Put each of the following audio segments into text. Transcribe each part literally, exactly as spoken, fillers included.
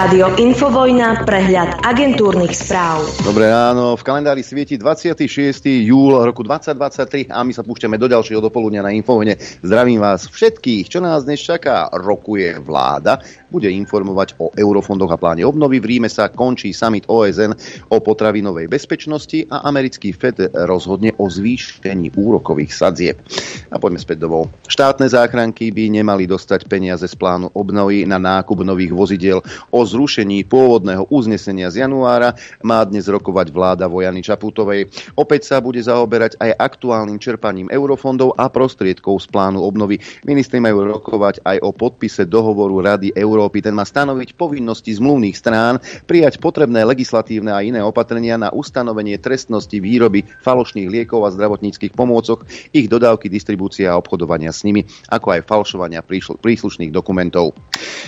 Rádio Infovojna, prehľad agentúrnych správ. Dobré ráno, v kalendári svieti dvadsiateho šiesteho júla roku dvetisícdvadsaťtri a my sa púšťame do ďalšieho dopoludnia na Infovojne. Zdravím vás všetkých, čo nás dnes čaká. Rokuje vláda, bude informovať o eurofondoch a pláne obnovy. V Ríme sa končí summit O S N o potravinovej bezpečnosti a americký Fed rozhodne o zvýšení úrokových sadzieb. A poďme späť domov. Štátne záchranky by nemali dostať peniaze z plánu obnovy na nákup nových vozidiel. O zrušení pôvodného uznesenia z januára má dnes rokovať vláda Vojany Čaputovej. Opäť sa bude zaoberať aj aktuálnym čerpaním eurofondov a prostriedkov z plánu obnovy. Ministri majú rokovať aj o podpise dohovoru Rady Európy. Ten má stanoviť povinnosti zmluvných strán prijať potrebné legislatívne a iné opatrenia na ustanovenie trestnosti výroby falošných liekov a zdravotníckych pomôcok, ich dodávky, distribúcia a obchodovania s nimi, ako aj falšovania príslušných dokumentov.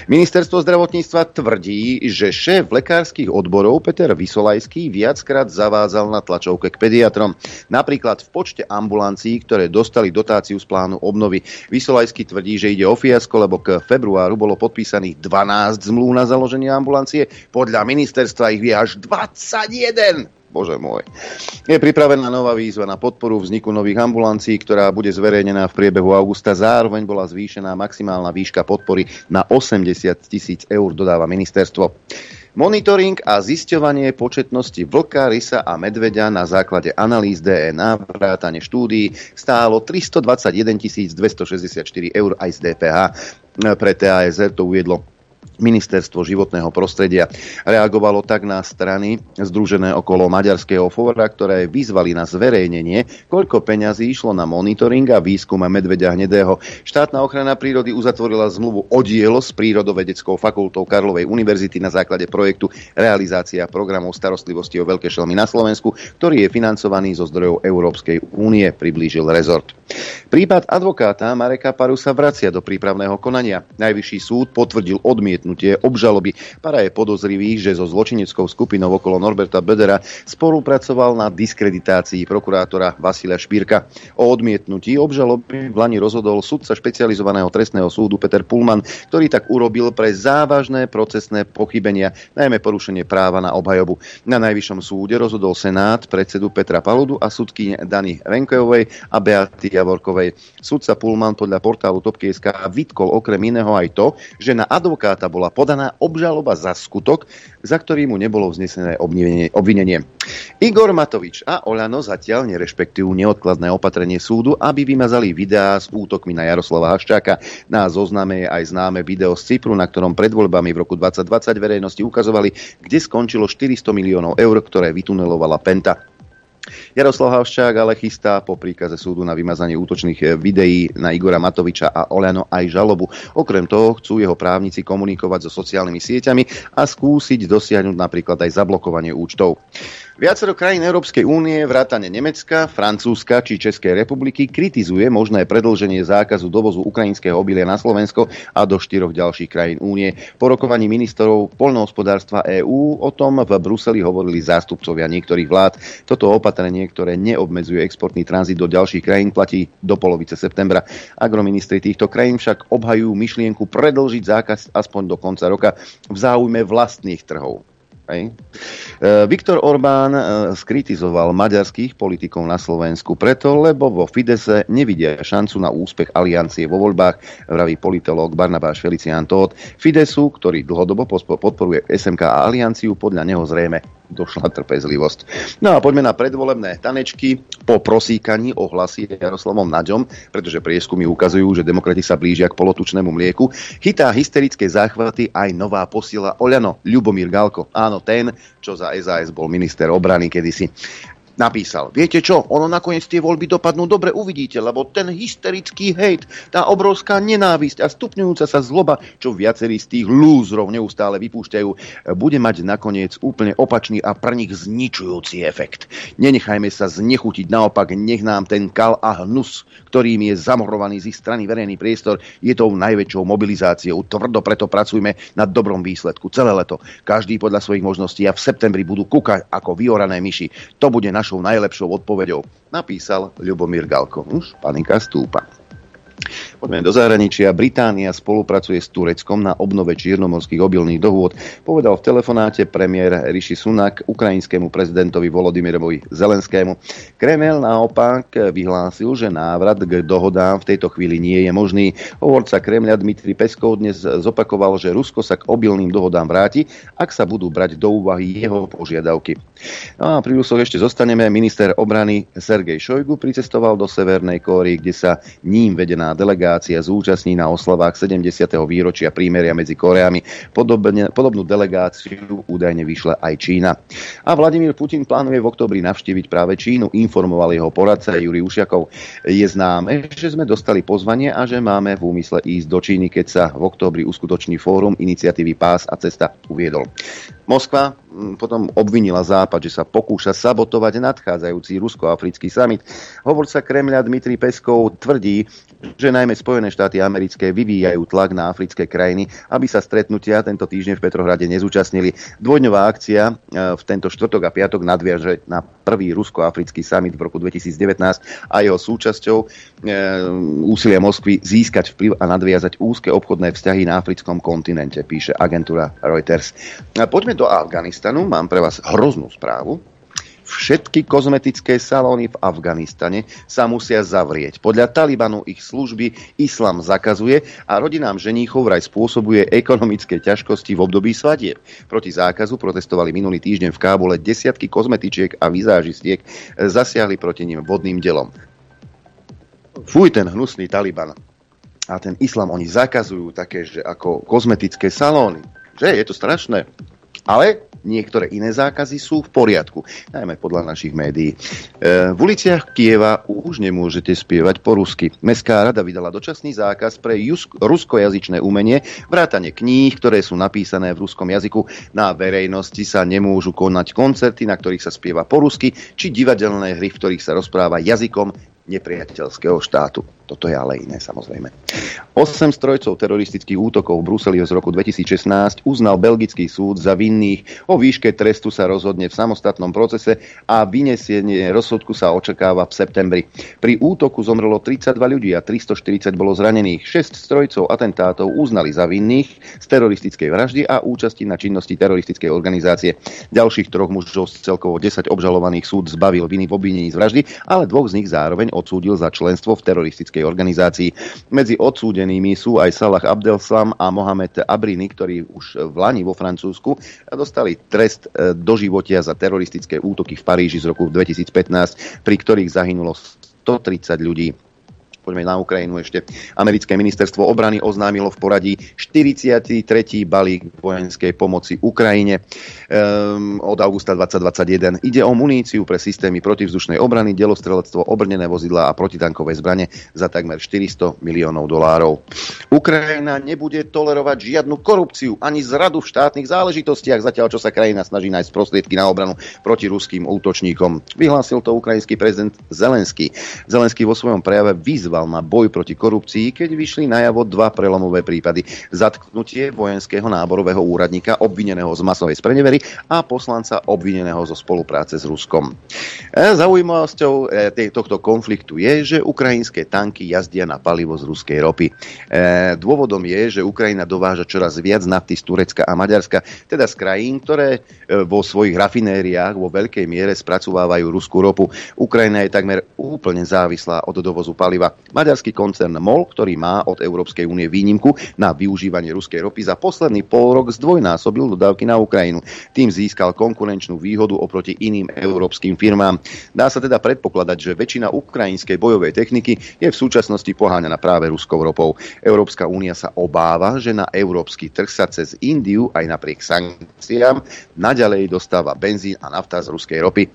Ministerstvo zdravotníctva tvrdí, Tvrdí, že šéf lekárskych odborov Peter Vysolajský viackrát zavádzal na tlačovke k pediatrom. Napríklad v počte ambulancií, ktoré dostali dotáciu z plánu obnovy. Vysolajský tvrdí, že ide o fiasko, lebo k februáru bolo podpísaných dvanásť zmluv na založenie ambulancie. Podľa ministerstva ich je až dvadsaťjeden. Bože môj. Je pripravená nová výzva na podporu vzniku nových ambulancií, ktorá bude zverejnená v priebehu augusta. Zároveň bola zvýšená maximálna výška podpory na osemdesiat tisíc eur, dodáva ministerstvo. Monitoring a zisťovanie početnosti vlka, rysa a medveďa na základe analýz D N A vrátane štúdií stálo tristodvadsaťjeden tisíc dvestošesťdesiatštyri eur aj z D P H. Pre T A S R to uviedlo Ministerstvo životného prostredia. Reagovalo tak na strany združené okolo maďarského fóra, ktoré vyzvali na zverejnenie, koľko peňazí išlo na monitoring a výskum medveďa hnedého. Štátna ochrana prírody uzatvorila zmluvu o dielo s Prírodovedeckou fakultou Karlovej univerzity na základe projektu Realizácia programov starostlivosti o veľké šelmy na Slovensku, ktorý je financovaný zo zdrojov Európskej únie, priblížil rezort. Prípad advokáta Mareka Paru sa vracia do prípravného konania. Najvyšší súd potvrdil odmiet obžaloby. Para je podozrivý, že so zločineckou skupinou okolo Norberta Bödera spolupracoval na diskreditácii prokurátora Vasilia Špírka. O odmietnutí obžaloby v lani rozhodol sudca špecializovaného trestného súdu Peter Pullman, ktorý tak urobil pre závažné procesné pochybenia, najmä porušenie práva na obhajobu. Na najvyššom súde rozhodol senát predsedu Petra Paludu a sudkyň Dany Renkejovej a Beaty Javorkovej. Sudca Pullman podľa portálu Topky bodka es ká vytkol okrem iného aj to, že na advokáta bola podaná obžaloba za skutok, za ktorý mu nebolo vznesené obvinenie. Igor Matovič a Oľano zatiaľ nerešpektujú neodkladné opatrenie súdu, aby vymazali videá s útokmi na Jaroslava Haščáka. Na zozname je aj známe video z Cypru, na ktorom pred voľbami v roku dvetisícdvadsať verejnosti ukazovali, kde skončilo štyristo miliónov eur, ktoré vytunelovala Penta. Jaroslav Haščák ale chystá po príkaze súdu na vymazanie útočných videí na Igora Matoviča a Oľano aj žalobu. Okrem toho chcú jeho právnici komunikovať so sociálnymi sieťami a skúsiť dosiahnuť napríklad aj zablokovanie účtov. Viacero krajín Európskej únie, vrátane Nemecka, Francúzska či Českej republiky kritizuje možné predĺženie zákazu dovozu ukrajinského obilia na Slovensko a do štyroch ďalších krajín únie. Po rokovaní ministrov poľnohospodárstva E Ú o tom v Bruseli hovorili zástupcovia niektorých vlád. Toto opatrenie Opatrenie, ktoré neobmedzuje exportný tranzit do ďalších krajín, platí do polovice septembra. Agroministri týchto krajín však obhajujú myšlienku predĺžiť zákaz aspoň do konca roka v záujme vlastných trhov. Hej. Viktor Orbán skritizoval maďarských politikov na Slovensku preto, lebo vo Fidese nevidia šancu na úspech aliancie vo voľbách, vraví politológ Barnabáš Felicián Tóth. Fidesu, ktorý dlhodobo podporuje es em ká a alianciu, podľa neho zrejme došla trpezlivosť. No a poďme na predvolebné tanečky po prosíkaní o hlasy Jaroslavom Naďom, pretože prieskumy ukazujú, že demokrati sa blížia k polotučnému mlieku. Chytá hysterické záchvaty aj nová posila Oľano, Ľubomír Galko. Áno, ten, čo za es a es bol minister obrany kedysi. Napísal, viete čo, ono nakoniec tie voľby dopadnú dobre, uvidíte, lebo ten hysterický hejt, tá obrovská nenávisť a stupňujúca sa zloba, čo viacerí z tých lúzrov neustále vypúšťajú, bude mať nakoniec úplne opačný a pre nich zničujúci efekt. Nenechajme sa znechutiť, naopak nech nám ten kal a hnus, ktorým je zamorovaný z ich strany verejný priestor, je tou najväčšou mobilizáciou. Tvrdo preto pracujme na dobrom výsledku celé leto. Každý podľa svojich možností a v septembri budú kúkať ako vyorané myši. To bude na našou najlepšou odpoveďou, napísal Ľubomír Galko. Už panika stúpa. Poďme do zahraničia. Británia spolupracuje s Tureckom na obnove čiernomorských obilných dohôd, povedal v telefonáte premiér Rishi Sunak ukrajinskému prezidentovi Volodymyrovi Zelenskému. Kreml naopak vyhlásil, že návrat k dohodám v tejto chvíli nie je možný. Hovorca Kremľa Dmitrij Peskov dnes zopakoval, že Rusko sa k obilným dohodám vráti, ak sa budú brať do úvahy jeho požiadavky. No a pri Rusoch ešte zostaneme. Minister obrany Sergej Šojgu pricestoval do Severnej Kórey, kde sa ním vedená delegácia zúčastní na oslavách sedemdesiateho výročia prímeria medzi Koreami. Podobne, podobnú delegáciu údajne vyšla aj Čína. A Vladimír Putin plánuje v októbri navštíviť práve Čínu, informoval jeho poradca Jurij Ušakov. Je známe, že sme dostali pozvanie a že máme v úmysle ísť do Číny, keď sa v októbri uskutoční fórum iniciatívy Pás a cesta, uviedol. Moskva potom obvinila Západ, že sa pokúša sabotovať nadchádzajúci rusko-africký summit. Hovorca Kremľa Dmitrij Peskov tvrdí, že najmä Spojené štáty americké vyvíjajú tlak na africké krajiny, aby sa stretnutia tento týždeň v Petrohrade nezúčastnili. Dvojdňová akcia v tento štvrtok a piatok nadviaže na prvý rusko-africký summit v roku dvetisícdevätnásť a jeho súčasťou e, úsilia Moskvy získať vplyv a nadviazať úzke obchodné vzťahy na africkom kontinente, píše agentúra Reuters. A poďme do Afganistanu, mám pre vás hroznú správu. Všetky kozmetické salóny v Afganistane sa musia zavrieť. Podľa Talibanu ich služby islám zakazuje a rodinám ženíchov vraj spôsobuje ekonomické ťažkosti v období svadieb. Proti zákazu protestovali minulý týždeň v Kábule desiatky kozmetičiek a vizážistiek, zasiahli proti nim vodným delom. Fuj, ten hnusný Taliban. A ten islám oni zakazujú také, že ako kozmetické salóny. Že? Je to strašné. Ale niektoré iné zákazy sú v poriadku, najmä podľa našich médií. E, v uliciach Kieva už nemôžete spievať po rusky. Mestská rada vydala dočasný zákaz pre jusk- ruskojazyčné umenie, vrátane kníh, ktoré sú napísané v ruskom jazyku. Na verejnosti sa nemôžu konať koncerty, na ktorých sa spieva po rusky, či divadelné hry, v ktorých sa rozpráva jazykom nepriateľského štátu. Toto je ale iné, samozrejme. Osem strojcov teroristických útokov v Bruseli z roku dvetisícšestnásť uznal belgický súd za vinných. O výške trestu sa rozhodne v samostatnom procese a vynesenie rozsudku sa očakáva v septembri. Pri útoku zomrelo tridsaťdva ľudí a tristoštyridsať bolo zranených. šesť strojcov atentátov uznali za vinných z teroristickej vraždy a účasti na činnosti teroristickej organizácie. Ďalších troch mužov z celkovo desať obžalovaných súd zbavil viny v obvinení z vraždy, ale dvoch z nich zároveň odsúdil za členstvo v teroristickej organizácii. Medzi odsúdenými sú aj Salah Abdelslam a Mohamed Abrini, ktorí už v Lani vo Francúzsku dostali trest doživotia za teroristické útoky v Paríži z roku dvetisícpätnásť, pri ktorých zahynulo stotridsať ľudí. Poďme na Ukrajinu ešte. Americké ministerstvo obrany oznámilo v poradí štyridsiaty tretí balík vojenskej pomoci Ukrajine um, od augusta dvetisícdvadsaťjeden. Ide o muníciu pre systémy protivzdušnej obrany, delostrelectvo, obrnené vozidlá a protitankové zbrane za takmer štyristo miliónov dolárov. Ukrajina nebude tolerovať žiadnu korupciu ani zradu v štátnych záležitostiach, zatiaľ čo sa krajina snaží nájsť prostriedky na obranu proti ruským útočníkom. Vyhlásil to ukrajinský prezident Zelenský. Zelenský vo svojom prejave vyzval na boj proti korupcii, keď vyšli najavo dva prelomové prípady. Zatknutie vojenského náborového úradníka obvineného z masovej sprenevery a poslanca obvineného zo spolupráce s Ruskom. Zaujímavosťou tohto konfliktu je, že ukrajinské tanky jazdia na palivo z ruskej ropy. Dôvodom je, že Ukrajina dováža čoraz viac nafty z Turecka a Maďarska, teda z krajín, ktoré vo svojich rafinériách vo veľkej miere spracovávajú ruskú ropu. Ukrajina je takmer úplne závislá od dovozu paliva. Maďarský koncern MOL, ktorý má od Európskej únie výnimku na využívanie ruskej ropy, za posledný pol rok zdvojnásobil dodávky na Ukrajinu. Tým získal konkurenčnú výhodu oproti iným európskym firmám. Dá sa teda predpokladať, že väčšina ukrajinskej bojovej techniky je v súčasnosti poháňaná práve ruskou ropou. Európska únia sa obáva, že na európsky trh sa cez Indiu aj napriek sankciám naďalej dostáva benzín a nafta z ruskej ropy.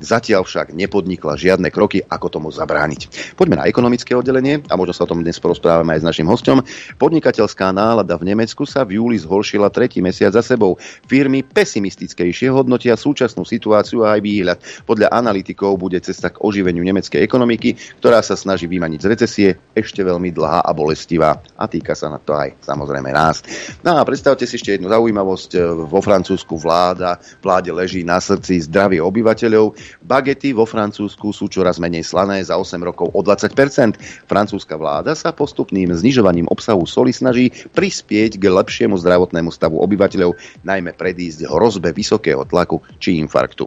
Zatiaľ však nepodnikla žiadne kroky, ako tomu zabrániť. Poďme na ekonomiku oddelenie a možno sa o tom dnes porozprávame aj s našim hostom. Podnikateľská nálada v Nemecku sa v júli zhoršila tretí mesiac za sebou. Firmy pesimistickejšie hodnotia súčasnú situáciu a aj výhľad. Podľa analytikov bude cesta k oživeniu nemeckej ekonomiky, ktorá sa snaží vymaniť z recesie, ešte veľmi dlhá a bolestivá. A týka sa na to aj samozrejme nás. No a predstavte si ešte jednu zaujímavosť. Vo Francúzsku vláda, vláde leží na srdci zdravie obyvateľov. Bagety vo Francúzsku sú čoraz menej slané, za osem rokov o dvadsať percent. prezident. Francúzska vláda sa postupným znižovaním obsahu soli snaží prispieť k lepšiemu zdravotnému stavu obyvateľov, najmä predísť hrozbe vysokého tlaku či infarktu.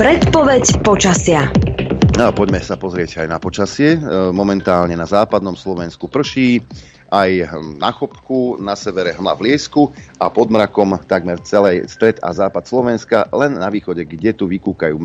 Predpoveď počasia. No, poďme sa pozrieť aj na počasie. Momentálne na západnom Slovensku prší, aj na Chopku, na severe hmla v Liesku a pod mrakom takmer celý stred a západ Slovenska, len na východe, kde tu vykúkajú e,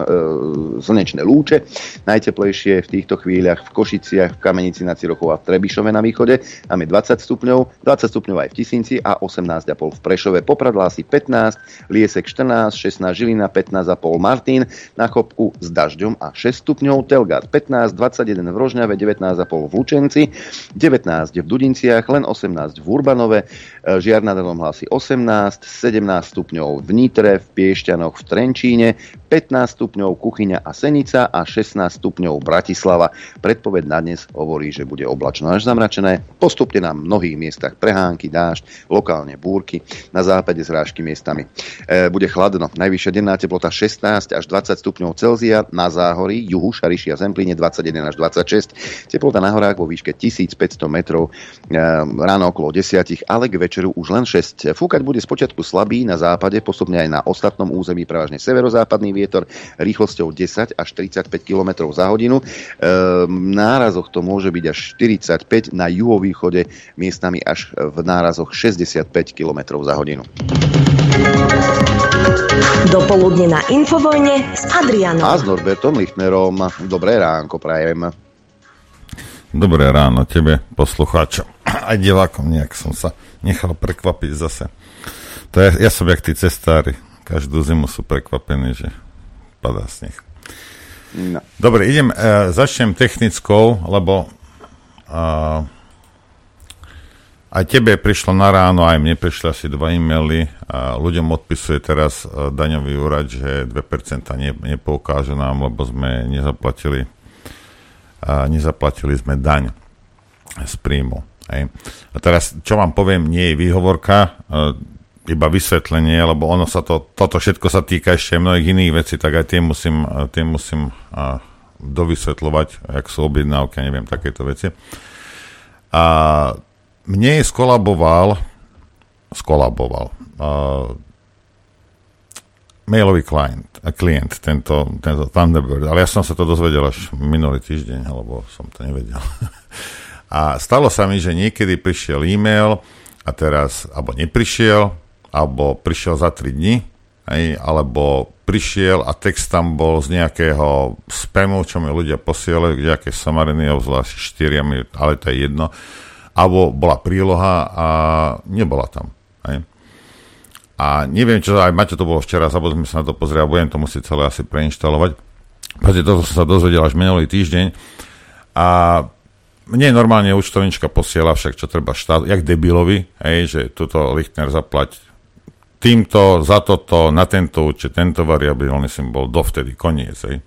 slnečné lúče. Najteplejšie v týchto chvíľach v Košiciach, v Kamenici nad Cirochou a v Trebišove na východe. Máme dvadsať stupňov, dvadsať stupňov aj v Tisínci a osemnásť a pol v Prešove. Poprad Lásy pätnásť, Liesek štrnásť, šestnásť Žilina, pätnásť a pol Martin, na Chopku s dažďom a šesť stupňov, Telgát pätnásť, dvadsaťjeden v Rožňave, devätnásť a pol v Lučenci, devätnásť v Dudinciach, len osemnásť v Urbanove, Žiar nad Hronom hlási osemnásť, sedemnásť stupňov v Nitre, v Piešťanoch, v Trenčíne, pätnásť stupňov Kuchyňa a Senica a šestnásť stupňov Bratislava. Predpoveď na dnes hovorí, že bude oblačno až zamračené, postupne na mnohých miestach prehánky, dážď, lokálne búrky, na západe zrážky miestami. E, bude chladno, najvyššia denná teplota šestnásť až dvadsať stupňov Celzia, na Záhorí, juhu, Šariši a Zemplíne dvadsaťjeden až dvadsaťšesť, teplota na horách vo výške tisícpäťsto metrov, e, ráno okolo desať, ale k večeru už len šesť. Fúkať bude spočiatku slabý na západe, postupne aj na ostatnom území prevažne severozápadný vietor rýchlosťou desať až tridsaťpäť kilometrov za hodinu. E, nárazoch to môže byť až štyridsaťpäť, na juhovýchode miestami až v nárazoch šesťdesiatpäť kilometrov za hodinu. Dopoludne na Infovojne s Adrianom a s Norbertom Lichtnerom. Dobré ránko prajem. Dobré ráno tebe, poslucháčom a divákom. Nejak som sa nechal prekvapiť zase. To je, ja som jak tí cestári. Každú zimu sú prekvapení, že padá sneh. No. Dobre, idem, e, začnem technickou, lebo e, aj tebe prišlo na ráno, aj mne prišli asi dva e-maily. A ľuďom odpisuje teraz daňový úrad, že dve percentá ne, nepoukáže nám, lebo sme nezaplatili a nezaplatili sme daň z príjmu. Hej. A teraz, čo vám poviem, nie je výhovorka, e, iba vysvetlenie, lebo ono sa to, toto všetko sa týka ešte mnohých iných vecí, tak aj tie musím, tie musím a, dovysvetľovať, ak sú objednávky, neviem, takéto veci. A mne skolaboval, skolaboval uh, mailový klient, klient tento, tento Thunderbird, ale ja som sa to dozvedel až minulý týždeň, lebo som to nevedel. A stalo sa mi, že niekedy prišiel e-mail a teraz, alebo neprišiel, alebo prišiel za tri dni, hej, alebo prišiel a text tam bol z nejakého spamu, čo mi ľudia posielajú, kde aké samariny, obzvlášť štyria, ale to je jedno, alebo bola príloha a nebola tam. Hej. A neviem, čo aj Maťo to bolo včera, zabudol sme sa na to pozrieť a budem to musieť celé asi preinštalovať. Preto toto som sa dozvedel až minulý týždeň. A mne normálne účtovnička posiela však, čo treba štát, jak debilovi, hej, že toto Lichtner zaplať týmto, za toto, na tento účet, tento variabilný symbol, dovtedy, koniec. Hej.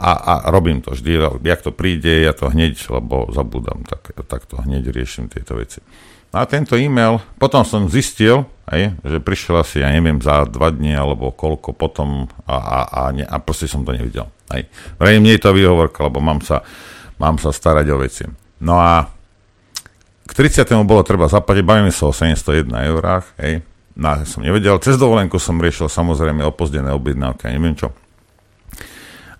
A, a robím to vždy, jak to príde, ja to hneď, lebo zabudám, tak, tak to hneď riešim tieto veci. A tento e-mail, potom som zistil, aj, že prišiel asi, ja neviem, za dva dni, alebo koľko potom, a, a, a, ne, a proste som to nevidel. Vrejme, mne je to výhovorka, lebo mám sa, mám sa starať o veci. No a k tridsiatemu bolo treba zaplatiť, bavíme sa o sedemsto jeden eurách, hej, no ja som nevedel, cez dovolenku som riešil samozrejme opozdené objednávky, neviem čo.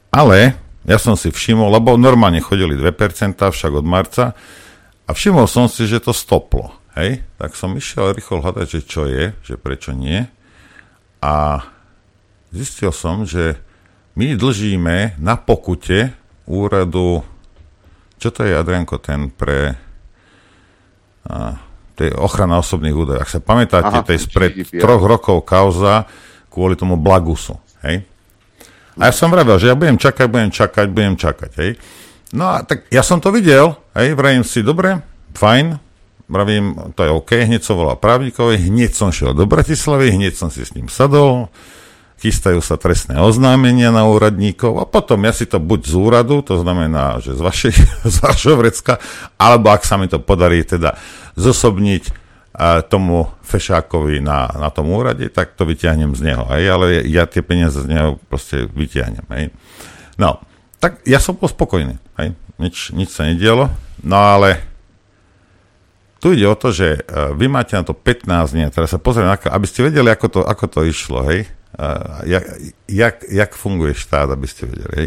Ale ja som si všimol, lebo normálne chodili dve percentá však od marca a všimol som si, že to stoplo. Hej? Tak som išiel rýchlo hľadať, že čo je, že prečo nie. A zistil som, že my dlžíme na pokute úradu, čo to je, Adrianko, ten pre a, to je ochrana osobných údajov. Ak sa pamätáte, to je spred troch rokov kauza kvôli tomu Blagusu. Hej? A ja som vravel, že ja budem čakať, budem čakať, budem čakať, hej. No a tak ja som to videl, hej, vravím si, dobre, fajn, vravím, to je OK, hneď som volal právnikovi, hneď som šiel do Bratislavy, hneď som si s ním sadol, chystajú sa trestné oznámenia na úradníkov a potom ja si to buď z úradu, to znamená, že z, vašej, z vašho vrecka, alebo ak sa mi to podarí teda zosobniť tomu fešákovi na, na tom úrade, tak to vyťahnem z neho. Hej? Ale ja tie peniaze z neho proste vyťahnem. Hej? No, tak ja som bol spokojný. Hej? nič, nič sa nedialo. No ale tu ide o to, že vy máte na to pätnásť dní, teraz sa pozrieme, aby ste vedeli, ako to, ako to išlo, hej. Jak, jak, jak funguje štát, aby ste vedeli, hej.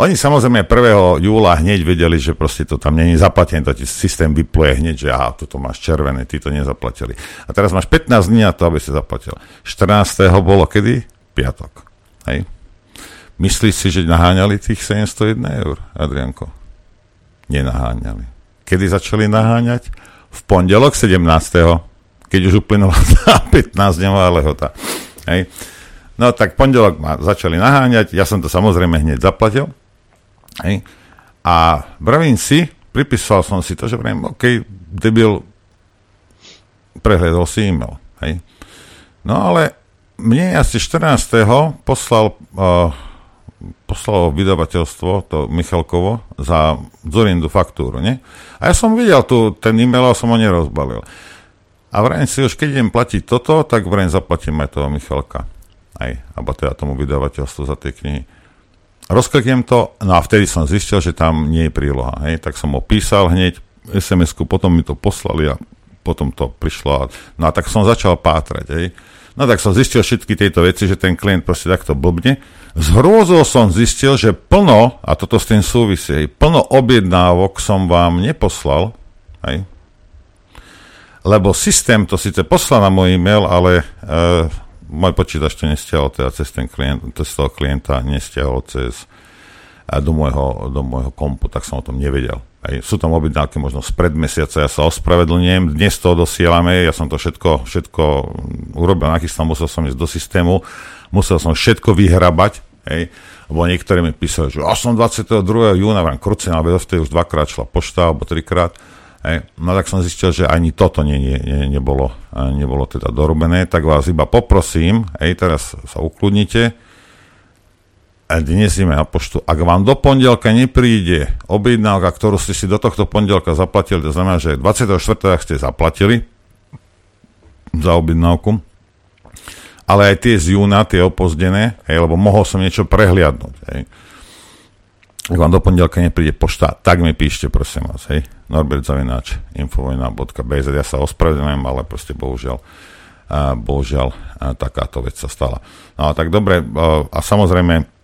Oni samozrejme prvého júla hneď vedeli, že proste to tam není zaplatené, to systém vypluje hneď, že aha, toto máš červené, ty to nezaplatili. A teraz máš pätnásť dní na to, aby si zaplatil. štrnásteho bolo kedy? Piatok, hej. Myslíš si, že naháňali tých sedemsto jeden eur, Adrianko? Nenaháňali. Kedy začali naháňať? V pondelok sedemnásteho Keď už uplynula tá pätnásťdňová lehota. Hej. No tak pondelok ma začali naháňať, ja som to samozrejme hneď zaplatil. Hej. A bravím si, pripísal som si to, že vravím, OK, debil, prehliadol si e-mail. Hej. No ale mne asi štrnásteho poslal... Uh, poslalo vydavateľstvo, to Michalkovo, za Dzurindu faktúru, nie? A ja som videl tu ten e-mail a som ho nerozbalil. A vrajím si, už keď idem platiť toto, tak vrajím zaplatím aj toho Michalka. Aj, alebo teda tomu vydavateľstvu za tie knihy. Rozkliknem to, no a vtedy som zistil, že tam nie je príloha, hej? Tak som ho písal hneď es em esku, potom mi to poslali a potom to prišlo. No a tak som začal pátrať, hej? No tak som zistil všetky tieto veci, že ten klient proste takto blbne. S hrôzou som zistil, že plno, a toto s tým súvisí, plno objednávok som vám neposlal, hej? Lebo systém to síce poslal na môj e-mail, ale uh, môj počítač to nestiahol teda cez ten klient, cez toho klienta nestiahol cez uh, do, môjho, do môjho kompu, tak som o tom nevedel. Aj, sú tam objednávky možno spred mesiaca, ja sa ospravedlňujem, dnes to dosielame, ja som to všetko, všetko urobil, nachystal, musel som ísť do systému, musel som všetko vyhrabať, hej, lebo niektorí mi písali, že ja som dvadsiateho druhého júna, vám krucen, ale vtedy už dvakrát šla pošta, alebo trikrát, hej, no tak som zistil, že ani toto nie, nie, nie, nebolo, nebolo teda dorobené, tak vás iba poprosím, hej, teraz sa ukludnite, a dnes ideme na poštu. Ak vám do pondelka nepríde objednávka, ktorú ste si do tohto pondelka zaplatili, to znamená, že dvadsiateho štvrtého ste zaplatili za objednávku, ale aj tie z júna, tie opozdené, hej, lebo mohol som niečo prehliadnúť. Hej. Ak vám do pondelka nepríde pošta, tak mi píšte, prosím vás. Hej. Norbert Zavináč, infovojna bodka bé zet. Ja sa ospravedlňujem, ale proste bohužiaľ a, bohužiaľ a, takáto vec sa stala. No tak dobre, a, a samozrejme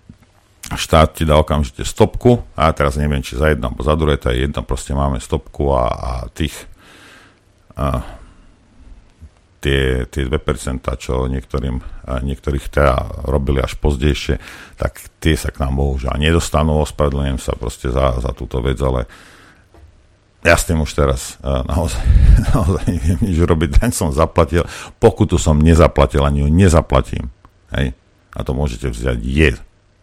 štát ti dá okamžite stopku a teraz neviem, či za jedno, alebo za druhé, to je jedno, proste máme stopku a, a tých a, tie, tie dve percentá, čo niektorým, niektorých teda robili až pozdejšie, tak tie sa k nám bohužiaľ nedostanú, ospravedlňujem sa proste za, za túto vec, ale ja s tým už teraz uh, naozaj, naozaj neviem nič robiť, len som zaplatil, pokutu som nezaplatil, ani ju nezaplatím, hej, a to môžete vziať je.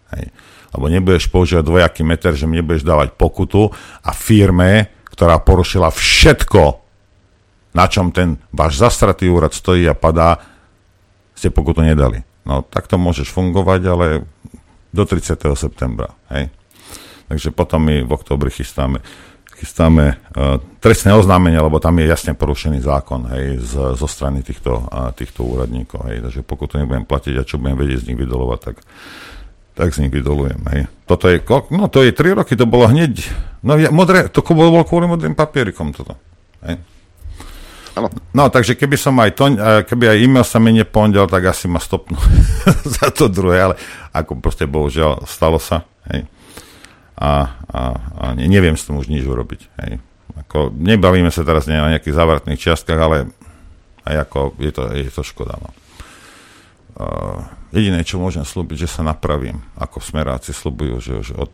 Hej. Lebo nebudeš používať dvojaký meter, že mi nebudeš dávať pokutu a firme, ktorá porušila všetko, na čom ten váš zastratý úrad stojí a padá, ste pokutu nedali. No takto môžeš fungovať, ale do tridsiateho septembra. Hej. Takže potom my v októbri chystáme, chystáme uh, trestné oznámenie, lebo tam je jasne porušený zákon, hej, z, zo strany týchto, uh, týchto úradníkov. Hej. Takže pokutu nebudem platiť a čo budem vedieť z nich vydolovať, tak tak z nich vydolujem, hej. Toto je, no to je tri roky, to bolo hneď, no modré, to bolo kvôli modrým papierikom toto, hej. Ano. No, takže keby som aj to, keby aj e-mail sa mi nepondel, tak asi ma stopnú za to druhé, ale ako proste bohužiaľ, stalo sa, hej. A, a, a neviem s tom už nič urobiť, hej. Ako, nebavíme sa teraz ne, na nejakých závratných čiastkách, ale aj ako, je to, je to škoda, no. Uh, jediné, čo môžem slúbiť, že sa napravím, ako smeráci slúbujú, že už od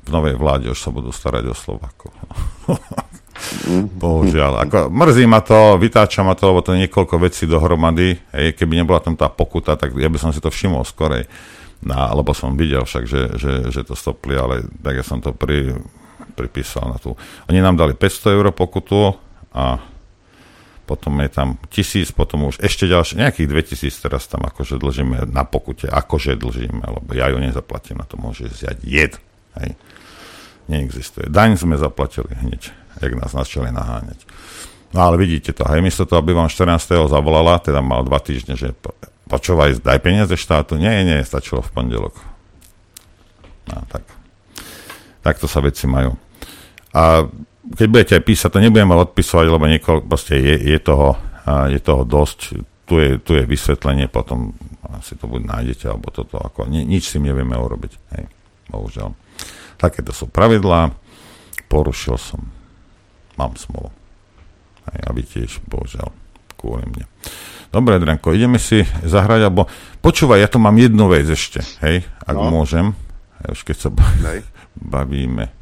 v novej vláde už sa budú starať o Slovákov. Bohužiaľ. Ako, mrzí ma to, vytáča ma to, lebo to je niekoľko vecí dohromady. Hej, keby nebola tam tá pokuta, tak ja by som si to všimol skorej. No, lebo som videl však, že, že, že to stopli, ale tak ja som to pri, pripísal na tú. Oni nám dali päťsto eur pokutu a potom je tam tisíc, potom už ešte ďalšie, nejakých dvetisíc teraz tam akože dlžíme na pokute, akože dlžíme, lebo ja ju nezaplatím, na to môže zjať jed, hej. Neexistuje. Daň sme zaplatili hneď, jak nás začali naháňať. No ale vidíte to, hej, miesto toho, aby vám štrnásteho zavolala, teda mal dva týždne, že počúvaj, daj peniaze štátu, nie, nie, stačilo v pondelok. No tak. Takto sa veci majú. A keď budete aj písať, to nebudem mal odpisovať, lebo niekoľko, proste je, je, toho, je toho dosť. Tu je, tu je vysvetlenie, potom asi to buď nájdete, alebo toto, ako, ni, nič si nevieme urobiť. Hej, bohužiaľ. Takéto sú pravidlá, porušil som, mám smolu. Hej, a vy tiež, bohužiaľ, kvôli mne. Dobre, Drenko, ideme si zahrať, alebo počúvaj, ja tu mám jednu vec ešte, hej, ak no. môžem, ja už keď sa bav... bavíme.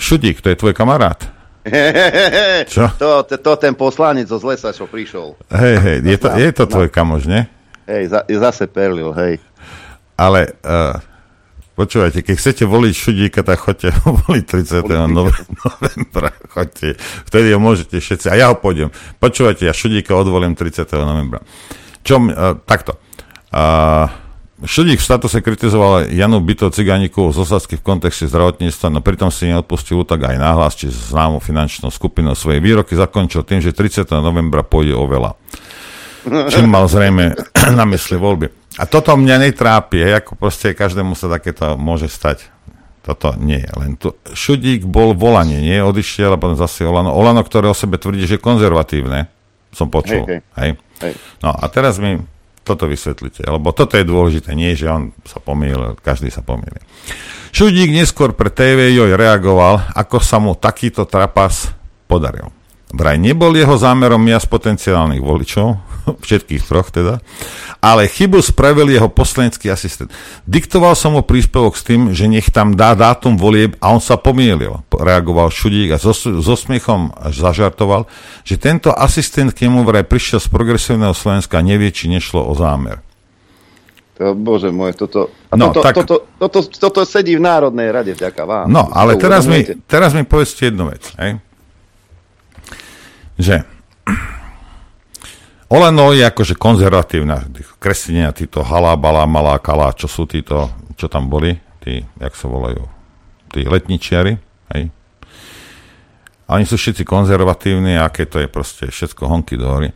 Šudík, to je tvoj kamarát. Čo? To, to, to ten poslanec zo Zlesa, čo prišiel. Hej, hej, je to, je to tvoj kamoš, ne? Hej, za, zase perlil, hej. Ale, uh, počúvajte, keď chcete voliť Šudíka, tak choďte ho voliť tridsiateho novembra. Choďte, vtedy ho môžete všetci. A ja ho pôjdem. Počúvajte, ja Šudíka odvolím tridsiateho novembra. Čo, uh, takto. A... Uh, Šudík v statuse kritizoval Janu Bito Ciganíkovú z Osadských v kontexte zdravotníctva, no pritom si neodpustil útok aj náhlas, či známu finančnou skupinou. Svoje výroky zakončil tým, že tridsiateho novembra pôjde o veľa. Čím mal zrejme na mysli voľby. A toto mňa netrápi, hej, ako proste každému sa takéto môže stať. Toto nie, len tu Šudík bol volanie, nie, odišiel a potom zase Olano. Olano, ktoré o sebe tvrdí, že je konzervatívne, som počul. Hej, hej. Hej. No a teraz mi toto vysvetlite, lebo toto je dôležité, nie, že on sa pomýlil, každý sa pomýlil. Šudík neskôr pre té vé Joj reagoval, ako sa mu takýto trapas podaril. Vraj nebol jeho zámerom miasť potenciálnych voličov, všetkých troch teda, ale chybu spravil jeho poslanecký asistent. Diktoval som mu príspevok s tým, že nech tam dá dátum volieb a on sa pomýlil, reagoval Šudík a so, so smiechom zažartoval, že tento asistent k nemu vraj prišiel z Progresívneho Slovenska a nevie, či nešlo o zámer. To, bože môj, toto, no, toto, tak, toto, toto, toto sedí v Národnej rade, vďaka vám. No, ale teraz mi, teraz mi povedzte jednu vec, hej? Že Olano je akože konzervatívna, kresťania, títo halá, balá, malá, kalá, čo sú títo, čo tam boli, tí, jak sa volajú, tí letničiari, hej. A oni sú všetci konzervatívni, aké to je proste všetko honky do hory.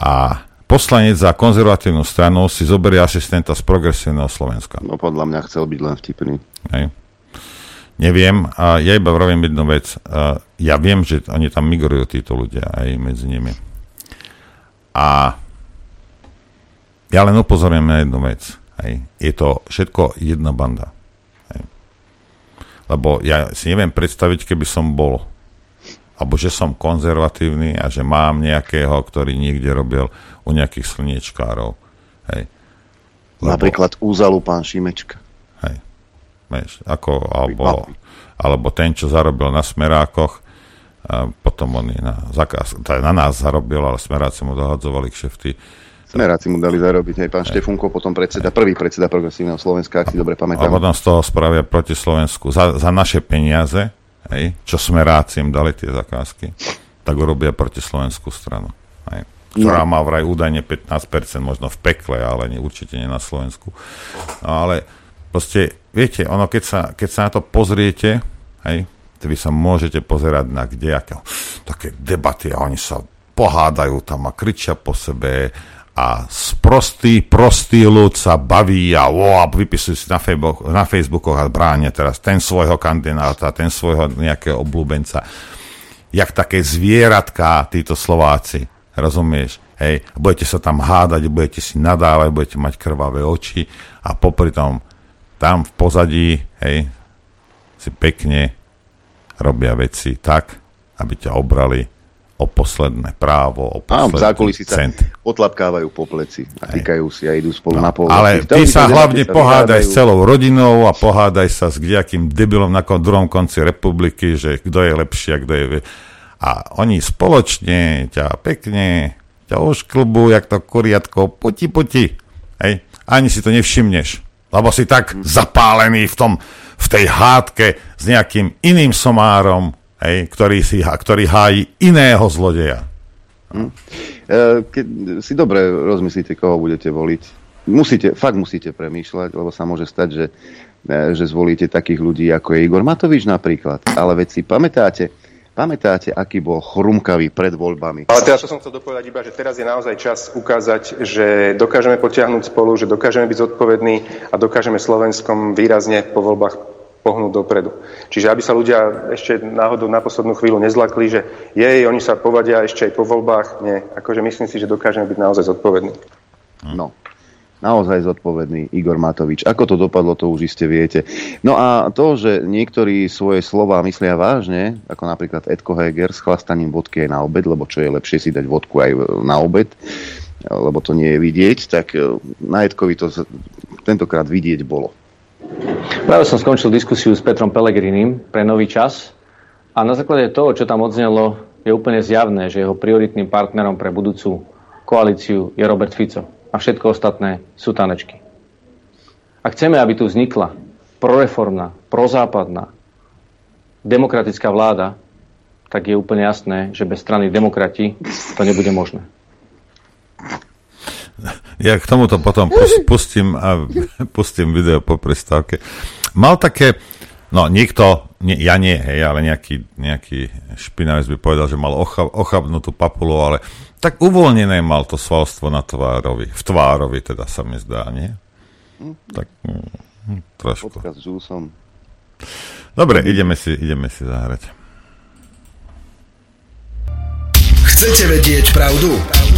A poslanec za konzervatívnu stranu si zoberie asistenta z Progresívneho Slovenska. No podľa mňa chcel byť len vtipný. Hej. Neviem, a ja iba vravím jednu vec. A ja viem, že oni tam migrujú títo ľudia aj medzi nimi. A ja len upozorujem na jednu vec. Hej. Je to všetko jedna banda. Hej. Lebo ja si neviem predstaviť, keby som bol, alebo že som konzervatívny a že mám nejakého, ktorý niekde robil u nejakých slniečkárov. Hej. Lebo, napríklad Úzalu pán Šimečka. Hej. Vieš, ako, alebo, alebo ten, čo zarobil na Smerákoch, a potom on na, zakaz, na nás zarobil, ale Smeráci mu dohadzovali kšefty. Smeráci mu dali zarobiť, hej, pán aj Štefunko, potom predseda, prvý predseda Progresívneho Slovenska, ak si dobre pamätám. A potom z toho spravia proti Slovensku za, za naše peniaze, hej, čo Smeráci im dali tie zakázky, tak urobia proti Slovenskú stranu, hej, ktorá no. má vraj údajne pätnásť percent, možno v pekle, ale nie, určite nie na Slovensku. No, ale proste, viete, ono, keď sa, keď sa na to pozriete, hej, vy sa môžete pozerať na kdejaké také debaty a oni sa pohádajú tam a kričia po sebe a sprostý, prostý ľud sa baví a, o, a vypisujú si na, Facebook, na Facebookoch a bránia teraz ten svojho kandidáta, ten svojho nejakého obľúbenca. Jak také zvieratká títo Slováci, rozumieš? Hej, budete sa tam hádať, budete si nadávať, budete mať krvavé oči a popri tom tam v pozadí, hej, si pekne robia veci tak, aby ťa obrali o posledné právo, o posledný a, cent. Otlapkávajú po pleci a týkajú si a idú spolu no, na pohľad. Ale ty sa hlavne pohádaj s celou rodinou a pohádaj sa s kdejakým debilom na druhom konci republiky, že kto je lepší a kto je... A oni spoločne ťa pekne ťa ošklbujú, jak to kuriatko, poti, poti. Hej? Ani si to nevšimneš, lebo si tak hmm. zapálený v tom v tej hádke s nejakým iným somárom, hej, ktorý, si, ktorý hájí iného zlodeja. Hm. Keď si dobre rozmyslíte, koho budete voliť, musíte, fakt musíte premýšľať, lebo sa môže stať, že, že zvolíte takých ľudí, ako je Igor Matovič napríklad. Ale veď si pamätáte, pamätáte, aký bol chrumkavý pred voľbami. Ale teraz, čo som chcel dopovedať iba, že teraz je naozaj čas ukázať, že dokážeme potiahnuť spolu, že dokážeme byť zodpovední a dokážeme Slovenskom výrazne po voľbách pohnúť dopredu. Čiže aby sa ľudia ešte náhodou na poslednú chvíľu nezlakli, že jej, oni sa povadia ešte aj po voľbách. Nie, akože myslím si, že dokážeme byť naozaj zodpovední. No, naozaj zodpovedný Igor Matovič. Ako to dopadlo, to už iste viete. No a to, že niektorí svoje slová myslia vážne, ako napríklad Edko Heger s chlastaním vodky aj na obed, lebo čo je lepšie si dať vodku aj na obed, lebo to nie je vidieť, tak na Edkovi to tentokrát vidieť bolo. Práve som skončil diskusiu s Petrom Pelegrinim pre Nový čas a na základe toho, čo tam odznelo, je úplne zjavné, že jeho prioritným partnerom pre budúcu koalíciu je Robert Fico. A všetko ostatné sú tanečky. Ak chceme, aby tu vznikla proreformná, prozápadná, demokratická vláda, tak je úplne jasné, že bez strany demokrati to nebude možné. Ja k tomuto potom pustím, a pustím video po prestávke. Mal také, no niekto, nie, ja nie, hej, ale nejaký, nejaký špinavec by povedal, že mal ochab, ochabnutú papulu, ale tak uvoľnené mal to svalstvo na tvárovi. V tvárovi teda sa mi zdá, nie? Tak hm, trošku. Odkaz žúsom. Dobre, ideme si, ideme si zahrať. Chcete vedieť pravdu?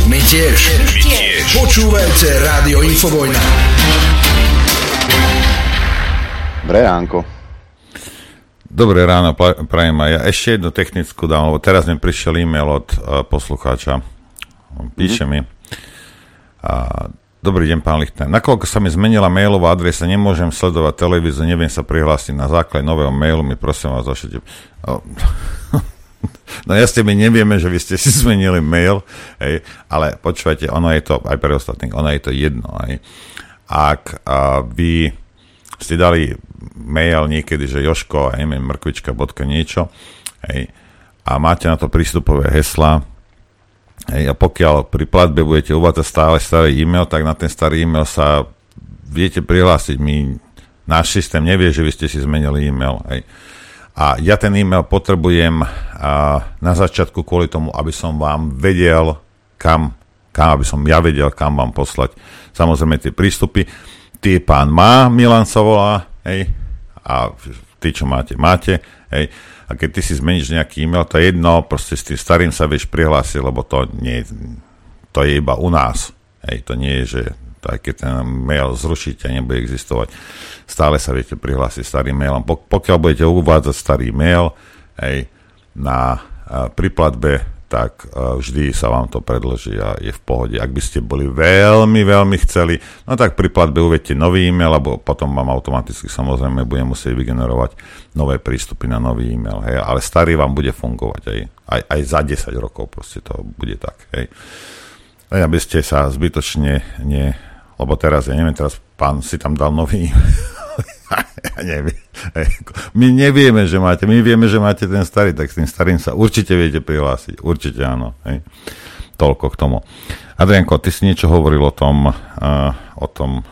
My tiež. My tiež. Počúvajte Rádio Infovojna. Dobre, Anko. Dobré ráno, prajem aj ja. Ešte jednu technickú dám, lebo teraz mi prišiel e-mail od uh, poslucháča. Píše mm-hmm. mi. Uh, Dobrý deň, pán Lichtner. Nakoľko sa mi zmenila mailová adresa, nemôžem sledovať televízu, neviem sa prihlásiť na základe nového mailu, mi prosím vás zašlite. Oh. No jasne, my nevieme, že vy ste si zmenili mail, hej, ale počúvajte, ono je to, aj pre ostatných, ono je to jedno. Hej. Ak uh, vy ste dali mail niekedy, že Joško, neviem, mrkvička, bodka, niečo, hej, a máte na to prístupové heslá, hej, a pokiaľ pri platbe budete uvádzať stále starý e-mail, tak na ten starý e-mail sa viete prihlásiť. My, náš systém nevie, že vy ste si zmenili e-mail. Hej. A ja ten e-mail potrebujem a, na začiatku kvôli tomu, aby som vám vedel, kam, kam, aby som ja vedel, kam vám poslať. Samozrejme tie prístupy. Ty pán má, Milan sa volá, hej, a ty, čo máte, máte, hej, a keď ty si zmeníš nejaký e-mail, to je jedno, proste s tým starým sa vieš prihlásiť, lebo to nie, to je iba u nás, hej, to nie je, že tak keď ten mail zrušíte, nebude existovať, stále sa viete prihlásiť starým mailom, pokiaľ budete uvádzať starý mail, hej, na príplatbe, tak vždy sa vám to predĺží a je v pohode. Ak by ste boli veľmi, veľmi chceli, no tak pri platbe uvedte nový e-mail, lebo potom vám automaticky samozrejme bude musieť vygenerovať nové prístupy na nový e-mail. Hej. Ale starý vám bude fungovať aj, aj, aj za desať rokov, proste to bude tak. Hej. Aby ste sa zbytočne, nie, lebo teraz, ja neviem, teraz pán si tam dal nový e-mail. Ja neviem. My nevieme, že máte. My vieme, že máte ten starý, tak s tým starým sa určite viete prihlásiť. Určite áno. Hej. Toľko k tomu. Adrianko, ty si niečo hovoril o tom, uh, o tom,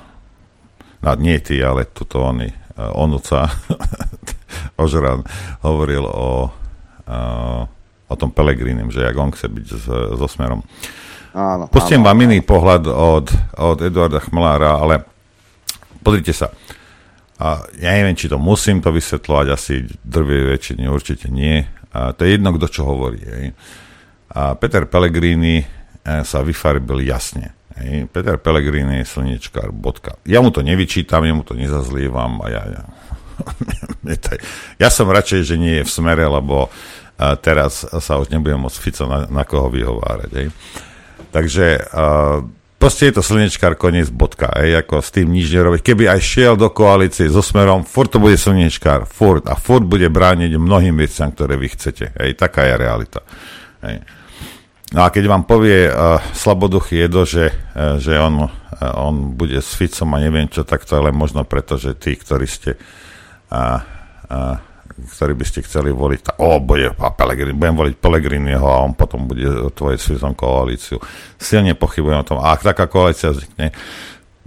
no, nie ty, ale tuto oni, uh, onúca, Ožeran, hovoril o, uh, o tom Pelegrinim, že jak on chce byť s, so Smerom. Áno, Pustím áno, vám áno. iný pohľad od, od Eduarda Chmelára, ale pozrite sa. A ja neviem, či to musím to vysvetľovať, asi drvej väčšine určite nie. A to je jedno, kto čo hovorí. Hej. A Peter Pellegrini sa vyfarbil jasne. Hej. Peter Pellegrini je slniečkár, bodka. Ja mu to nevyčítam, ja mu to nezazlievam. A ja, ja. ja som radšej, že nie je v Smere, lebo teraz sa už nebudem môcť Fico na, na koho vyhovárať. Hej. Takže... Proste je to slnečkár, koniec, bodka. Ej, ako s tým nič nerobiť. Keby aj šiel do koalície so Smerom, furt to bude slnečkár, furt. A furt bude brániť mnohým veciam, ktoré vy chcete. Ej, taká je realita. Ej. No a keď vám povie uh, slaboduchý Edo, že, uh, že on, uh, on bude s Ficom a neviem čo, tak to je len možno preto, že tí, ktorí ste... Uh, uh, ktorý by ste chceli voliť, tak o, bude, a Pelegrini, budem voliť Pellegriniho a on potom bude tvoriť svojom koalíciu. Silne pochybujem o tom. A ak taká koalícia vznikne,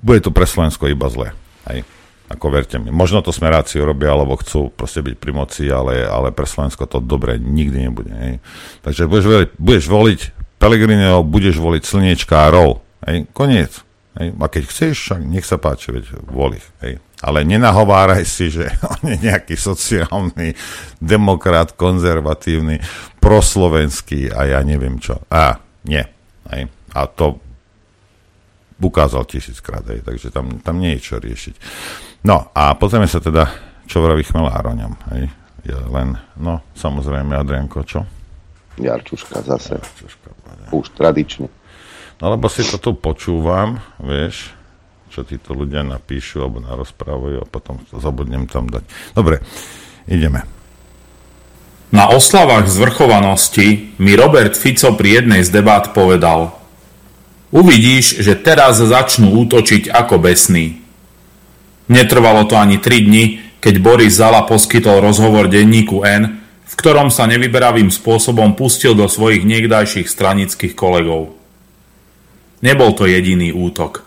bude to pre Slovensko iba zle. Hej. Ako verte mi. Možno to Smeráci urobia, alebo chcú proste byť pri moci, ale, ale pre Slovensko to dobre nikdy nebude. Hej. Takže budeš voliť, budeš voliť Pellegriniho, budeš voliť slniečkárov. Hej. Koniec. Hej. A keď chceš, nech sa páči, veď voli. Hej. Ale nenahováraj si, že on je nejaký sociálny, demokrat, konzervatívny, proslovenský a ja neviem čo. A nie. Hej. A to ukázal tisíckrát, hej. Takže tam, tam nie je čo riešiť. No a pozrieme sa teda, čo vraví Chmelár o ňom. Hej. Ja len, no samozrejme, Adrianko, čo? Jarčuška zase. Jarčuška, už tradične. No lebo si to tu počúvam, vieš, čo títo ľudia napíšu alebo narozprávajú a potom to zabudnem tam dať. Dobre, ideme. Na oslavách zvrchovanosti mi Robert Fico pri jednej z debát povedal: uvidíš, že teraz začnú útočiť ako besní. Netrvalo to ani tri dni, keď Boris Zala poskytol rozhovor denníku N, v ktorom sa nevyberavým spôsobom pustil do svojich niekdajších stranických kolegov. Nebol to jediný útok.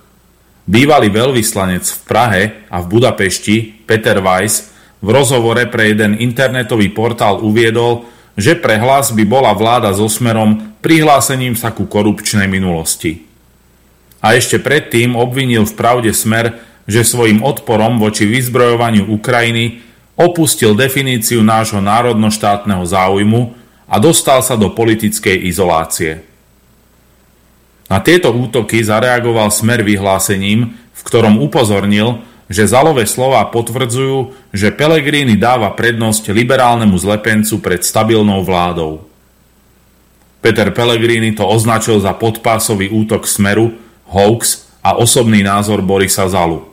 Bývalý veľvyslanec v Prahe a v Budapešti, Peter Weiss, v rozhovore pre jeden internetový portál uviedol, že pre Hlas by bola vláda so Smerom prihlásením sa ku korupčnej minulosti. A ešte predtým obvinil v Pravde Smer, že svojim odporom voči vyzbrojovaniu Ukrajiny opustil definíciu nášho národno-štátneho záujmu a dostal sa do politickej izolácie. Na tieto útoky zareagoval Smer vyhlásením, v ktorom upozornil, že Zalové slová potvrdzujú, že Pellegrini dáva prednosť liberálnemu zlepencu pred stabilnou vládou. Peter Pellegrini to označil za podpásový útok Smeru, hoax a osobný názor Borisa Zalu.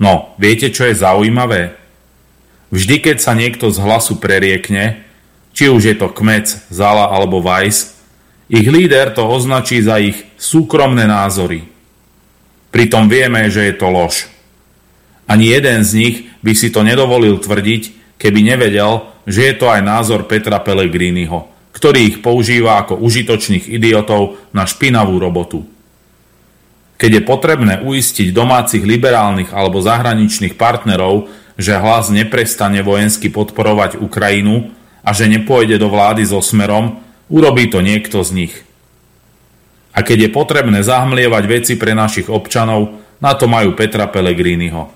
No, viete, čo je zaujímavé? Vždy, keď sa niekto z Hlasu preriekne, či už je to Kmec, Zala alebo Weiss, ich líder to označí za ich súkromné názory. Pritom vieme, že je to lož. Ani jeden z nich by si to nedovolil tvrdiť, keby nevedel, že je to aj názor Petra Pellegriniho, ktorý ich používa ako užitočných idiotov na špinavú robotu. Keď je potrebné uistiť domácich liberálnych alebo zahraničných partnerov, že Hlas neprestane vojensky podporovať Ukrajinu a že nepôjde do vlády so Smerom, urobí to niekto z nich. A keď je potrebné zahmlievať veci pre našich občanov, na to majú Petra Pellegriniho.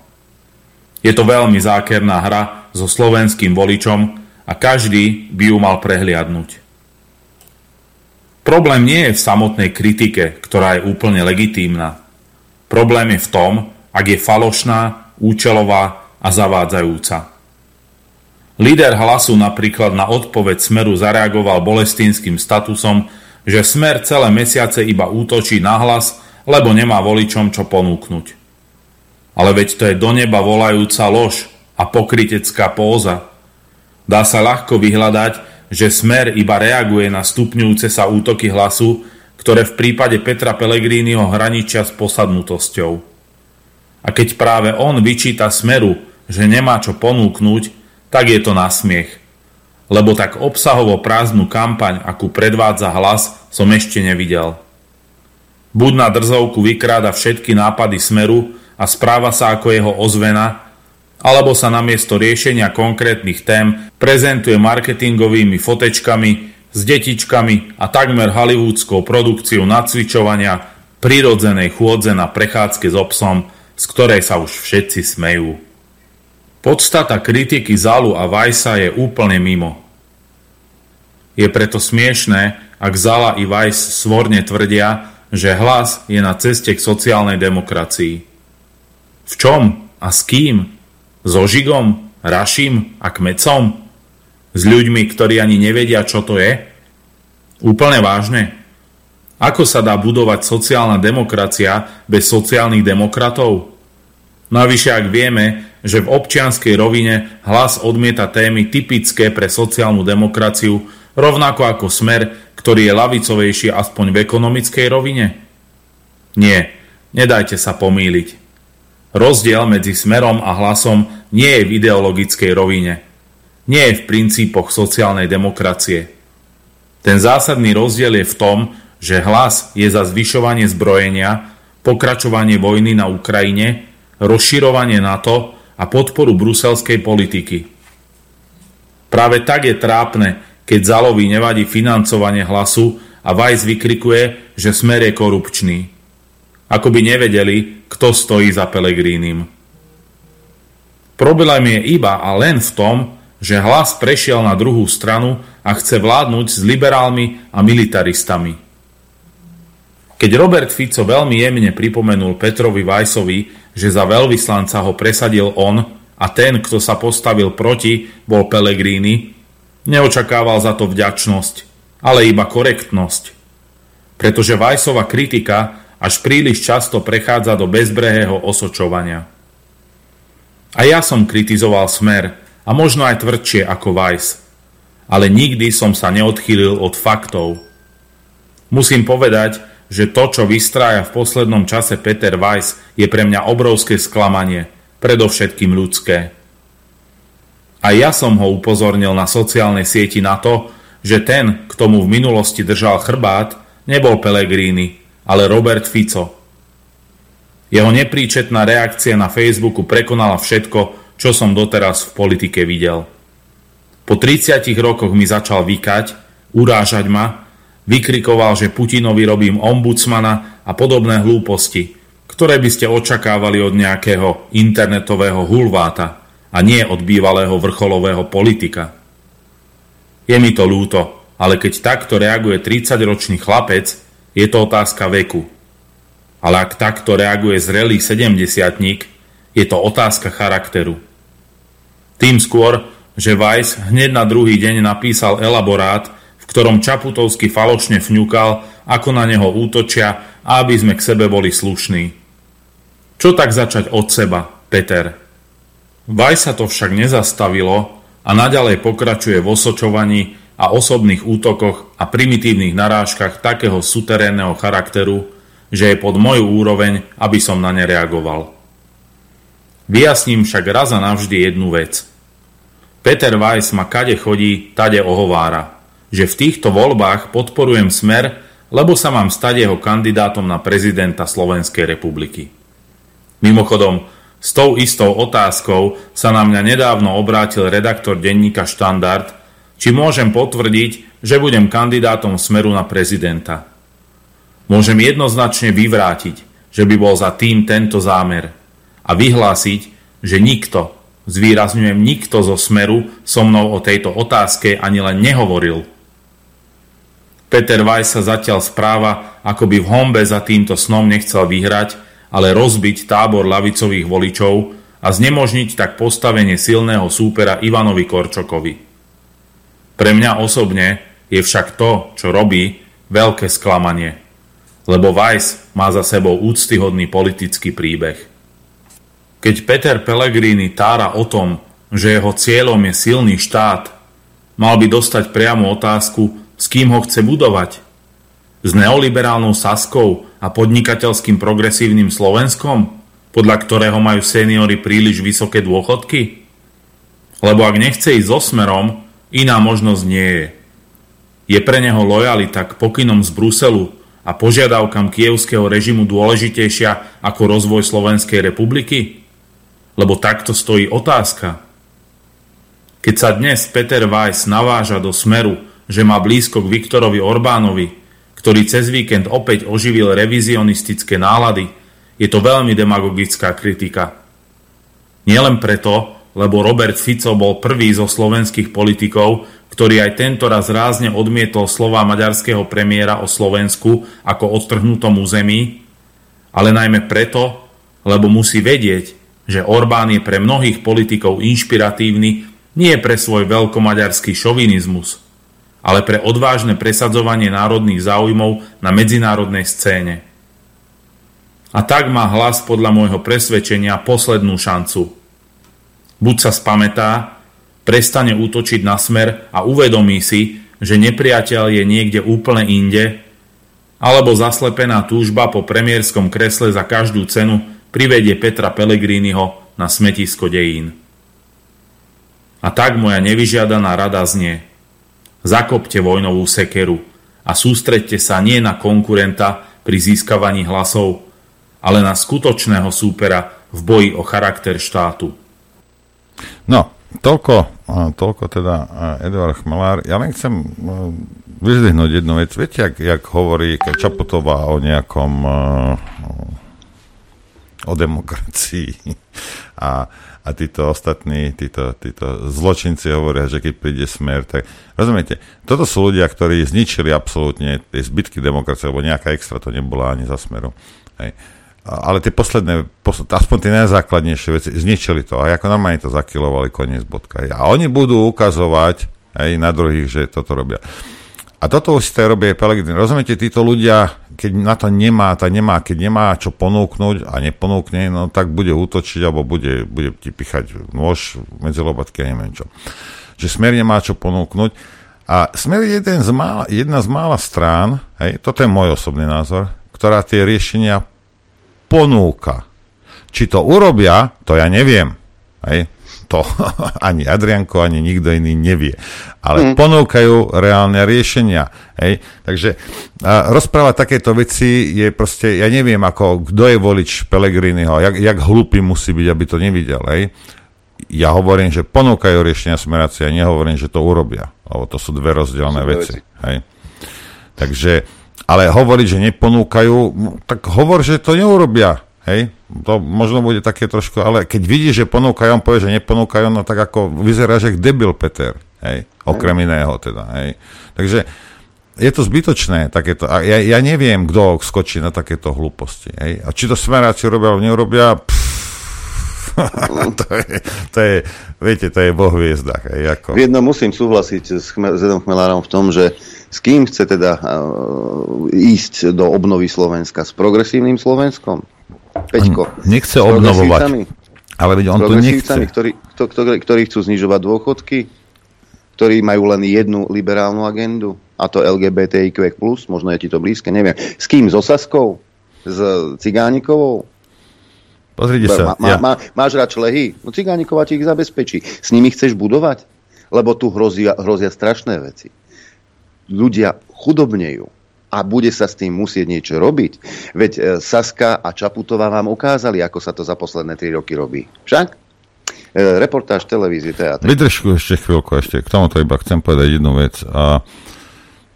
Je to veľmi zákerná hra so slovenským voličom a každý by ju mal prehliadnúť. Problém nie je v samotnej kritike, ktorá je úplne legitímna. Problém je v tom, ak je falošná, účelová a zavádzajúca. Líder Hlasu napríklad na odpoveď Smeru zareagoval bolestínskym statusom, že Smer celé mesiace iba útočí na Hlas, lebo nemá voličom čo ponúknuť. Ale veď to je do neba volajúca lož a pokrytecká póza. Dá sa ľahko vyhľadať, že Smer iba reaguje na stupňujúce sa útoky Hlasu, ktoré v prípade Petra Pellegriniho hraničia s posadnutosťou. A keď práve on vyčíta Smeru, že nemá čo ponúknuť, tak je to nasmiech. Lebo tak obsahovo prázdnu kampaň, akú predvádza Hlas, som ešte nevidel. Buď na drzovku vykráda všetky nápady Smeru a správa sa ako jeho ozvena, alebo sa namiesto riešenia konkrétnych tém prezentuje marketingovými fotečkami s detičkami a takmer hollywoodskou produkciou nacvičovania prirodzenej chôdze na prechádzke s obsom, z ktorej sa už všetci smejú. Podstata kritiky Zalu a Weissa je úplne mimo. Je preto smiešné, ak Zala i Weiss svorne tvrdia, že Hlas je na ceste k sociálnej demokracii. V čom a s kým? So Žigom, Raším a Kmecom? S ľuďmi, ktorí ani nevedia, čo to je? Úplne vážne. Ako sa dá budovať sociálna demokracia bez sociálnych demokratov? Navyše, ak vieme, že v občianskej rovine Hlas odmieta témy typické pre sociálnu demokraciu, rovnako ako Smer, ktorý je ľavicovejší aspoň v ekonomickej rovine? Nie, nedajte sa pomýliť. Rozdiel medzi Smerom a Hlasom nie je v ideologickej rovine. Nie je v princípoch sociálnej demokracie. Ten zásadný rozdiel je v tom, že Hlas je za zvyšovanie zbrojenia, pokračovanie vojny na Ukrajine, rozširovanie NATO a podporu bruselskej politiky. Práve tak je trápne, keď Zalovi nevadí financovanie Hlasu a Weiss vykrikuje, že Smer je korupčný. ako by nevedeli, kto stojí za Pelegrínim. Problém je iba a len v tom, že Hlas prešiel na druhú stranu a chce vládnuť s liberálmi a militaristami. Keď Robert Fico veľmi jemne pripomenul Petrovi Vajsovi, že za veľvyslanca ho presadil on a ten, kto sa postavil proti, bol Pellegrini, neočakával za to vďačnosť, ale iba korektnosť. Pretože Vajsova kritika až príliš často prechádza do bezbrehého osočovania. A ja som kritizoval Smer, a možno aj tvrdšie ako Vajs, ale nikdy som sa neodchýlil od faktov. Musím povedať, že to, čo vystrája v poslednom čase Peter Weiss, je pre mňa obrovské sklamanie, predovšetkým ľudské. A ja som ho upozornil na sociálnej sieti na to, že ten, kto mu v minulosti držal chrbát, nebol Pellegrini, ale Robert Fico. Jeho nepríčetná reakcia na Facebooku prekonala všetko, čo som doteraz v politike videl. Po tridsiatich rokoch mi začal vykať, urážať ma, vykrikoval, že Putinovi robím ombudsmana a podobné hlúposti, ktoré by ste očakávali od nejakého internetového hulváta a nie od bývalého vrcholového politika. Je mi to ľúto, ale keď takto reaguje tridsaťročný chlapec, je to otázka veku. Ale ak takto reaguje zrelý sedemdesiatnik, je to otázka charakteru. Tým skôr, že Weiss hneď na druhý deň napísal elaborát, v ktorom Čaputovský falošne fňukal, ako na neho útočia, aby sme k sebe boli slušní. Čo tak začať od seba, Peter? Weiss sa to však nezastavilo a naďalej pokračuje v osočovaní a osobných útokoch a primitívnych narážkach takého suterénneho charakteru, že je pod moju úroveň, aby som na ne reagoval. Vyjasním však raz a navždy jednu vec. Peter Weiss ma kade chodí, tade ohovára, že v týchto voľbách podporujem Smer, lebo sa mám stať jeho kandidátom na prezidenta Slovenskej republiky. Mimochodom, s tou istou otázkou sa na mňa nedávno obrátil redaktor denníka Štandard, či môžem potvrdiť, že budem kandidátom Smeru na prezidenta. Môžem jednoznačne vyvrátiť, že by bol za tým tento zámer a vyhlásiť, že nikto, zvýrazňujem nikto zo Smeru, so mnou o tejto otázke ani len nehovoril. Peter Weiss sa zatiaľ správa, ako by v honbe za týmto snom nechcel vyhrať, ale rozbiť tábor ľavicových voličov a znemožniť tak postavenie silného súpera Ivanovi Korčokovi. Pre mňa osobne je však to, čo robí, veľké sklamanie, lebo Weiss má za sebou úctyhodný politický príbeh. Keď Peter Pellegrini tára o tom, že jeho cieľom je silný štát, mal by dostať priamu otázku, s kým ho chce budovať. S neoliberálnou Saskou a podnikateľským progresívnym Slovenskom, podľa ktorého majú seniori príliš vysoké dôchodky? Lebo ak nechce ísť so Smerom, iná možnosť nie je. Je pre neho lojalita k pokynom z Bruselu a požiadavkám kievského režimu dôležitejšia ako rozvoj Slovenskej republiky? Lebo takto stojí otázka. Keď sa dnes Peter Weiss naváža do Smeru, že má blízko k Viktorovi Orbánovi, ktorý cez víkend opäť oživil revizionistické nálady, je to veľmi demagogická kritika. Nielen preto, lebo Robert Fico bol prvý zo slovenských politikov, ktorý aj tento raz rázne odmietol slová maďarského premiéra o Slovensku ako odtrhnutom území, ale najmä preto, lebo musí vedieť, že Orbán je pre mnohých politikov inšpiratívny nie pre svoj veľkomaďarský šovinizmus, ale pre odvážne presadzovanie národných záujmov na medzinárodnej scéne. A tak má Hlas podľa môjho presvedčenia poslednú šancu. Buď sa spamätá, prestane útočiť na Smer a uvedomí si, že nepriateľ je niekde úplne inde, alebo zaslepená túžba po premiérskom kresle za každú cenu privedie Petra Pellegriniho na smetisko dejín. A tak moja nevyžiadaná rada znie: zakopte vojnovú sekeru a sústreďte sa nie na konkurenta pri získavaní hlasov, ale na skutočného súpera v boji o charakter štátu. No, toľko, toľko teda Eduard Chmelár. Ja len chcem vyzdvihnúť jednu vec. Viete, jak, jak hovorí Čaputová o nejakom... o demokracii. A, a títo ostatní, títo, títo zločinci hovoria, že keď príde Smer, tak rozumiete, toto sú ľudia, ktorí zničili absolútne tie zbytky demokracie, lebo nejaká extra to nebola ani za Smeru. Hej. Ale tie posledné, posled, aspoň tie najzákladnejšie veci, zničili to. A ako normálne to zakilovali, koniec, bodka. A oni budú ukazovať aj na druhých, že toto robia. A toto už si to robí Pelegrini. Rozumiete, títo ľudia, keď na to nemá, tak nemá, keď nemá čo ponúknuť a neponúkne, no tak bude útočiť, alebo bude, bude ti pichať nôž medzi lobatky a neviem čo. Že Smer nemá čo ponúknuť. A Smer je jeden z mála, jedna z mála strán, hej, toto je môj osobný názor, ktorá tie riešenia ponúka. Či to urobia, to ja neviem. Hej. To ani Adrianko, ani nikto iný nevie. Ale mm. ponúkajú reálne riešenia. Hej? Takže rozprávať takéto veci je proste, ja neviem, ako, kto je volič Pellegriniho, jak, jak hlupý musí byť, aby to nevidel. Hej? Ja hovorím, že ponúkajú riešenia smerácia, ja nehovorím, že to urobia. Lebo to sú dve rozdielne veci. Hej? Takže, ale hovoriť, že neponúkajú, tak hovor, že to neurobia. Hej? To možno bude také trošku, ale keď vidí, že ponúkajú, on povie, že neponúkajú, no tak ako vyzerá, že debil Peter, hej, okrem iného teda, hej. Takže je to zbytočné takéto, a ja, ja neviem, kto skočí na takéto hlúposti, hej. A či to smeráci robia, alebo neurobia, to je, to je, viete, to je vo hviezdach, hej, ako. V jednom musím súhlasiť s, chme, s Edom Chmelárom v tom, že s kým chce teda uh, ísť do obnovy Slovenska, s progresívnym Slovenskom? Peťko. Nechce obnovovať. Ale veď on to nechce. Ktorí, ktorí, ktorí chcú znižovať dôchodky, ktorí majú len jednu liberálnu agendu, a to el gé bé té í kvé plus, možno je ti to blízke, neviem. S kým? S Osaskou? S Cigánikovou? Pozrite sa. Má, má, ja. má, máš rád šlehy? No Cigánikova ti ich zabezpečí. S nimi chceš budovať? Lebo tu hrozia, hrozia strašné veci. Ľudia chudobnejú. A bude sa s tým musieť niečo robiť. Veď Saska a Čaputová vám ukázali, ako sa to za posledné tri roky robí. Však? E, reportáž televízie teatry. Vydržku ešte chvíľku, ešte k tomuto iba chcem povedať jednu vec. A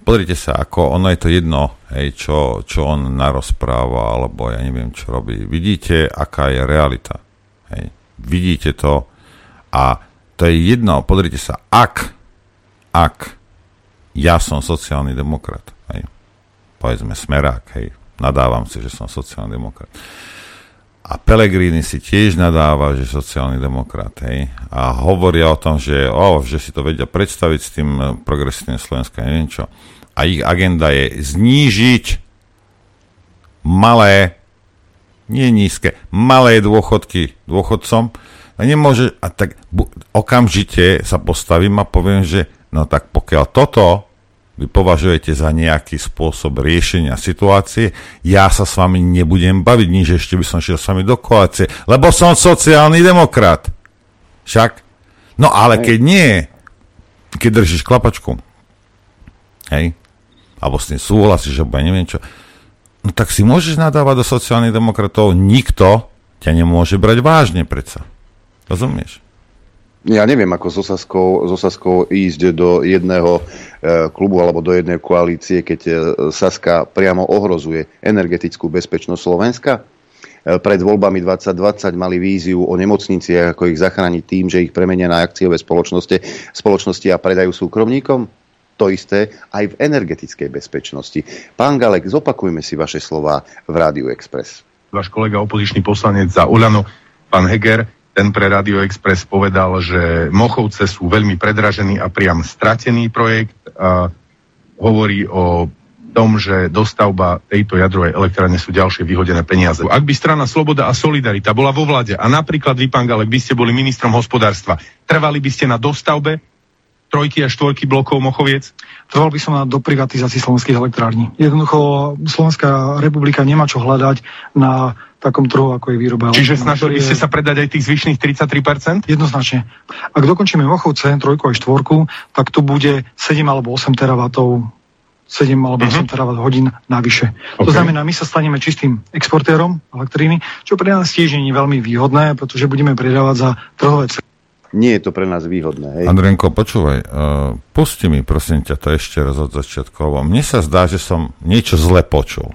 pozrite sa, ako ono je to jedno, hej, čo, čo on narozpráva, alebo ja neviem, čo robí. Vidíte, aká je realita. Hej. Vidíte to. A to je jedno, pozrite sa, ak, ak ja som sociálny demokrat, hej, povedzme Smerák, hej, nadávam si, že som sociálny demokrat. A Pellegrini si tiež nadáva, že sociálny demokrat, hej, a hovoria o tom, že, oh, že si to vedia predstaviť s tým progresívnym Slovenska, neviem čo. A ich agenda je znížiť malé, nie nízke, malé dôchodky dôchodcom. A nemôže, a tak bu, okamžite sa postavím a poviem, že no tak pokiaľ toto vy považujete za nejaký spôsob riešenia situácie, ja sa s vami nebudem baviť, nič ešte by som šiel s vami do koalície, lebo som sociálny demokrat. Však? No ale keď nie, keď držíš klapačku, hej, alebo s tým súhlasíš, alebo ja neviem čo, no tak si môžeš nadávať do sociálnych demokratov, nikto ťa nemôže brať vážne predsa. Rozumieš? Ja neviem, ako s Osaskou, s Osaskou ísť do jedného e, klubu alebo do jednej koalície, keď e, Saska priamo ohrozuje energetickú bezpečnosť Slovenska. E, pred voľbami dvadsať dvadsať mali víziu o nemocniciach, ako ich zachrániť tým, že ich premenia na akciové spoločnosti, spoločnosti a predajú súkromníkom. To isté aj v energetickej bezpečnosti. Pán Galek, zopakujme si vaše slová v Rádiu Express. Váš kolega opozičný poslanec za Oľano, pán Heger, ten pre Radio Express povedal, že Mochovce sú veľmi predražený a priam stratený projekt. A hovorí o tom, že dostavba tejto jadrovej elektrárne sú ďalšie vyhodené peniaze. Ak by strana Sloboda a Solidarita bola vo vláde a napríklad vy, pán Galek, by ste boli ministrom hospodárstva, trvali by ste na dostavbe trojky a štvorky blokov Mochoviec? Trval by som na doprivatizácii slovenských elektrární. Jednoducho, Slovenská republika nemá čo hľadať na takom trhu, ako je výroba. Čiže snažili ste sa predať aj tých zvyšných tridsaťtri percent? Jednoznačne. Ak dokončíme Mochovce, trojku aj štvorku, tak to bude sedem alebo osem teravatov, sedem alebo osem uh-huh. teravat hodín navyše. Okay. To znamená, my sa staneme čistým exportérom elektríny, čo pre nás tiež nie je veľmi výhodné, pretože budeme predávať za trhové ceny. Nie je to pre nás výhodné. Hej. Andrenko, počúvaj, uh, pusti mi, prosím ťa, to ešte raz od začiatku. Mne sa zdá, že som niečo zle počul.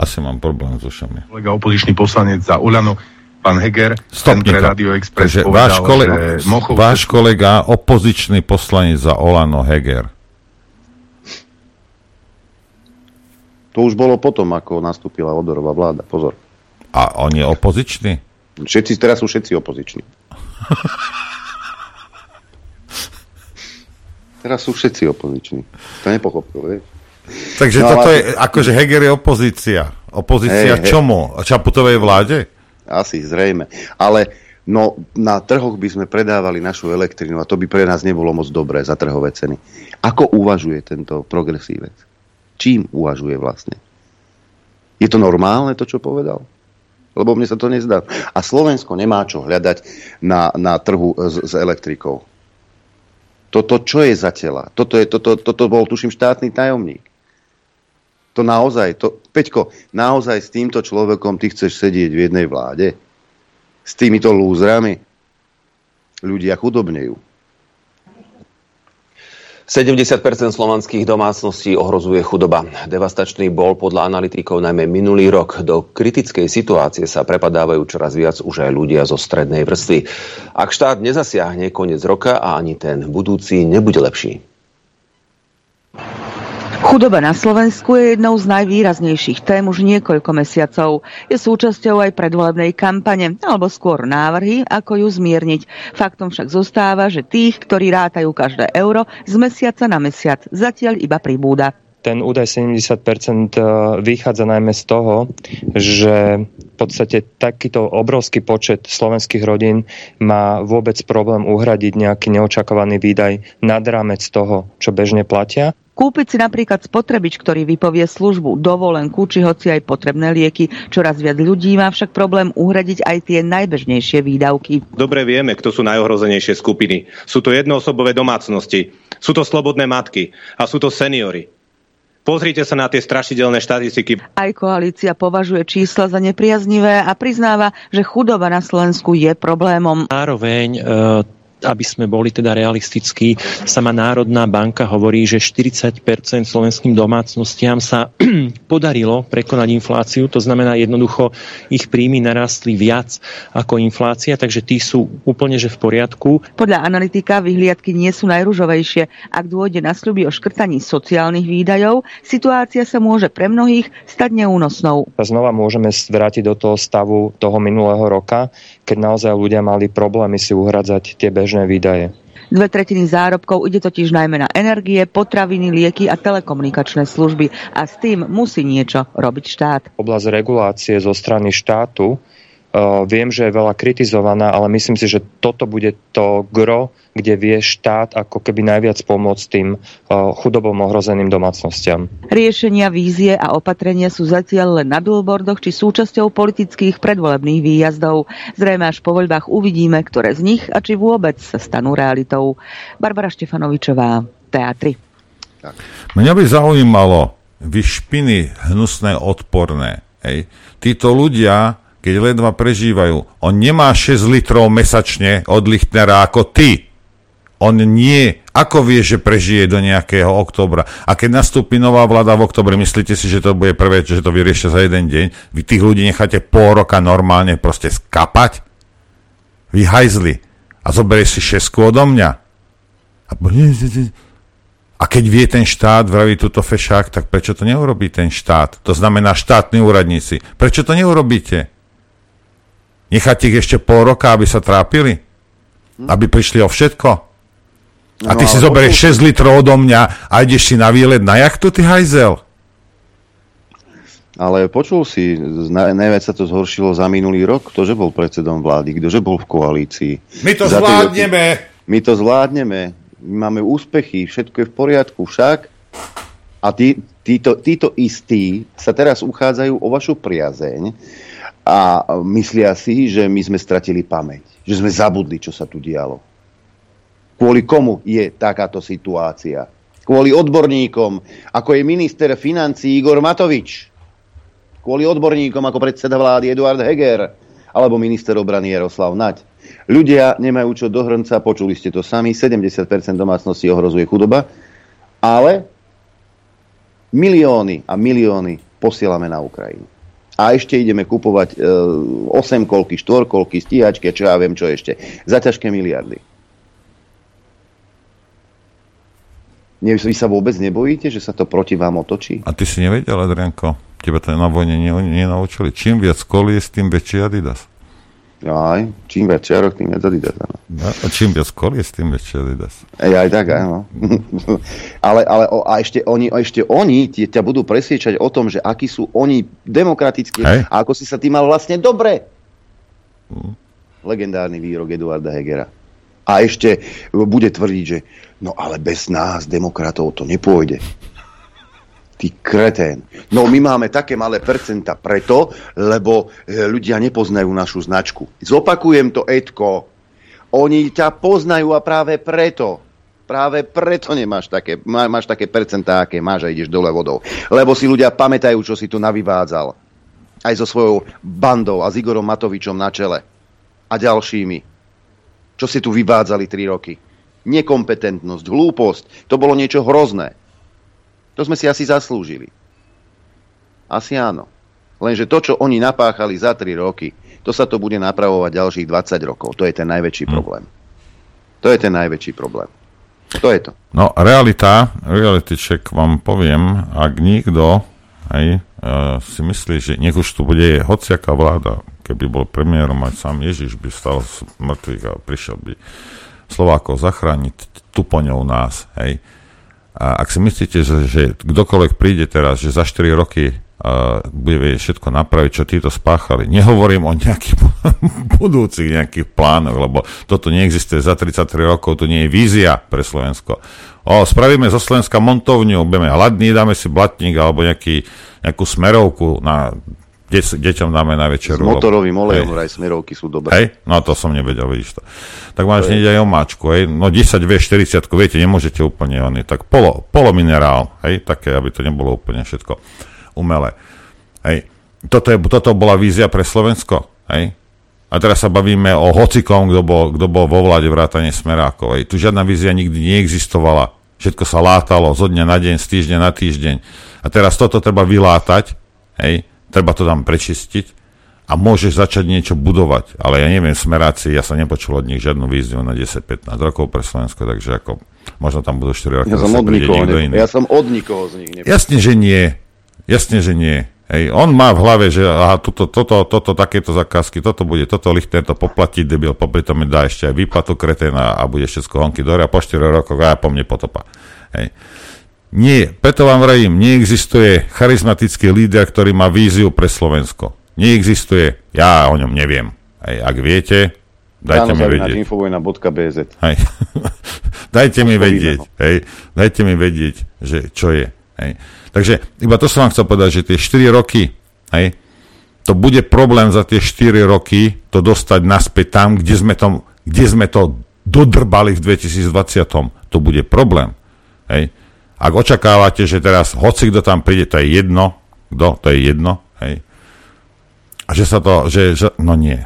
asi mám problém so šami. Kolega opozičný poslanec za Oľano, pán Heger, Centre Radio Express, povedal, váš kolega, že Mochov... Váš kolega, opozičný poslanec za Oľano, Heger. To už bolo potom, ako nastúpila Odorová vláda, pozor. A on je opozičný? Všetci, teraz sú všetci opoziční. Teraz sú všetci opoziční. To nepochopil, vieš? Takže no, toto ale... je, akože Heger je opozícia. Opozícia hey, čomu? Hey. Čaputovej vláde? Asi, zrejme. Ale no, na trhoch by sme predávali našu elektrinu a to by pre nás nebolo moc dobré za trhové ceny. Ako uvažuje tento progresívec? Čím uvažuje vlastne? Je to normálne to, čo povedal? Lebo mne sa to nezdá. A Slovensko nemá čo hľadať na, na trhu s, s elektrikou. Toto čo je za tela? Toto, je, toto, toto bol, tuším, štátny tajomník. To naozaj, to, Peťko, naozaj s týmto človekom ty chceš sedieť v jednej vláde? S týmito lúzrami? Ľudia chudobnejú. sedemdesiat percent slovanských domácností ohrozuje chudoba. Devastačný bol podľa analytikov najmä minulý rok. Do kritickej situácie sa prepadávajú čoraz viac už aj ľudia zo strednej vrstvy. Ak štát nezasiahne, koniec roka a ani ten budúci nebude lepší. Chudoba na Slovensku je jednou z najvýraznejších tém už niekoľko mesiacov. Je súčasťou aj predvolebnej kampane, alebo skôr návrhy, ako ju zmierniť. Faktom však zostáva, že tých, ktorí rátajú každé euro, z mesiaca na mesiac zatiaľ iba pribúda. Ten údaj sedemdesiat percent vychádza najmä z toho, že v podstate takýto obrovský počet slovenských rodín má vôbec problém uhradiť nejaký neočakávaný výdaj nad rámec toho, čo bežne platia. Kúpiť si napríklad spotrebič, ktorý vypovie službu, dovolenku či hoci aj potrebné lieky. Čoraz viac ľudí má však problém uhradiť aj tie najbežnejšie výdavky. Dobre vieme, kto sú najohrozenejšie skupiny. Sú to jednoosobové domácnosti, sú to slobodné matky a sú to seniory. Pozrite sa na tie strašidelné štatistiky. Aj koalícia považuje čísla za nepriaznivé a priznáva, že chudoba na Slovensku je problémom. Zároveň e- aby sme boli teda realistickí, sama Národná banka hovorí, že štyridsať percent slovenským domácnostiam sa podarilo prekonať infláciu, to znamená jednoducho ich príjmy narastli viac ako inflácia, takže tí sú úplne že v poriadku. Podľa analytika vyhliadky nie sú najružovejšie. Ak dôjde na sľuby o škrtaní sociálnych výdajov, situácia sa môže pre mnohých stať neúnosnou. Znova môžeme vrátiť do toho stavu toho minulého roka, keď naozaj ľudia mali problémy si uhradzať tie bežné výdaje. Dve tretiny zárobkov ide totiž najmä na energie, potraviny, lieky a telekomunikačné služby a s tým musí niečo robiť štát. Oblasť regulácie zo strany štátu uh, viem, že je veľa kritizovaná, ale myslím si, že toto bude to gro, kde vie štát ako keby najviac pomôcť tým uh, chudobom ohrozeným domácnostiam. Riešenia, vízie a opatrenia sú zatiaľ len na billboardoch či súčasťou politických predvolebných výjazdov. Zrejme až po voľbách uvidíme, ktoré z nich a či vôbec sa stanú realitou. Barbara Štefanovičová, Teatry. Tak. Mňa by zaujímalo, vy špiny hnusné, odporné. Hej. Títo ľudia, keď ledva prežívajú, on nemá šesť litrov mesačne od Lichtnera ako ty. On nie, ako vie, že prežije do nejakého októbra. A keď nastúpi nová vláda v októbri, myslíte si, že to bude prvé, že to vyriešia za jeden deň? Vy tých ľudí necháte pol roka normálne proste skapať? Vy hajzli. A zoberieš si šesku odo mňa. A keď vie ten štát, vraví túto fešák, tak prečo to neurobí ten štát? To znamená štátni úradníci. Prečo to neurobíte? Necháte ich ešte pol roka, aby sa trápili? Aby prišli o všetko? A ty no, si zoberieš šesť litrov odo mňa a ideš si na výlet na jachtu, ty hajzel. Ale počul si, najviac sa to zhoršilo za minulý rok, ktože bol predsedom vlády, ktože bol v koalícii. My to za zvládneme. Tý, my to zvládneme. My máme úspechy, všetko je v poriadku, však. A tí, títo, títo istí sa teraz uchádzajú o vašu priazeň a myslia si, že my sme stratili pamäť. Že sme zabudli, čo sa tu dialo. Kvôli komu je takáto situácia? Kvôli odborníkom, ako je minister financií Igor Matovič. Kvôli odborníkom, ako predseda vlády Eduard Heger. Alebo minister obrany Jaroslav Naď. Ľudia nemajú čo do hrnca, počuli ste to sami. sedemdesiat percent domácností ohrozuje chudoba. Ale milióny a milióny posielame na Ukrajinu. A ešte ideme kupovať osem kolky, štyri kolky, stíhačky, čo ja viem, čo ešte. Za ťažké miliardy. Vy sa vôbec nebojíte, že sa to proti vám otočí? A ty si nevedel, Adrianko? Teba to na vojne nenaučili. Čím viac kolies, tým väčší Adidas. Aj, čím viac čiarok, tým viac Adidas. Áno. A čím viac kolies, tým väčší Adidas. Aj, aj tak, áno. ale ale a ešte oni, a ešte oni tie, ťa budú presviečať o tom, že akí sú oni demokratickí Hej. a ako si sa ty mal vlastne dobre. Hm. Legendárny výrok Eduarda Hegera. A ešte bude tvrdiť, že no ale bez nás, demokratov, to nepôjde. Ty kretén. No my máme také malé percenta preto, lebo ľudia nepoznajú našu značku. Zopakujem to, Edko. Oni ťa poznajú a práve preto, práve preto nemáš také, má, máš také percentá, aké máš a ideš dole vodou. Lebo si ľudia pamätajú, čo si tu navyvádzal. Aj so svojou bandou a s Igorom Matovičom na čele. A ďalšími. Čo si tu vyvádzali tri roky. Nekompetentnosť, hlúposť. To bolo niečo hrozné. To sme si asi zaslúžili. Asi áno. Lenže to, čo oni napáchali za tri roky, to sa to bude napravovať ďalších dvadsať rokov. To je ten najväčší problém. To je ten najväčší problém. To je to. No, realita, reality check vám poviem, ak nikto aj, uh, si myslí, že nech už tu bude hociaká vláda, keby bol premiérom, aj sám Ježiš by stal z mŕtvych a prišiel by Slovákov zachrániť tupoňou nás, hej. A ak si myslíte, že, že kdokoľvek príde teraz, že za štyri roky uh, bude všetko napraviť, čo títo spáchali, nehovorím o nejakých budúcich nejakých plánoch, lebo toto neexistuje za tridsaťtri rokov, to nie je vízia pre Slovensko. O, spravíme zo Slovenska montovňu, budeme hladní, dáme si blatník alebo nejaký, nejakú smerovku na... Deť, deťom dáme na večeru. S motorovým olejom vraj smerovky sú dobré. Hej, no to som nevedel, vidíš to. Tak máš niekde aj omáčku, hej, no desať dvadsať štyridsať, viete, nemôžete úplne oný, tak polo, polominerál, hej, také, aby to nebolo úplne všetko umelé. Hej, toto, je, toto bola vízia pre Slovensko, hej. A teraz sa bavíme o hocikom, kto bol, kto bol vo vláde vrátane Smerákov, hej. Tu žiadna vízia nikdy neexistovala. Všetko sa látalo zo dňa na deň, z týždňa na týždeň. A teraz toto treba vylátať, hej. Treba to tam prečistiť a môžeš začať niečo budovať. Ale ja neviem, smeráci, ja som nepočul od nich žiadnu víziu na desať pätnásť rokov pre Slovensko, takže ako, možno tam budú štyri roky. Ja som od nikoho, ne, ja som od nikoho z nich. Nepočul. Jasne, že nie. Jasne, že nie. Hej, on má v hlave, že aha, toto, toto, toto, takéto zakázky, toto bude, toto Lichter to poplatí, debil, popri tom mi dá ešte aj výplatu kreténa a bude všetko honky dore a po štyroch rokoch a ja po mne potopa. Hej. Nie, preto vám vravím, neexistuje charizmatický líder, ktorý má víziu pre Slovensko. Neexistuje, ja o ňom neviem. Hej, ak viete, dajte Áno, mi vedieť. infovojna bodka bé zet Hej. Dajte mi vedieť, hej. Dajte mi vedieť, že čo je. Hej. Takže iba to som vám chcel povedať, že tie štyri roky, hej, to bude problém za tie štyri roky to dostať naspäť tam, kde sme to, kde sme to dodrbali v dvetisícdvadsať. To bude problém. Hej. Ak očakávate, že teraz hoci kto tam príde, to je jedno, kto, to je jedno, hej. A že sa to, že, že no nie.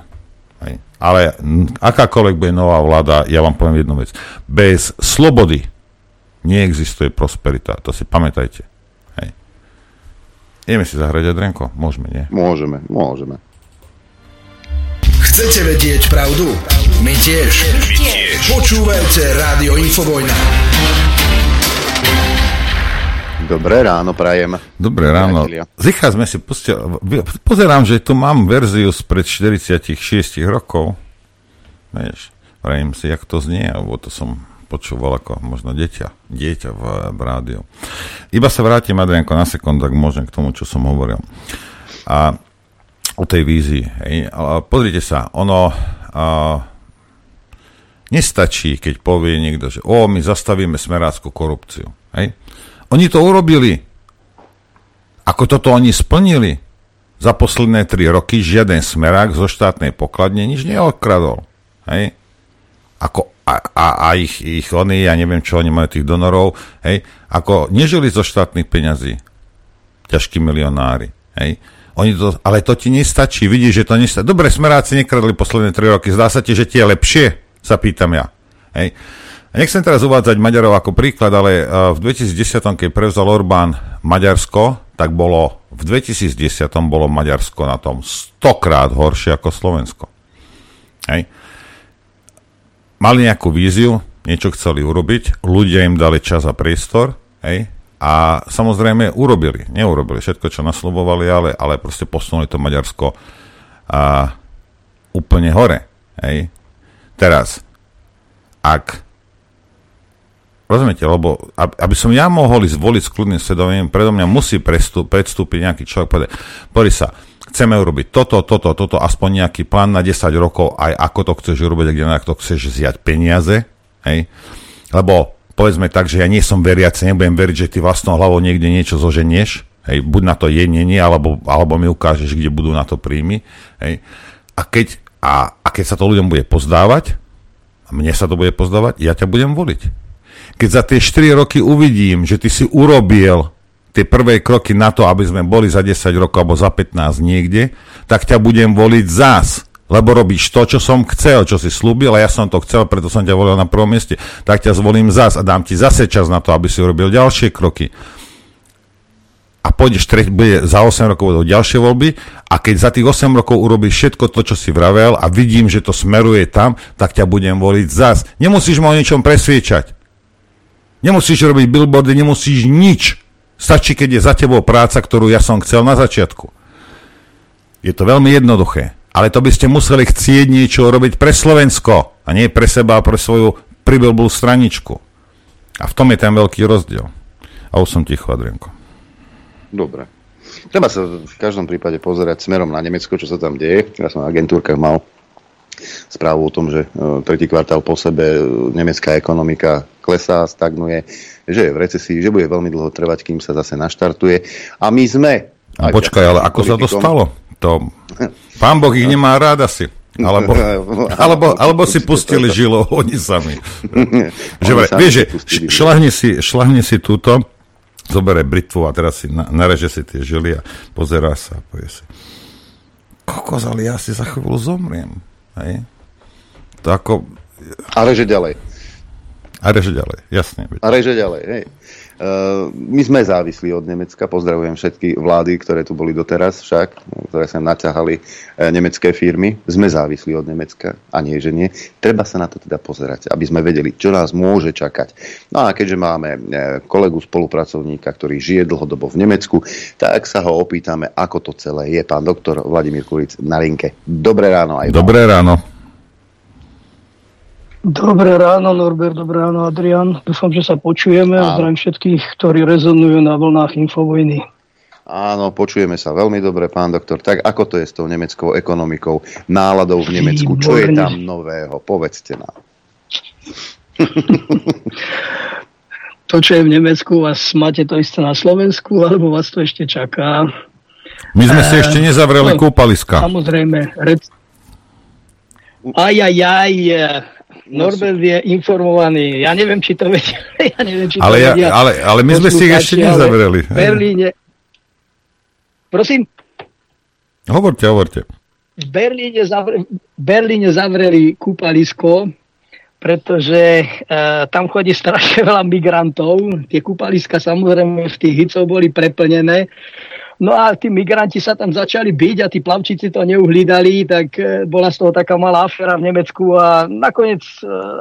Hej. Ale akákoľvek bude nová vláda, ja vám poviem jednu vec. Bez slobody neexistuje prosperita, to si pamätajte. Hej. Ideme si zahrať, Adrenko? Môžeme, nie? Môžeme, môžeme. Chcete vedieť pravdu? My tiež. My tiež. Počúvajte Rádio Infovojna. Dobré ráno, prajem. Dobré ráno. Zicha sme si pustili. Pozerám, že tu mám verziu spred štyridsaťšesť rokov. Vieš, prajem si, jak to znie, alebo to som počúval ako možno dieťa. Dieťa v, v rádiu. Iba sa vrátim, Adrianko, na sekundu, tak môžem k tomu, čo som hovoril. A o tej vízii. Hej. Pozrite sa, ono... A, nestačí, keď povie niekto, že o, my zastavíme smerácku korupciu. Hej. Oni to urobili. Ako toto oni splnili? Za posledné tri roky žiaden smerák zo štátnej pokladne nič neokradol. Hej. Ako, a, a, a ich, ich oni, ja neviem, čo oni majú tých donorov, hej. Ako nežili zo štátnych peňazí. Ťažkí milionári. Hej. Oni to, ale to ti nestačí. Vidíš, že to nestačí. Dobre, smeráci nekradli posledné tri roky. Zdá sa ti, že ti je lepšie? Sa pýtam ja. Hej. Nechcem teraz uvádzať Maďarov ako príklad, ale v dvetisícdesať, keď prevzal Orbán Maďarsko, tak bolo v dvetisícdesať bolo Maďarsko na tom stokrát horšie ako Slovensko. Hej. Mali nejakú víziu, niečo chceli urobiť, ľudia im dali čas a priestor, hej, a samozrejme urobili, neurobili všetko, čo nasľubovali, ale, ale proste posunuli to Maďarsko a, úplne hore. Hej. Teraz, ak rozumiete, lebo aby som ja mohol ísť voliť s kľudným svedomím, predo mňa musí prestup, predstúpiť nejaký človek, povedať, poď sa, chceme urobiť toto, toto, toto, aspoň nejaký plán na desať rokov, aj ako to chceš urobiť, kde na to chceš zjať peniaze, hej, lebo povedzme tak, že ja nie som veriaci, nebudem veriť, že ty vlastnou hlavou niekde niečo zoženieš, hej, buď na to je, nie, nie, alebo, alebo mi ukážeš, kde budú na to príjmy, hej, a keď, a, a keď sa to ľuďom bude pozdávať, a mne sa to bude pozdávať, ja ťa budem voliť. Keď za tie štyri roky uvidím, že ty si urobil tie prvé kroky na to, aby sme boli za desať rokov alebo za pätnásť niekde, tak ťa budem voliť zás, lebo robíš to, čo som chcel, čo si slúbil, a ja som to chcel, preto som ťa volil na prvom mieste, tak ťa zvolím zás a dám ti zase čas na to, aby si urobil ďalšie kroky. A pôjdeš, bude za osem rokov do ďalšie voľby, a keď za tých osem rokov urobíš všetko to, čo si vravel, a vidím, že to smeruje tam, tak ťa budem voliť zás. Nemusíš ma o ničom presviečať. Nemusíš robiť billboardy, nemusíš nič. Stačí, keď je za tebou práca, ktorú ja som chcel na začiatku. Je to veľmi jednoduché, ale to by ste museli chcieť niečo robiť pre Slovensko a nie pre seba a pre svoju priblbú straničku. A v tom je ten veľký rozdiel. A už som ticho, Adrianko. Dobre. Treba sa v každom prípade pozerať smerom na Nemecko, čo sa tam deje. Ja som na agentúrkach mal správu o tom, že tretí kvartál po sebe nemecká ekonomika klesá, stagnuje, že je v recesii, že bude veľmi dlho trvať, kým sa zase naštartuje. A my sme... A počkaj, ale ako politikom, sa to stalo? To... Pán Boh ich nemá rád asi. Alebo, alebo, alebo si pustili žilo oni sami. Že oni sami vieš, že šľahne si, šľahne si túto, zobere britvu a teraz si nareže si tie žily a pozerá sa a povie si, kokos, ale ja si za chvíľu zomriem. Hej. To ako... A reže ďalej. A reže ďalej, jasne. A reže ďalej, hej. Uh, my sme závislí od Nemecka, pozdravujem všetky vlády, ktoré tu boli doteraz však, ktoré sa naťahali uh, nemecké firmy. Sme závislí od Nemecka, a nie, že nie. Treba sa na to teda pozerať, aby sme vedeli, čo nás môže čakať. No a keďže máme uh, kolegu, spolupracovníka, ktorý žije dlhodobo v Nemecku, tak sa ho opýtame, ako to celé je. Pán doktor Vladimír Kuric na linke. Dobré ráno aj vám. Dobré ráno. Dobré ráno, Norbert, dobré ráno, Adrián. Dúfam, že sa počujeme a zdravím všetkých, ktorí rezonujú na vlnách infovojny. Áno, počujeme sa veľmi dobre, pán doktor. Tak ako to je s tou nemeckou ekonomikou, náladou v Nemecku? Výborný. Čo je tam nového? Povedzte nám. To, čo je v Nemecku, vás máte to isté na Slovensku, alebo vás to ešte čaká? My sme si e... ešte nezavreli no, kúpaliska. Samozrejme. Red... Ajajaj, aj. Norbert je informovaný. Ja neviem, či to vedia. Ja neviem, či to ale, vedia. Ja, ale, ale my sme si ich ešte nezavreli. Berlíne... Prosím? Hovorte, hovorte. V Berlíne, zavre... Berlíne zavreli kúpalisko, pretože uh, tam chodí strašne veľa migrantov. Tie kúpaliska samozrejme v tých hicoch boli preplnené. No a tí migranti sa tam začali byť a tí plavčíci to neuhlídali, tak bola z toho taká malá aféra v Nemecku a nakoniec,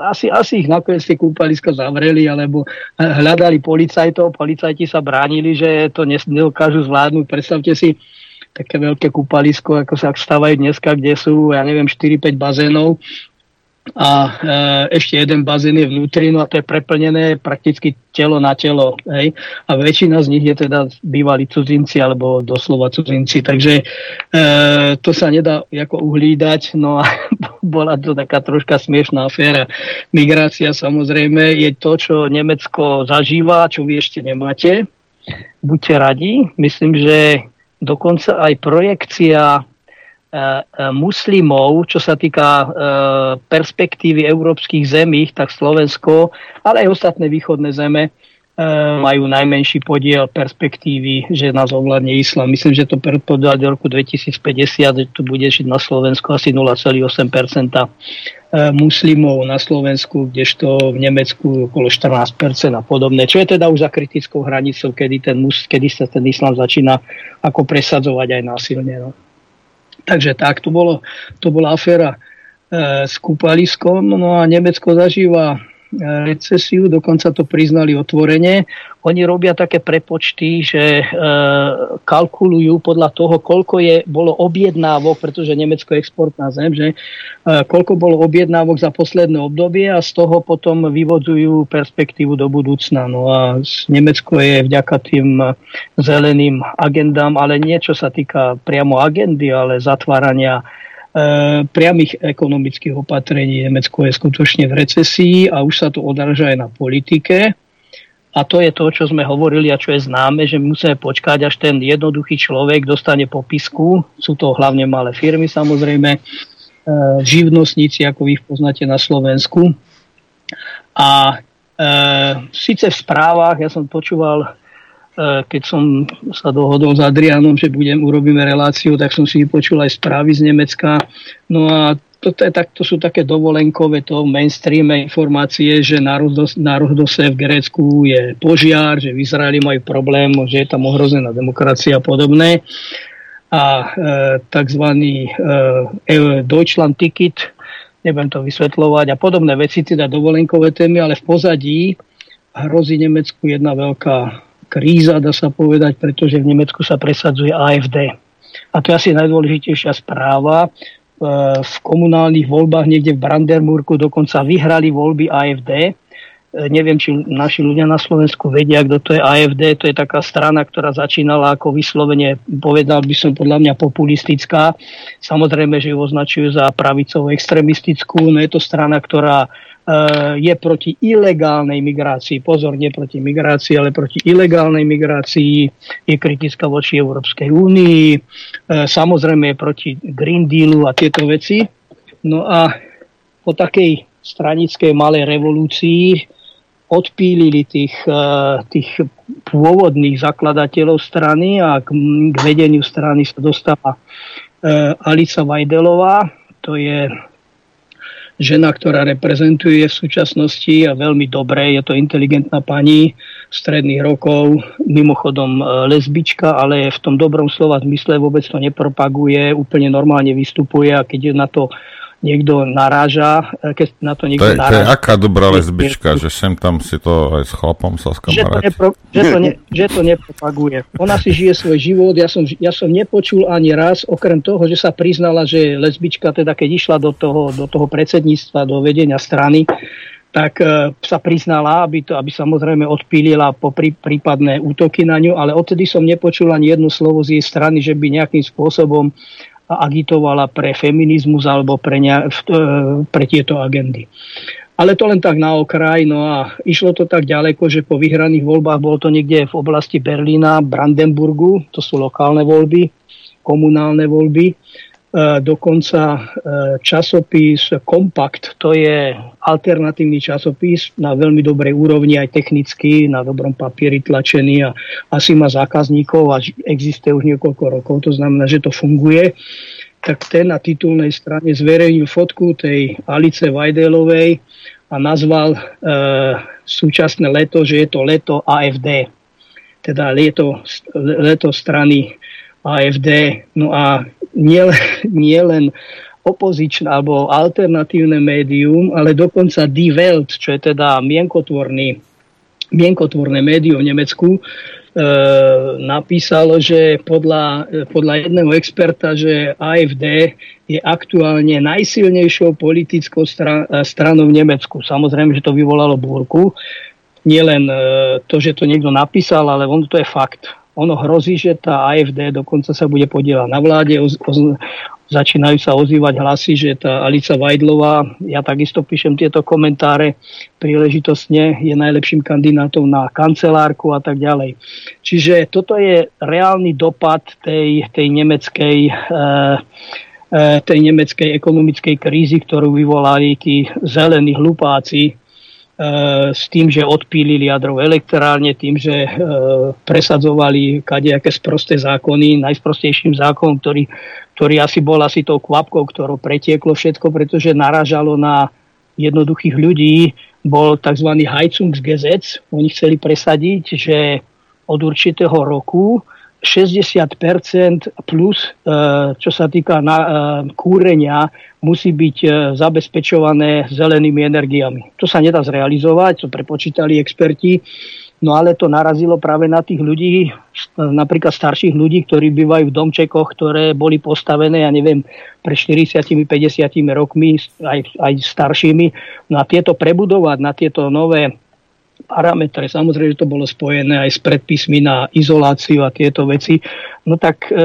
asi, asi ich nakoniec tie kúpaliska zavreli, alebo hľadali policajtov, policajti sa bránili, že to nedokážu zvládnuť. Predstavte si také veľké kúpalisko, ako sa stávajú dneska, kde sú, ja neviem, štyri päť bazénov a e, ešte jeden bazén je vnútri, no a to je preplnené prakticky telo na telo, hej? A väčšina z nich je teda bývali cudzinci alebo doslova cudzinci, takže e, to sa nedá ako uhlídať, no a bola to taká troška smiešná aféra. Migrácia samozrejme je to, čo Nemecko zažíva, čo vy ešte nemáte. Buďte radi, myslím, že dokonca aj projekcia muslimov, čo sa týka perspektívy európskych zemí, tak Slovensko, ale aj ostatné východné zeme majú najmenší podiel perspektívy, že nás ovládne islám. Myslím, že to predpokladá do roku dvetisícpäťdesiat, že tu bude žiť na Slovensku asi nula celá osem percenta muslimov na Slovensku, kdežto v Nemecku okolo štrnásť percent a podobne. Čo je teda už za kritickou hranicou, kedy, ten, kedy sa ten islám začína ako presadzovať aj násilne. No. Takže tak, to, bolo, to bola aféra e, s kúpaliskom, no a Nemecko zažíva recesiu, dokonca to priznali otvorene. Oni robia také prepočty, že e, kalkulujú podľa toho, koľko je bolo objednávok, pretože Nemecko je exportná zem, že e, koľko bolo objednávok za posledné obdobie a z toho potom vyvodzujú perspektívu do budúcna. No a Nemecko je vďaka tým zeleným agendám, ale nie čo sa týka priamo agendy, ale zatvárania priamých ekonomických opatrení. Nemecko je skutočne v recesii a už sa to odráža aj na politike. A to je to, čo sme hovorili a čo je známe, že musíme počkať, až ten jednoduchý človek dostane popisku. Sú to hlavne malé firmy, samozrejme, živnostníci, ako vy ich poznáte na Slovensku. A e, síce v správach, ja som počúval, keď som sa dohodol s Adriánom, že budem, urobíme reláciu, tak som si vypočul aj správy z Nemecka. No a to, to, to sú také dovolenkové, to mainstreame informácie, že na Rhodose v Grécku je požiar, že v Izraeli majú problém, že je tam ohrozená demokracia a podobné. A e, takzvaný e, Deutschland Ticket, neviem to vysvetľovať, a podobné veci, teda dovolenkové témy, ale v pozadí hrozí Nemecku jedna veľká kríza, dá sa povedať, pretože v Nemecku sa presadzuje á ef dé. A to je asi najdôležitejšia správa. V komunálnych voľbách niekde v Brandenburgu dokonca vyhrali voľby á ef dé. Neviem, či naši ľudia na Slovensku vedia, kto to je á ef dé. To je taká strana, ktorá začínala ako vyslovene, povedal by som podľa mňa populistická. Samozrejme, že ju označujú za pravicovú extremistickú. No je to strana, ktorá je proti ilegálnej migrácii. Pozor, nie proti migrácii, ale proti ilegálnej migrácii. Je kritická voči Európskej únii. Samozrejme je proti Green Dealu a tieto veci. No a po takej stranickej malej revolúcii odpílili tých, tých pôvodných zakladateľov strany a k, k vedeniu strany sa dostala Alica Vajdelová. To je žena, ktorá reprezentuje v súčasnosti a veľmi dobre, je to inteligentná pani stredných rokov, mimochodom lesbička, ale v tom dobrom slova zmysle, vôbec to nepropaguje, úplne normálne vystupuje a keď na to niekto naráža, keď na to niekto to je, naráža... To je aká dobrá lesbička, je, že sem tam si to aj s chlapom sa skamaráti. Že, že, ne, že to nepropaguje. Ona si žije svoj život, ja som, ja som nepočul ani raz, okrem toho, že sa priznala, že lesbička, teda keď išla do toho, do toho predsedníctva, do vedenia strany, tak e, sa priznala, aby, to, aby samozrejme odpílila po prí, prípadné útoky na ňu, ale odtedy som nepočul ani jedno slovo z jej strany, že by nejakým spôsobom agitovala pre feminizmus alebo pre, ne, pre tieto agendy. Ale to len tak na okraj, no a išlo to tak ďaleko, že po vyhraných voľbách, bolo to niekde v oblasti Berlína, Brandenburgu, to sú lokálne voľby, komunálne voľby, dokonca časopis Kompakt, to je alternatívny časopis na veľmi dobrej úrovni, aj technicky, na dobrom papieri tlačený a asi má zákazníkov a existuje už niekoľko rokov, to znamená, že to funguje. Tak ten na titulnej strane zverejnil fotku tej Alice Vajdelovej a nazval e, súčasné leto, že je to leto á ef dé, teda leto, leto strany á ef dé. No a nie, nie len opozičné alebo alternatívne médium, ale dokonca Die Welt, čo je teda mienkotvorný, mienkotvorné médium v Nemecku, e, napísalo, že podľa, podľa jedného experta, že á ef dé je aktuálne najsilnejšou politickou stran- stranou v Nemecku. Samozrejme, že to vyvolalo búrku. Nie len e, to, že to niekto napísal, ale on to je fakt. Ono hrozí, že tá á ef dé dokonca sa bude podieľať na vláde. Oz, oz, začínajú sa ozývať hlasy, že tá Alica Vajdlová, ja takisto píšem tieto komentáre, príležitostne je najlepším kandidátom na kancelárku a tak ďalej. Čiže toto je reálny dopad tej, tej nemeckej eh, tej nemeckej ekonomickej krízy, ktorú vyvolali tí zelení hlupáci, s tým, že odpílili jadrové elektrárne, tým, že presadzovali kadejaké sprosté zákony, najsprostejším zákonom, ktorý, ktorý asi bol asi tou kvapkou, ktorou pretieklo všetko, pretože naražalo na jednoduchých ľudí, bol tzv. Heizungsgesetz. Oni chceli presadiť, že od určitého roku šesťdesiat percent plus, čo sa týka kúrenia, musí byť zabezpečované zelenými energiami. To sa nedá zrealizovať, to prepočítali experti, no ale to narazilo práve na tých ľudí, napríklad starších ľudí, ktorí bývajú v domčekoch, ktoré boli postavené, ja neviem, pre štyridsiatimi, päťdesiatimi rokmi, aj, aj staršími. No a tieto prebudovať na tieto nové parametre, samozrejme, že to bolo spojené aj s predpismi na izoláciu a tieto veci. No tak e,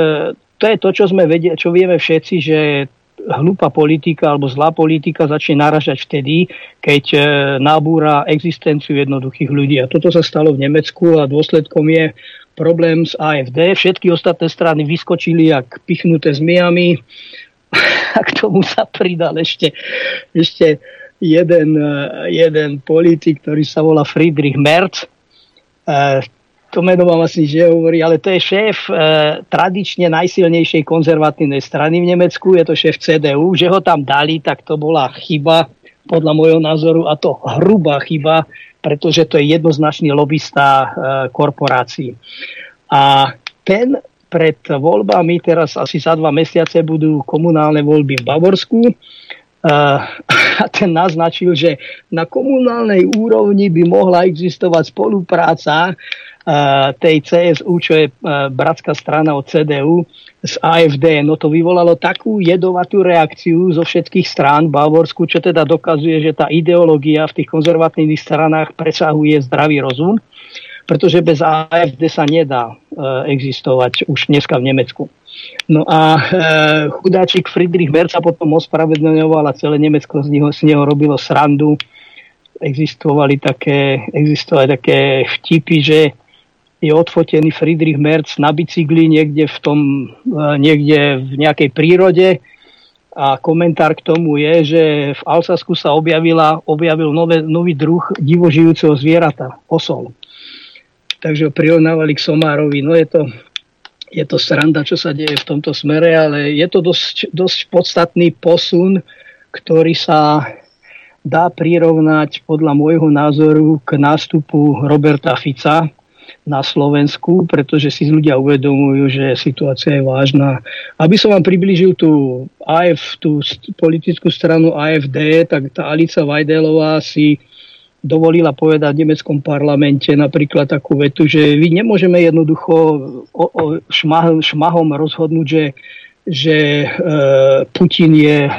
to je to, čo sme vedeli, čo vieme všetci, že hlúpa politika alebo zlá politika začne naražať vtedy, keď e, nabúra existenciu jednoduchých ľudí. A toto sa stalo v Nemecku a dôsledkom je problém s á ef dé. Všetky ostatné strany vyskočili jak pichnuté zmijami a k tomu sa pridal ešte ešte Jeden, jeden politik, ktorý sa volá Friedrich Merz. E, to meno vám asi nehovorí, ale to je šéf e, tradične najsilnejšej konzervatívnej strany v Nemecku. Je to šéf cé dé ú. Že ho tam dali, tak to bola chyba, podľa môjho názoru, a to hrubá chyba, pretože to je jednoznačný lobista e, korporácií. A ten pred voľbami, teraz asi za dva mesiace budú komunálne voľby v Bavorsku, a ten naznačil, že na komunálnej úrovni by mohla existovať spolupráca tej cé es ú, čo je bratská strana od cé dé ú, z á ef dé. No to vyvolalo takú jedovatú reakciu zo všetkých strán v Bavorsku, čo teda dokazuje, že tá ideológia v tých konzervatívnych stranách presahuje zdravý rozum, pretože bez á ef dé sa nedá existovať už dneska v Nemecku. No a e, chudáčik Friedrich Merz sa potom ospravedlňoval a celé Nemecko z neho, z neho robilo srandu. Existovali také, existovali také vtipy, že je odfotený Friedrich Merz na bicykli niekde v tom, e, niekde v nejakej prírode a komentár k tomu je, že v Alsasku sa objavila, objavil nové, nový druh divožijúceho zvierata, osol. Takže ho prirovnávali k somárovi. No je to... Je to sranda, čo sa deje v tomto smere, ale je to dosť, dosť podstatný posun, ktorý sa dá prirovnať podľa môjho názoru k nástupu Roberta Fica na Slovensku, pretože si ľudia uvedomujú, že situácia je vážna. Aby som vám priblížil tú, á ef, tú politickú stranu á ef dé, tak tá Alica Vajdelová si dovolila povedať v nemeckom parlamente napríklad takú vetu, že my nemôžeme jednoducho o, o šmah, šmahom rozhodnúť, že, že e, Putin je e,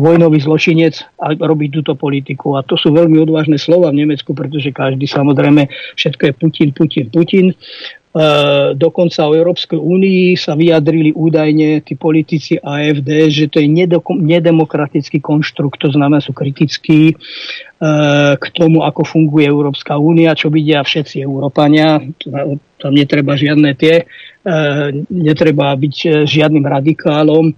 vojnový zločinec a robí túto politiku. A to sú veľmi odvážne slova v Nemecku, pretože každý samozrejme, všetko je Putin, Putin, Putin. E, dokonca o Európskej únii sa vyjadrili údajne tí politici á ef dé, že to je nedok- nedemokratický konštrukt, to znamená, sú kritickí k tomu, ako funguje Európska únia, čo vidia všetci Európania. Tam netreba žiadne tie, netreba byť žiadnym radikálom.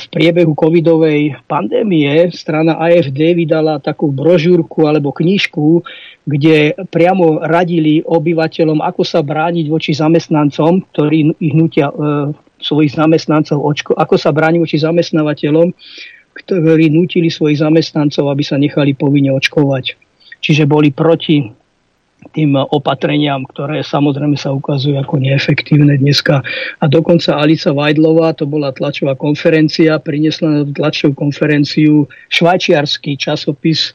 V priebehu covidovej pandémie strana á ef dé vydala takú brožúrku alebo knižku, kde priamo radili obyvateľom, ako sa brániť voči zamestnancom, ktorí ich nutia svojich zamestnancov očko, ako sa brániť voči zamestnávateľom, ktorí nútili svojich zamestnancov, aby sa nechali povinne očkovať. Čiže boli proti tým opatreniam, ktoré samozrejme sa ukazujú ako neefektívne dneska. A dokonca Alica Vajdlová, to bola tlačová konferencia, priniesla na tlačovú konferenciu švajčiarsky časopis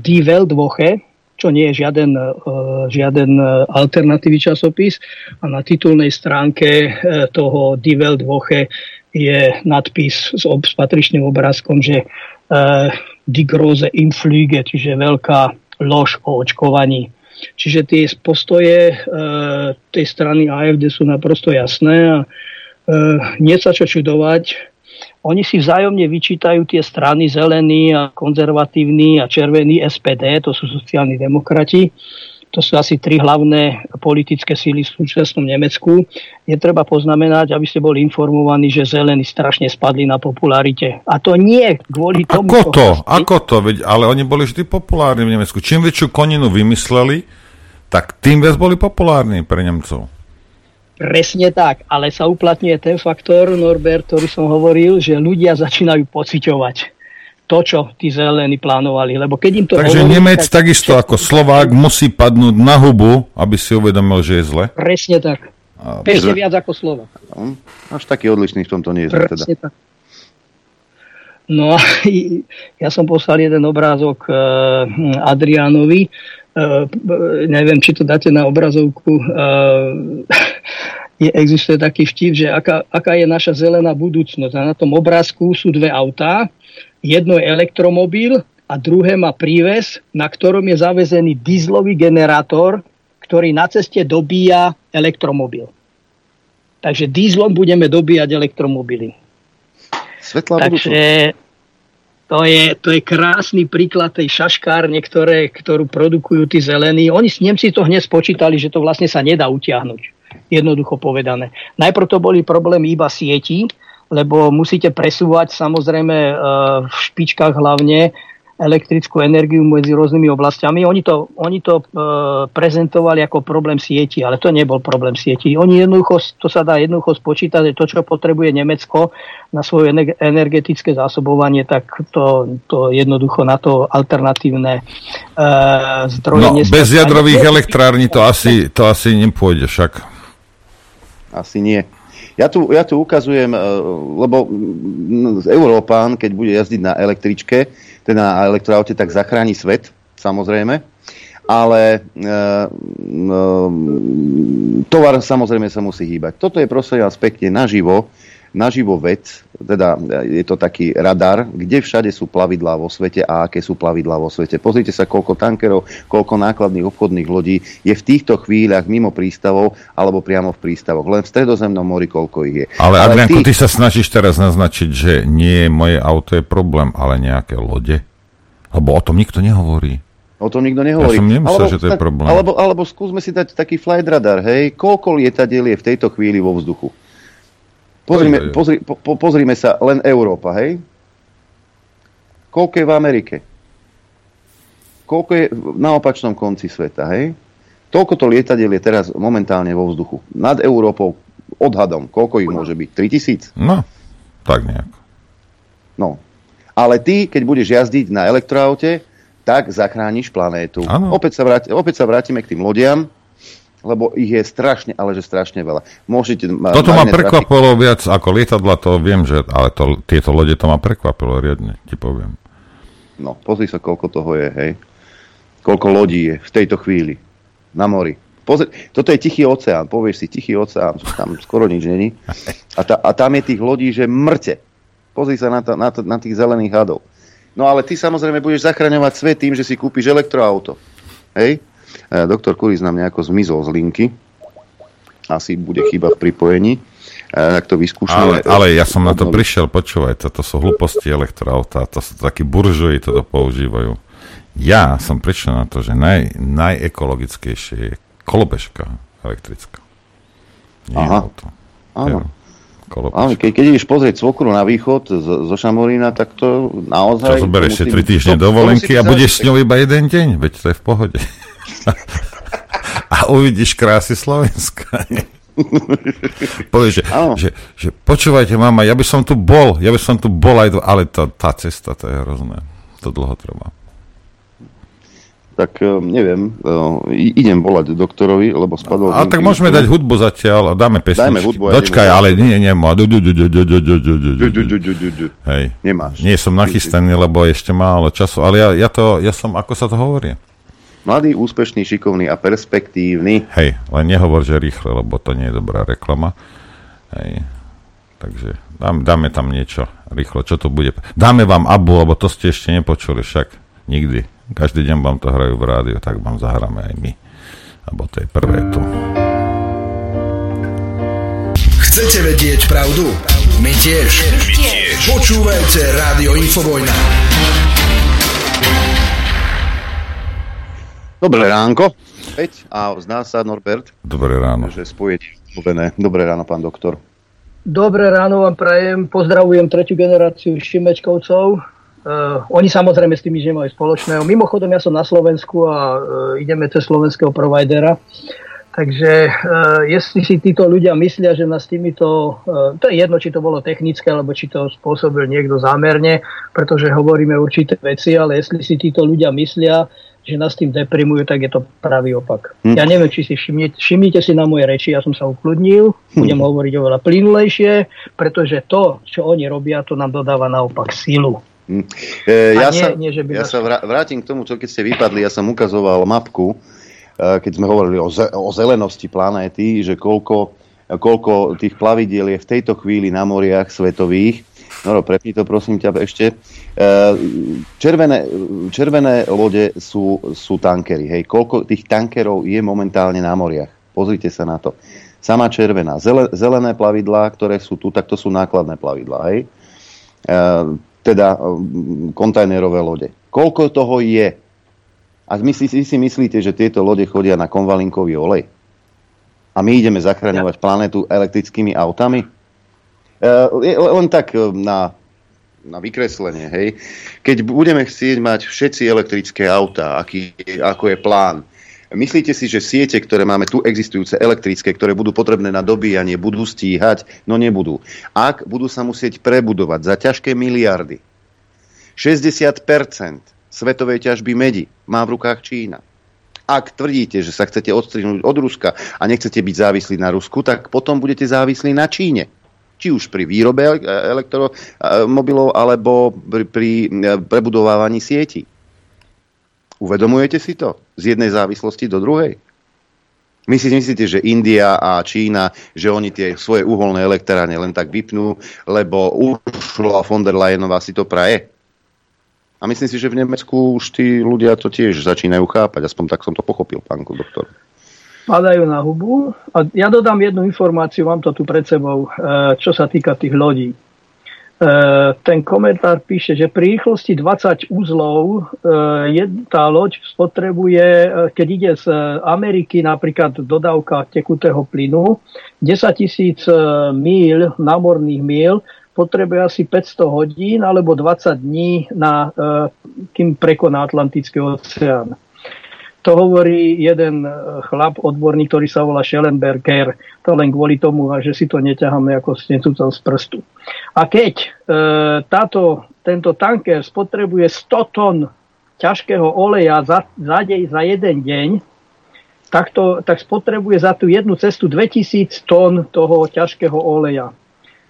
Die Weltwoche, čo nie je žiaden, žiaden alternatívny časopis. A na titulnej stránke toho Die Weltwoche je nadpis s, ob, s patričným obrázkom, že uh, die große Impflüge, čiže veľká lož o očkovaní. Čiže tie postoje uh, tej strany á ef dé sú naprosto jasné a uh, nie sa čo čudovať. Oni si vzájomne vyčítajú tie strany zelený a konzervatívny a červený es pé dé, to sú sociálni demokrati, To sú asi tri hlavné politické síly v súčasnom Nemecku. Je treba poznamenať, aby ste boli informovaní, že zelení strašne spadli na popularite. A to nie kvôli tomu... Ako to? Ako to? Veď, ale oni boli vždy populárni v Nemecku. Čím väčšiu koninu vymysleli, tak tým viac boli populárni pre Nemcov. Presne tak, ale sa uplatňuje ten faktor, Norbert, ktorý som hovoril, že ľudia začínajú pociťovať to, čo tí zelení plánovali. Lebo keď im to Takže hovorí, Nemec tak... takisto ako Slovák musí padnúť na hubu, aby si uvedomil, že je zle. Presne tak. A... Presne viac ako Slovák. Až taký odlišný v tomto nie je. Presne teda. Tak. No a ja som poslal jeden obrázok Adriánovi. Neviem, či to dáte na obrazovku. Je, existuje taký vtip, že aká, aká je naša zelená budúcnosť. A na tom obrázku sú dve autá. Jedno je elektromobil a druhé má príves, na ktorom je zavezený dieselový generátor, ktorý na ceste dobíja elektromobil. Takže dieselom budeme dobíjať elektromobily. Svetlá Takže to je, to je krásny príklad tej šaškárne, ktoré, ktorú produkujú tí zelení. Oni s Nemci to hneď spočítali, že to vlastne sa nedá utiahnuť. Jednoducho povedané. Najprv to boli problémy iba sietí, lebo musíte presúvať samozrejme v špičkách hlavne elektrickú energiu medzi rôznymi oblastiami. Oni to, oni to prezentovali ako problém sieti, ale to nebol problém sieti. Oni jednoducho, to sa dá jednoducho spočítať, že to, čo potrebuje Nemecko na svoje energetické zásobovanie, tak to, to jednoducho na to alternatívne zdroje... No, bez jadrových elektrární to asi, to asi nepôjde však. Asi nie. Ja tu, ja tu ukazujem, lebo Európán, keď bude jazdiť na električke, teda na elektroaute, tak zachráni svet, samozrejme. Ale e, e, tovar samozrejme sa musí hýbať. Toto je prosím vás pekne naživo, naživo vec, teda je to taký radar, kde všade sú plavidlá vo svete a aké sú plavidlá vo svete. Pozrite sa, koľko tankerov, koľko nákladných obchodných lodí je v týchto chvíľach mimo prístavov alebo priamo v prístavoch. Len v Stredozemnom mori koľko ich je. Ale, ale Adriánko, ty... ty sa snažíš teraz naznačiť, že nie moje auto je problém, ale nejaké lode. Lebo o tom nikto nehovorí. O tom nikto nehovorí. Ja som nemusel, alebo, že to je problém. Alebo, alebo skúsme si dať taký flight radar, hej. Koľko lietadiel je v tejto chvíli vo vzduchu? Pozrime, pozri, po, pozrime sa, len Európa, hej? Koľko je v Amerike? Koľko je na opačnom konci sveta, hej? Toľko to lietadiel je teraz momentálne vo vzduchu. Nad Európou odhadom, koľko ich môže byť? tri tisíc? No, tak nejak. No, ale ty, keď budeš jazdiť na elektroaute, tak zachrániš planétu. Opäť sa, vráti, opäť sa vrátime k tým lodiam, lebo ich je strašne, ale že strašne veľa. Môžete, Toto ma prekvapilo trafik. viac ako lietadla, to viem, že, ale to, tieto lode to ma prekvapilo riadne, ti poviem. No, pozri sa, koľko toho je, hej. Koľko lodí je v tejto chvíli na mori. Pozri, toto je Tichý oceán, povieš si, Tichý oceán, tam skoro nič není. A, ta, a tam je tých lodí, že mŕte. Pozri sa na, ta, na, ta, na tých zelených hadov. No ale ty samozrejme budeš zachraňovať svet tým, že si kúpiš elektroauto, hej. Doktor Kuris nám nejako zmizol z linky. Asi bude chyba v pripojení. Tak to vyskúšame. Ale, ale ja som na to prišiel, počúvaj, toto sú hluposti elektroauta, to sú takí buržuji, toto používajú. Ja som prišiel na to, že naj, najekologickejšie je kolobežka elektrická. Nie Aha. auto. Áno. Áno, ke, keď ideš pozrieť svokru na východ z, zo Šamorína, tak to naozaj... To zoberieš ešte tri týždne dovolenky a budeš s ňou iba jeden deň, veď to je v pohode. A uvidíš krásy Slovenska. Povieš, že, že, že počúvajte, mama, ja by som tu bol, ja by som tu bol aj, ale tá, tá cesta, to je hrozné. To dlho trvá. Tak neviem, idem volať doktorovi, lebo spadol... A tak môžeme dať hudbu zatiaľ a dáme pesničky. Dočkaj, ale nie, nemá. Hej. Nemáš. Nie som nachystaný, lebo ešte málo času, ale ja to, ja som, ako sa to hovorí? Mladý, úspešný, šikovný a perspektívny. Hej, len nehovor, že rýchle, lebo to nie je dobrá reklama. Hej. Takže dám, dáme tam niečo rýchlo. Čo to bude? Dáme vám Abu, lebo to ste ešte nepočuli však. Nikdy. Každý deň vám to hrajú v rádiu, tak vám zahráme aj my. Abo to je prvé tu. Chcete vedieť pravdu? My tiež. My tiež. Počúvajte Rádio Infovojna. Dobré ránko. späť a zná sa Norbert. Dobré ráno. Že spojenie uvené. Dobré ráno, pán doktor. Dobré ráno vám prajem. Pozdravujem tretiu generáciu Šimečkovcov. Uh, oni samozrejme s tým nič nemajú spoločného. Mimochodom, ja som na Slovensku a uh, ideme cez slovenského providera. Takže e, jestli si títo ľudia myslia, že nás týmito, e, to je jedno, či to bolo technické, alebo či to spôsobil niekto zámerne, pretože hovoríme určité veci, ale jestli si títo ľudia myslia, že nás tým deprimujú, tak je to pravý opak. Hm. Ja neviem, či si všimnite, všimnite si na moje reči, ja som sa ukludnil, hm. budem hovoriť oveľa plynulejšie, pretože to, čo oni robia, to nám dodáva naopak silu. Hm. E, ja nie, sa, nie, že by ja sa vrátim k tomu, čo keď ste vypadli, ja som ukazoval mapku, keď sme hovorili o zelenosti planéty, že koľko, koľko tých plavidiel je v tejto chvíli na moriach svetových. No, prepni to, prosím ťa, ešte. Červené, červené lode sú, sú tankery. Hej. Koľko tých tankerov je momentálne na moriach? Pozrite sa na to. Sama červená. Zelené plavidlá, ktoré sú tu, tak to sú nákladné plavidlá. Hej. Teda kontajnerové lode. Koľko toho je? A vy si myslíte, že tieto lode chodia na konvalinkový olej? A my ideme zachraňovať ja. planetu elektrickými autami? E, len tak na, na vykreslenie, hej. Keď budeme chcieť mať všetci elektrické autá, aký, ako je plán, myslíte si, že siete, ktoré máme tu existujúce elektrické, ktoré budú potrebné na dobíjanie, budú stíhať? No nebudú. Ak budú sa musieť prebudovať za ťažké miliardy, šesťdesiat percent svetovej ťažby medi má v rukách Čína. Ak tvrdíte, že sa chcete odstrihnúť od Ruska a nechcete byť závislí na Rusku, tak potom budete závislí na Číne. Či už pri výrobe elektromobilov, alebo pri prebudovávaní sietí. Uvedomujete si to? Z jednej závislosti do druhej? My si myslíte, že India a Čína, že oni tie svoje uholné elektrárne len tak vypnú, lebo Ursula von der Leyenová si to praje? A myslím si, že v Nemecku už tí ľudia to tiež začínajú chápať. Aspoň tak som to pochopil, pánku doktor. Padajú na hubu. A ja dodám jednu informáciu, mám to tu pred sebou, čo sa týka tých lodí. Ten komentár píše, že pri rýchlosti dvadsať uzlov tá loď spotrebuje, keď ide z Ameriky napríklad dodávka tekutého plynu, desaťtisíc míľ, námorných míľ, potrebuje asi päťsto hodín alebo dvadsať dní, na, kým prekoná Atlantický oceán. To hovorí jeden chlap, odborník, ktorý sa volá Schellenberger. To len kvôli tomu, že si to neťaháme ako snecúcam z prstu. A keď táto, tento tanker spotrebuje sto ton ťažkého oleja za, za, dej, za jeden deň, tak, to, tak spotrebuje za tú jednu cestu dvetisíc ton toho ťažkého oleja.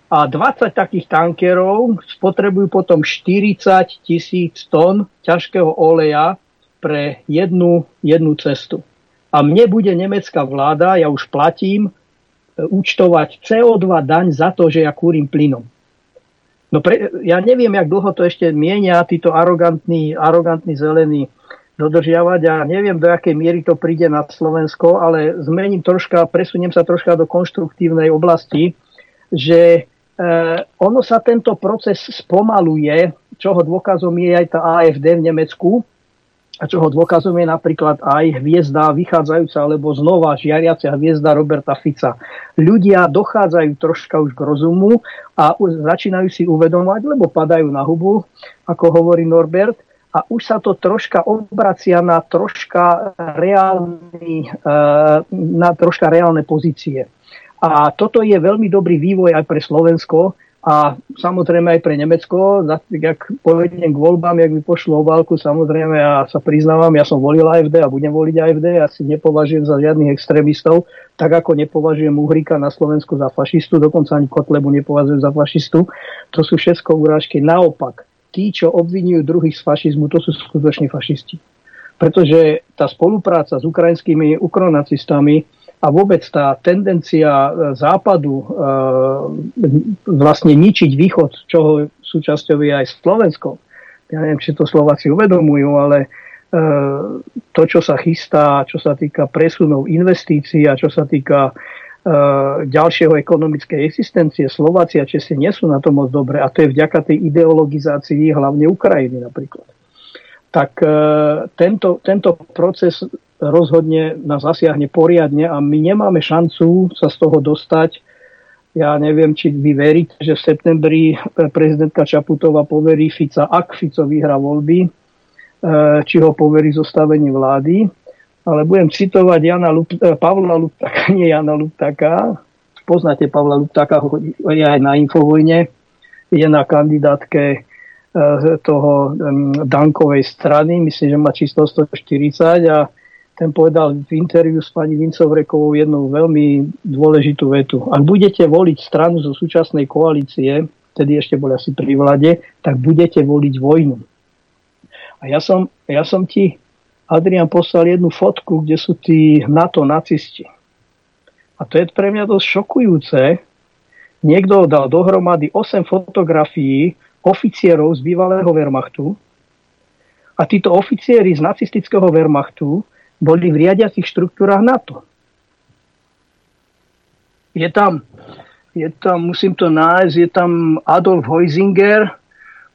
A dvadsať takých tankerov spotrebujú potom štyridsať tisíc ton ťažkého oleja pre jednu, jednu cestu. A mne bude nemecká vláda, ja už platím, účtovať cé ó dva daň za to, že ja kúrim plynom. No pre, ja neviem, jak dlho to ešte mienia títo arogantní, arogantní zelení dodržiavať a neviem, do akej miery to príde na Slovensko, ale zmením troška, presuniem sa troška do konštruktívnej oblasti, že Uh, ono sa tento proces spomaluje, čoho dôkazom je aj tá á ef dé v Nemecku a čoho dôkazom je napríklad aj hviezda vychádzajúca alebo znova žiariaca hviezda Roberta Fica. Ľudia dochádzajú troška už k rozumu a začínajú si uvedomovať, lebo padajú na hubu, ako hovorí Norbert, a už sa to troška obracia na troška reálny, uh, na troška reálne pozície. A toto je veľmi dobrý vývoj aj pre Slovensko a samozrejme aj pre Nemecko. Jak povedem k voľbám, jak by pošlo o válku, samozrejme ja sa priznávam, ja som volil á ef dé a budem voliť á ef dé, ja si nepovažujem za žiadnych extrémistov, tak ako nepovažujem Uhrika na Slovensku za fašistu, dokonca ani Kotlebu nepovažujem za fašistu. To sú všetko urážky. Naopak, tí, čo obvinujú druhých z fašizmu, to sú skutoční fašisti. Pretože tá spolupráca s ukrajinskými ukronacistami a vôbec tá tendencia Západu e, vlastne ničiť Východ, čoho súčasťou je aj Slovensko. Ja neviem, či to Slováci uvedomujú, ale e, to, čo sa chystá, čo sa týka presunov investícií a čo sa týka e, ďalšieho ekonomickej existencie, Slováci a Česi nie sú na to moc dobre. A to je vďaka tej ideologizácii hlavne Ukrajiny napríklad. Tak e, tento, tento proces rozhodne nás zasiahne poriadne a my nemáme šancu sa z toho dostať. Ja neviem, či vy veríte, že v septembri prezidentka Čaputová poverí Fica, ak Fico vyhrá voľby, či ho poverí zostavenie vlády. Ale budem citovať Jana Lup- Pavla Luptaka, nie Jana Luptaka. Poznáte Pavla Luptaka, je aj na Infovojne, je na kandidátke toho Dankovej strany, myslím, že má čisto sto štyridsať, a ten povedal v interviu s pani Vincovrekovou jednu veľmi dôležitú vetu. Ak budete voliť stranu zo súčasnej koalície, tedy ešte boli asi pri vlade, tak budete voliť vojnu. A ja som, ja som ti, Adrián, poslal jednu fotku, kde sú tí NATO nacisti. A to je pre mňa dosť šokujúce. Niekto dal dohromady osem fotografií oficierov z bývalého Wehrmachtu a títo oficiéri z nacistického Wehrmachtu boli v riadiacich štruktúrach NATO. Je tam, je tam, musím to nájsť, je tam Adolf Heusinger,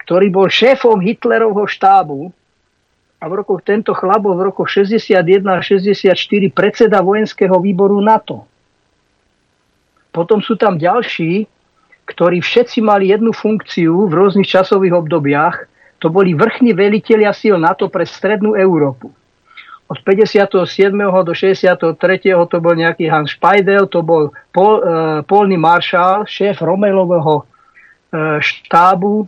ktorý bol šéfom Hitlerovho štábu a v roku, tento chlapov v roku šesťdesiatjeden šesťdesiatštyri predseda vojenského výboru NATO. Potom sú tam ďalší, ktorí všetci mali jednu funkciu v rôznych časových obdobiach. To boli vrchní velitelia síl NATO pre strednú Európu. Od päťdesiatsedem do šesťdesiattri to bol nejaký Hans Speidel, to bol pol, e, polný maršál, šéf Rommelového e, štábu,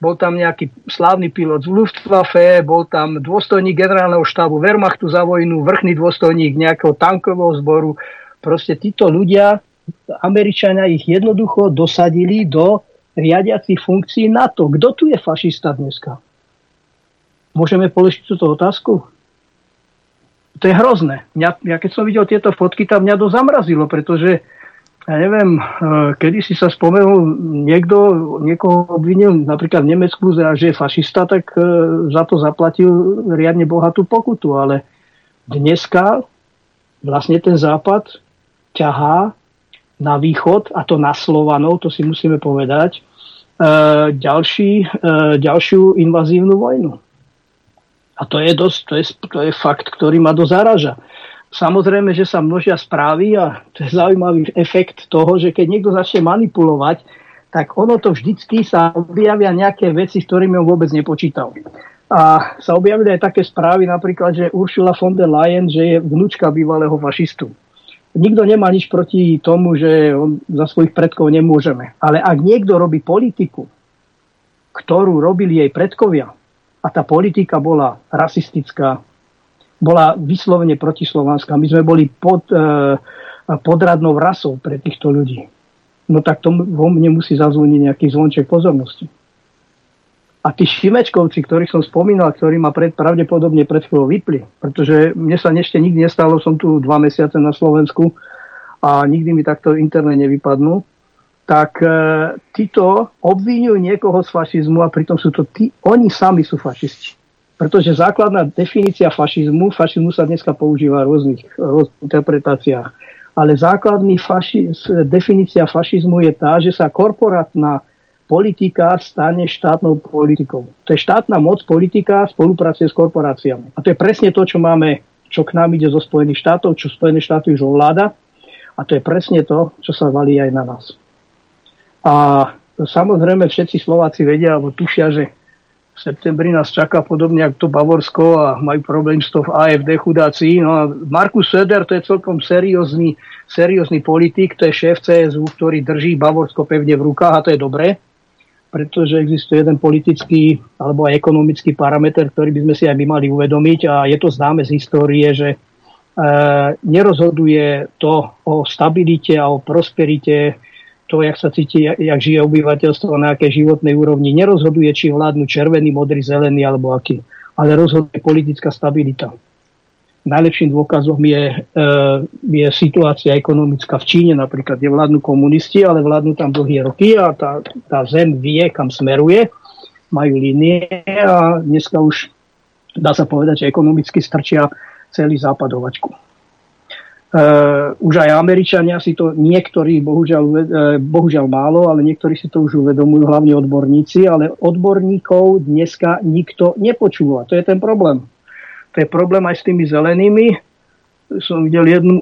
bol tam nejaký slávny pilot z Luftwaffe, bol tam dôstojník generálneho štábu Wehrmachtu za vojnu, vrchný dôstojník nejakého tankového zboru. Proste títo ľudia, Američania, ich jednoducho dosadili do riadiacich funkcií NATO. Kto tu je fašista dneska? Môžeme položiť túto otázku? To je hrozné. Ja, ja keď som videl tieto fotky, tam mňa dosť zamrazilo, pretože ja neviem, kedy si sa spomenul niekto, niekoho obvinil napríklad v Nemecku, že je fašista, tak za to zaplatil riadne bohatú pokutu. Ale dneska vlastne ten Západ ťahá na východ, a to na Slovanov, to si musíme povedať, e, ďalší, e, ďalšiu invazívnu vojnu. A to je, dosť, to, je, to je fakt, ktorý ma dosť zaráža. Samozrejme, že sa množia správy a to je zaujímavý efekt toho, že keď niekto začne manipulovať, tak ono to vždycky sa objavia nejaké veci, s ktorými on vôbec nepočítal. A sa objavili aj také správy, napríklad, že Ursula von der Leyen, že je vnúčka bývalého fašistu. Nikto nemá nič proti tomu, že za svojich predkov nemôžeme. Ale ak niekto robí politiku, ktorú robili jej predkovia, a tá politika bola rasistická, bola vyslovene protislovanská, my sme boli pod, eh, podradnou rasou pre týchto ľudí, no tak tomu vo mne musí zazvoniť nejaký zvonček pozornosti. A tí Šimečkovci, ktorých som spomínal, ktorí ma pred, pravdepodobne pred chvíľou vypli, pretože mne sa ešte nikdy nestalo, som tu dva mesiace na Slovensku a nikdy mi takto internet nevypadnú, tak e, títo obvinujú niekoho z fašizmu a pritom sú to tí, oni sami sú fašisti. Pretože základná definícia fašizmu, fašizmu sa dneska používa v rôznych, rôznych interpretáciách, ale základný fašiz, definícia fašizmu je tá, že sa korporátna politika stane štátnou politikou. To je štátna moc, politika, spolupráce s korporáciami. A to je presne to, čo máme, čo k nám ide zo Spojených štátov, čo Spojené štáty už ovláda. A to je presne to, čo sa valí aj na nás. A samozrejme všetci Slováci vedia, alebo tušia, že v septembri nás čaká podobne ako to Bavorsko a majú problém s to v á ef dé chudáci. No a Markus Söder, to je celkom seriózny, seriózny politik, to je šéf cé es ú, ktorý drží Bavorsko pevne v rukách, a to je dobré, pretože existuje jeden politický alebo aj ekonomický parameter, ktorý by sme si aj my mali uvedomiť, a je to známe z histórie, že e, nerozhoduje to o stabilite a o prosperite, to, jak sa cíti, jak žije obyvateľstvo, na akej životnej úrovni. Nerozhoduje, či vládnu červený, modrý, zelený alebo aký, ale rozhoduje politická stabilita. Najlepším dôkazom je, e, je situácia ekonomická v Číne napríklad, kde vládnu komunisti, ale vládnu tam dlhé roky a tá, tá zem vie, kam smeruje, majú línie a dneska už dá sa povedať, že ekonomicky strčia celý západovačku. E, už aj Američania si to, niektorí, bohužiaľ, bohužiaľ málo, ale niektorí si to už uvedomujú, hlavne odborníci, ale odborníkov dneska nikto nepočúva. To je ten problém. To je problém aj s tými zelenými, som videl jednu,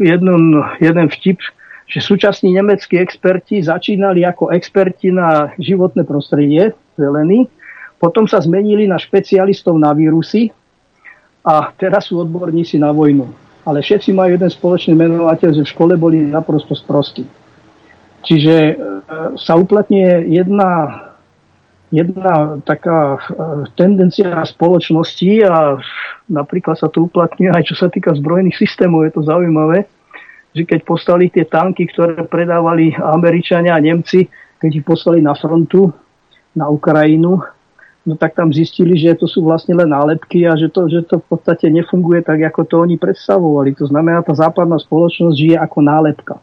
jednu, jeden vtip, že súčasní nemeckí experti začínali ako experti na životné prostredie, zelení, potom sa zmenili na špecialistov na vírusy a teraz sú odborníci na vojnu. Ale všetci majú jeden spoločný menovateľ, že v škole boli naprosto sprostí. Čiže sa uplatňuje jedna, jedna taká tendencia spoločnosti a napríklad sa to uplatňuje aj čo sa týka zbrojných systémov, je to zaujímavé, že keď poslali tie tanky, ktoré predávali Američania a Nemci, keď ich poslali na frontu, na Ukrajinu, no tak tam zistili, že to sú vlastne len nálepky a že to, že to v podstate nefunguje tak, ako to oni predstavovali. To znamená, tá západná spoločnosť žije ako nálepka.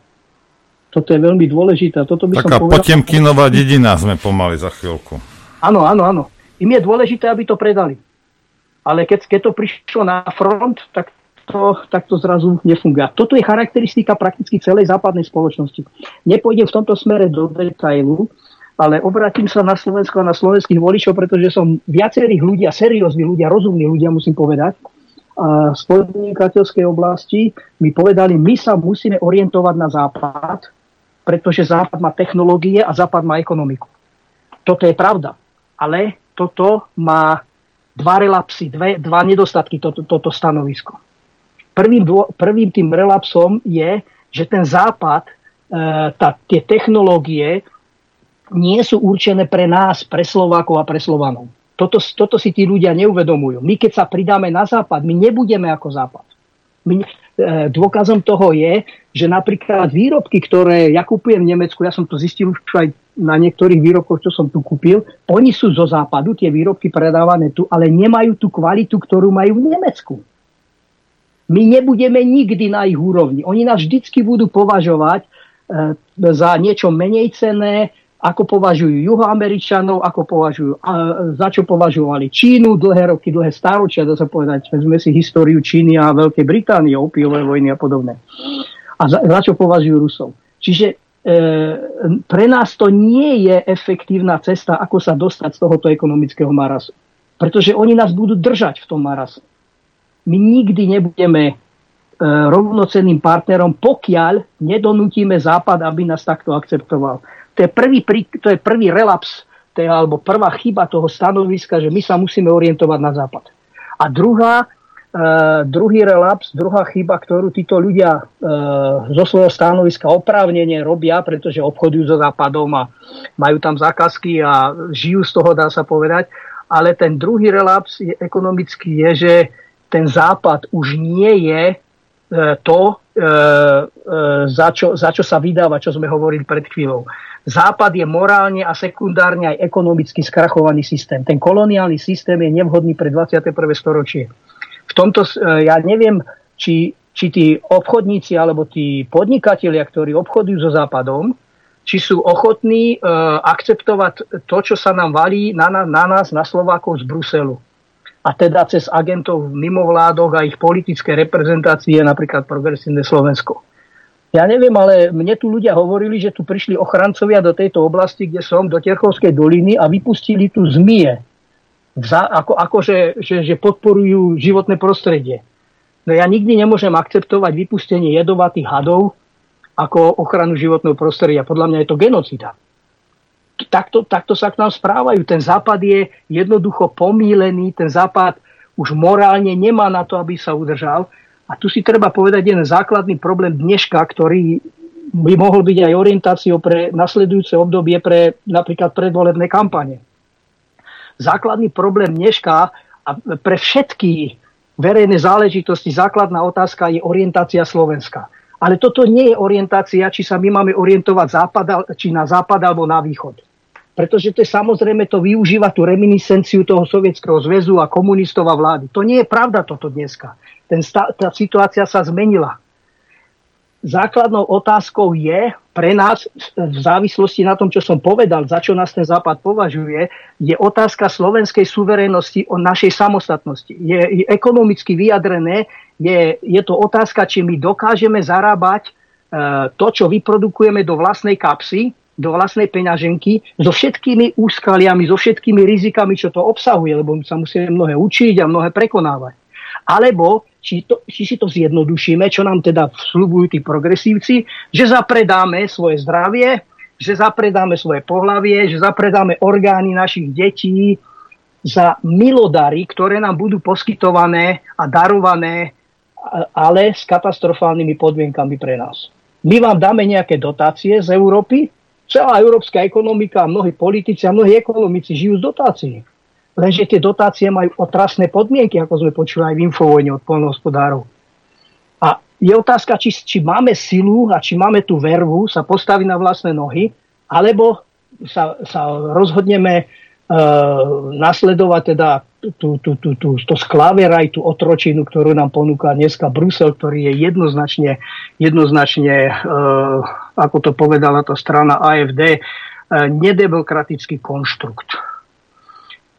Toto je veľmi dôležité. Toto by taká som povedal... Potemkinová dedina sme pomali za chvíľku. Áno, áno, áno. Im je dôležité, aby to predali. Ale keď, keď to prišlo na front, tak To, tak to zrazu nefunguje. Toto je charakteristika prakticky celej západnej spoločnosti. Nepôjdem v tomto smere do detailu, ale obrátim sa na Slovensko a na slovenských voličov, pretože som viacerých ľudí, serióznych ľudia, rozumných ľudia, musím povedať, a z podnikateľskej oblasti mi povedali, my sa musíme orientovať na západ, pretože západ má technológie a západ má ekonomiku. Toto je pravda, ale toto má dva relapsy, dve, dva nedostatky, toto, toto stanovisko. Prvým, dô, prvým tým relapsom je, že ten západ, e, tá, tie technológie nie sú určené pre nás, pre Slovákov a pre Slovanov. Toto, toto si tí ľudia neuvedomujú. My keď sa pridáme na západ, my nebudeme ako západ. My, e, dôkazom toho je, že napríklad výrobky, ktoré ja kupujem v Nemecku, ja som to zistil už aj na niektorých výrobkoch, čo som tu kúpil, oni sú zo západu, tie výrobky predávané tu, ale nemajú tú kvalitu, ktorú majú v Nemecku. My nebudeme nikdy na ich úrovni. Oni nás vždycky budú považovať e, za niečo menej cenné, ako považujú Juhoameričanov, ako považujú, a, za čo považovali Čínu dlhé roky, dlhé stáročia, dá sa povedať, vezme si históriu Číny a Veľkej Británie, opiové vojny a podobné. A za, za čo považujú Rusov. Čiže e, pre nás to nie je efektívna cesta, ako sa dostať z tohoto ekonomického marazu. Pretože oni nás budú držať v tom marazu. My nikdy nebudeme e, rovnocenným partnerom, pokiaľ nedonútime Západ, aby nás takto akceptoval. To je prvý, prí, to je prvý relaps, to je, alebo prvá chyba toho stanoviska, že my sa musíme orientovať na Západ. A druhá, e, druhý relaps, druhá chyba, ktorú títo ľudia e, zo svojho stanoviska oprávnene robia, pretože obchodujú so Západom a majú tam zákazky a žijú z toho, dá sa povedať. Ale ten druhý relaps je, ekonomický je, že ten západ už nie je to, za čo, za čo sa vydáva, čo sme hovorili pred chvíľou. Západ je morálne a sekundárne aj ekonomicky skrachovaný systém. Ten koloniálny systém je nevhodný pre dvadsiate prvé storočie. V tomto ja neviem, či, či tí obchodníci alebo tí podnikatelia, ktorí obchodujú so západom, či sú ochotní akceptovať to, čo sa nám valí na, na, na nás, na Slovákov z Bruselu. A teda cez agentov v mimovládoch a ich politické reprezentácie, napríklad Progresívne Slovensko. Ja neviem, ale mne tu ľudia hovorili, že tu prišli ochrancovia do tejto oblasti, kde som, do Terchovskej doliny a vypustili tu zmije, ako, ako že, že, že podporujú životné prostredie. No ja nikdy nemôžem akceptovať vypustenie jedovatých hadov ako ochranu životného prostredia. Podľa mňa je to genocida. Takto, takto sa k nám správajú. Ten západ je jednoducho pomílený, ten západ už morálne nemá na to, aby sa udržal. A tu si treba povedať jeden základný problém dneška, ktorý by mohol byť aj orientáciou pre nasledujúce obdobie, pre napríklad predvolebné kampane. Základný problém dneška a pre všetky verejné záležitosti základná otázka je orientácia Slovenska. Ale toto nie je orientácia, či sa my máme orientovať západ, či na západ alebo na východ. Pretože to je samozrejme to využíva tú reminiscenciu toho Sovietskeho zväzu a komunistov a vlády. To nie je pravda toto dneska. Ten, tá situácia sa zmenila. Základnou otázkou je pre nás, v závislosti na tom, čo som povedal, za čo nás ten západ považuje, je otázka slovenskej suverénnosti o našej samostatnosti. Je ekonomicky vyjadrené, Je, je to otázka, či my dokážeme zarábať e, to, čo vyprodukujeme do vlastnej kapsy, do vlastnej peňaženky, so všetkými úskaliami, so všetkými rizikami, čo to obsahuje, lebo sa musíme mnohé učiť a mnohé prekonávať. alebo či, to, či si to zjednodušíme, čo nám teda sľubujú tí progresívci, že zapredáme svoje zdravie, že zapredáme svoje pohlavie, že zapredáme orgány našich detí za milodary, ktoré nám budú poskytované a darované, ale s katastrofálnymi podmienkami pre nás. My vám dáme nejaké dotácie z Európy, celá európska ekonomika, mnohí politici a mnohí ekonomici žijú z dotácií. Lenže tie dotácie majú otrasné podmienky, ako sme počuli aj v Infovojne od poľnohospodárov. A je otázka, či, či máme silu a či máme tú vervu sa postaviť na vlastné nohy, alebo sa, sa rozhodneme e, nasledovať teda tú, tú, tú, tú, to skláveraj, tú otročinu, ktorú nám ponúka dneska Brusel, ktorý je jednoznačne, jednoznačne e, ako to povedala tá strana á ef dé, e, nedemokratický konštrukt.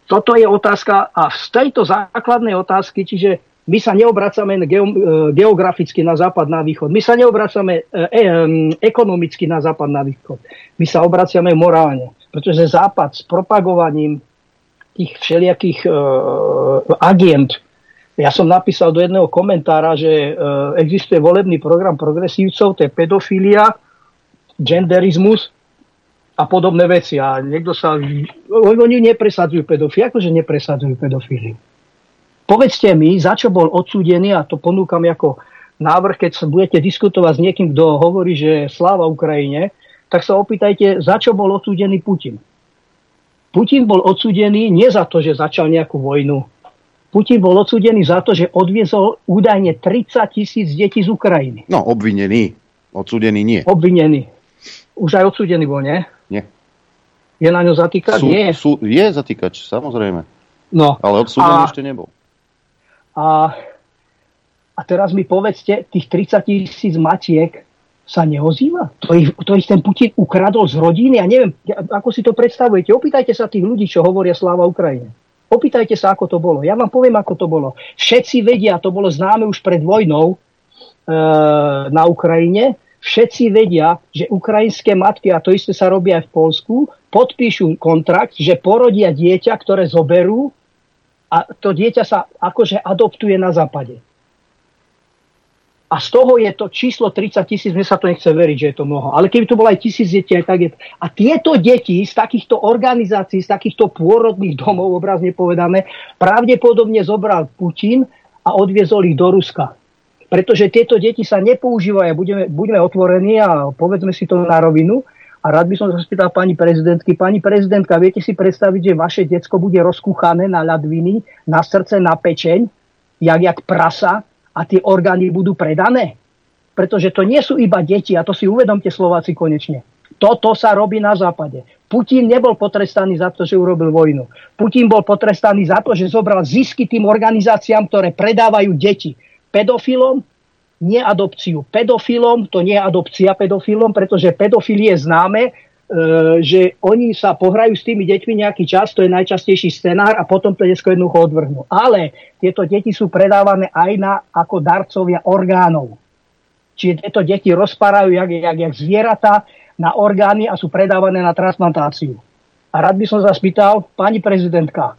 Toto je otázka a z tejto základnej otázky, čiže my sa neobracame geograficky na západ, na východ. My sa neobracame ekonomicky na západ, na východ. My sa obraciame morálne, pretože západ s propagovaním tých všelijakých agent. Ja som napísal do jedného komentára, že existuje volebný program progresívcov, to je pedofilia, genderizmus a podobné veci. A niekto sa... Oni nepresadzujú pedofíliu. Akože nepresadzujú pedofíliu? Povedzte mi, za čo bol odsúdený, a to ponúkam ako návrh, keď sa budete diskutovať s niekým, kto hovorí, že sláva Ukrajine, tak sa opýtajte, za čo bol odsúdený Putin. Putin bol odsúdený nie za to, že začal nejakú vojnu. Putin bol odsúdený za to, že odviezol údajne tridsať tisíc detí z Ukrajiny. No, obvinený. Odsúdený nie. Obvinený. Už aj odsúdený bol, nie? Nie. Je na ňo zatýkač? Sú, nie. Sú, je zatýkač, samozrejme. No. Ale odsúdený a, ešte nebol. A, a teraz mi povedzte, tých tridsať tisíc matiek sa neozýva? To ich, to ich ten Putin ukradol z rodiny? Ja neviem, ako si to predstavujete. Opýtajte sa tých ľudí, čo hovoria sláva Ukrajine. Opýtajte sa, ako to bolo. Ja vám poviem, ako to bolo. Všetci vedia, to bolo známe už pred vojnou e, na Ukrajine. Všetci vedia, že ukrajinské matky, a to isté sa robia aj v Poľsku, podpíšu kontrakt, že porodia dieťa, ktoré zoberú, a to dieťa sa akože adoptuje na západe. A z toho je to číslo tridsať tisíc, mne sa to nechce veriť, že je to mnoho. Ale keby to bolo aj tisíc detí, aj tak je to. A tieto deti z takýchto organizácií, z takýchto pôrodných domov, obrazne povedané, pravdepodobne zobral Putin a odviezol ich do Ruska. Pretože tieto deti sa nepoužívajú. Budeme, budeme otvorení a povedzme si to na rovinu. A rád by som sa spýtal pani prezidentky. Pani prezidentka, viete si predstaviť, že vaše decko bude rozkúchané na ľadviny, na srdce, na pečeň, jak, jak prasa, a tie orgány budú predané? Pretože to nie sú iba deti, a to si uvedomte, Slováci, konečne. Toto sa robí na západe. Putin nebol potrestaný za to, že urobil vojnu. Putin bol potrestaný za to, že zobral zisky tým organizáciám, ktoré predávajú deti. Pedofilom, nie adopciu. Pedofilom, to nie je adopcia pedofilom, pretože pedofili je známe, že oni sa pohrajú s tými deťmi nejaký čas, to je najčastejší scenár, a potom to dnesko jednoducho odvrhnú. Ale tieto deti sú predávané aj na, ako darcovia orgánov. Čiže tieto deti rozparajú jak, jak, jak zvieratá na orgány a sú predávané na transplantáciu. A rád by som sa spýtal, pani prezidentka,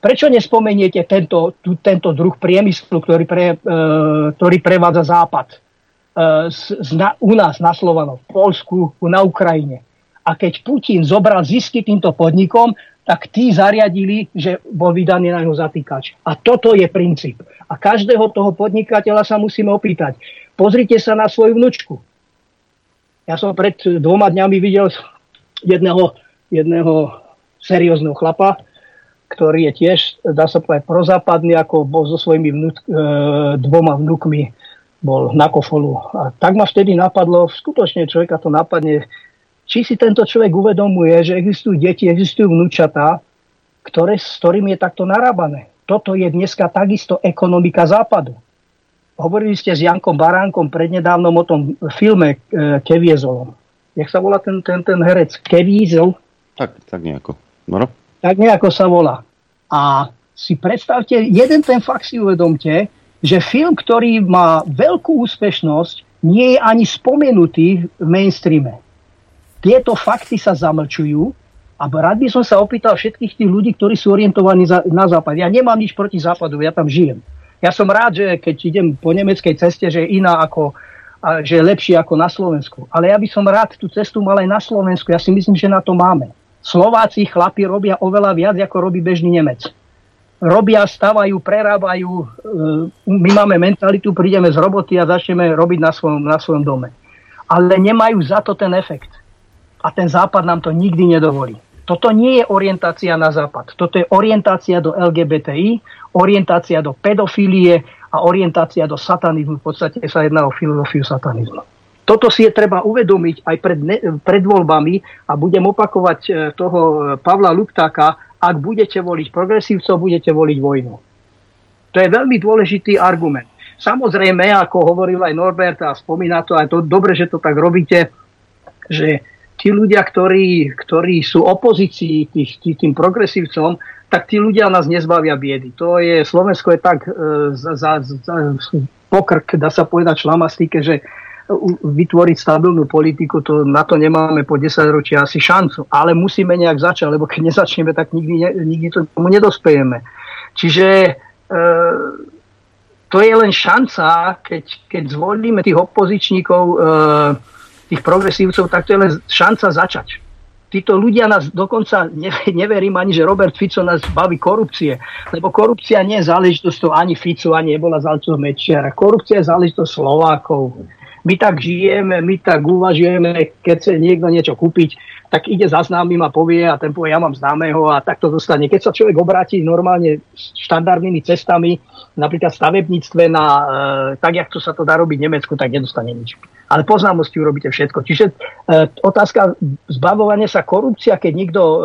prečo nespomeniete tento, tu, tento druh priemyslu, ktorý, pre, e, ktorý prevádza Západ e, z, z na, u nás na Slovanoch, v Poľsku, na Ukrajine? A keď Putin zobral zisky týmto podnikom, tak tí zariadili, že bol vydaný na ňu zatýkač. A toto je princíp. A každého toho podnikateľa sa musíme opýtať. Pozrite sa na svoju vnúčku. Ja som pred dvoma dňami videl jedného, jedného seriózneho chlapa, ktorý je tiež, dá sa povedať, prozápadný, ako bol so svojimi vnuk, e, dvoma vnukmi, bol na kofolu. A tak ma vtedy napadlo, skutočne človeka to napadne, či si tento človek uvedomuje, že existujú deti, existujú vnúčatá, ktoré, s ktorými je takto narábané. Toto je dneska takisto ekonomika Západu. Hovorili ste s Jankom Baránkom prednedávnom o tom filme e, Keviezolom. Jak sa volá ten, ten, ten herec? Keviezol? Tak, tak nejako. No, no. Tak nejako sa volá. A si predstavte, jeden ten fakt si uvedomte, že film, ktorý má veľkú úspešnosť, nie je ani spomenutý v mainstreame. Tieto fakty sa zamlčujú a rád by som sa opýtal všetkých tých ľudí, ktorí sú orientovaní na západ. Ja nemám nič proti západu, ja tam žijem. Ja som rád, že keď idem po nemeckej ceste, že je iná ako, a že je lepšie ako na Slovensku. Ale ja by som rád tú cestu mal aj na Slovensku. Ja si myslím, že na to máme. Slováci chlapi robia oveľa viac, ako robí bežný Nemec. Robia, stavajú, prerábajú. My máme mentalitu, prídeme z roboty a začneme robiť na svojom, na svojom dome. Ale nemajú za to ten efekt. A ten Západ nám to nikdy nedovolí. Toto nie je orientácia na Západ. Toto je orientácia do el gé bé té í, orientácia do pedofílie a orientácia do satanizmu. V podstate sa jedná o filozofiu satanizmu. Toto si je treba uvedomiť aj pred, ne, pred voľbami a budem opakovať toho Pavla Luptáka, ak budete voliť progresívcov, budete voliť vojnu. To je veľmi dôležitý argument. Samozrejme, ako hovoril aj Norbert a spomína to aj to, dobre, že to tak robíte, že tí ľudia, ktorí, ktorí sú opozícii tých, tý, tým progresívcom, tak tí ľudia nás nezbavia biedy. To je, Slovensko je tak e, za, za, za pokrk, dá sa povedať šlamastike, že vytvoriť stabilnú politiku, to, na to nemáme po desaťročia asi šancu. Ale musíme nejak začať, lebo keď nezačneme, tak nikdy, ne, nikdy tomu nedospejeme. Čiže e, to je len šanca, keď, keď zvolíme tých opozičníkov e, tých progresívcov, tak to je len šanca začať. Títo ľudia nás dokonca, neverím ani, že Robert Fico nás baví korupcie, lebo korupcia nie je záležitosť ani Fico, ani nebola záležitosť Mečiara. Korupcia je záležitosť Slovákov. My tak žijeme, my tak uvažujeme, keď sa niekto niečo kúpiť, tak ide za známym a povie, a ten povie, ja mám známeho a tak to dostane. Keď sa človek obráti normálne štandardnými cestami, napríklad v stavebníctve, na, e, tak, jak to sa to dá robiť v Nemecku, tak nedostane nič. Ale poznámosti urobíte všetko. Čiže e, otázka zbavovania sa korupcia, keď niekto e,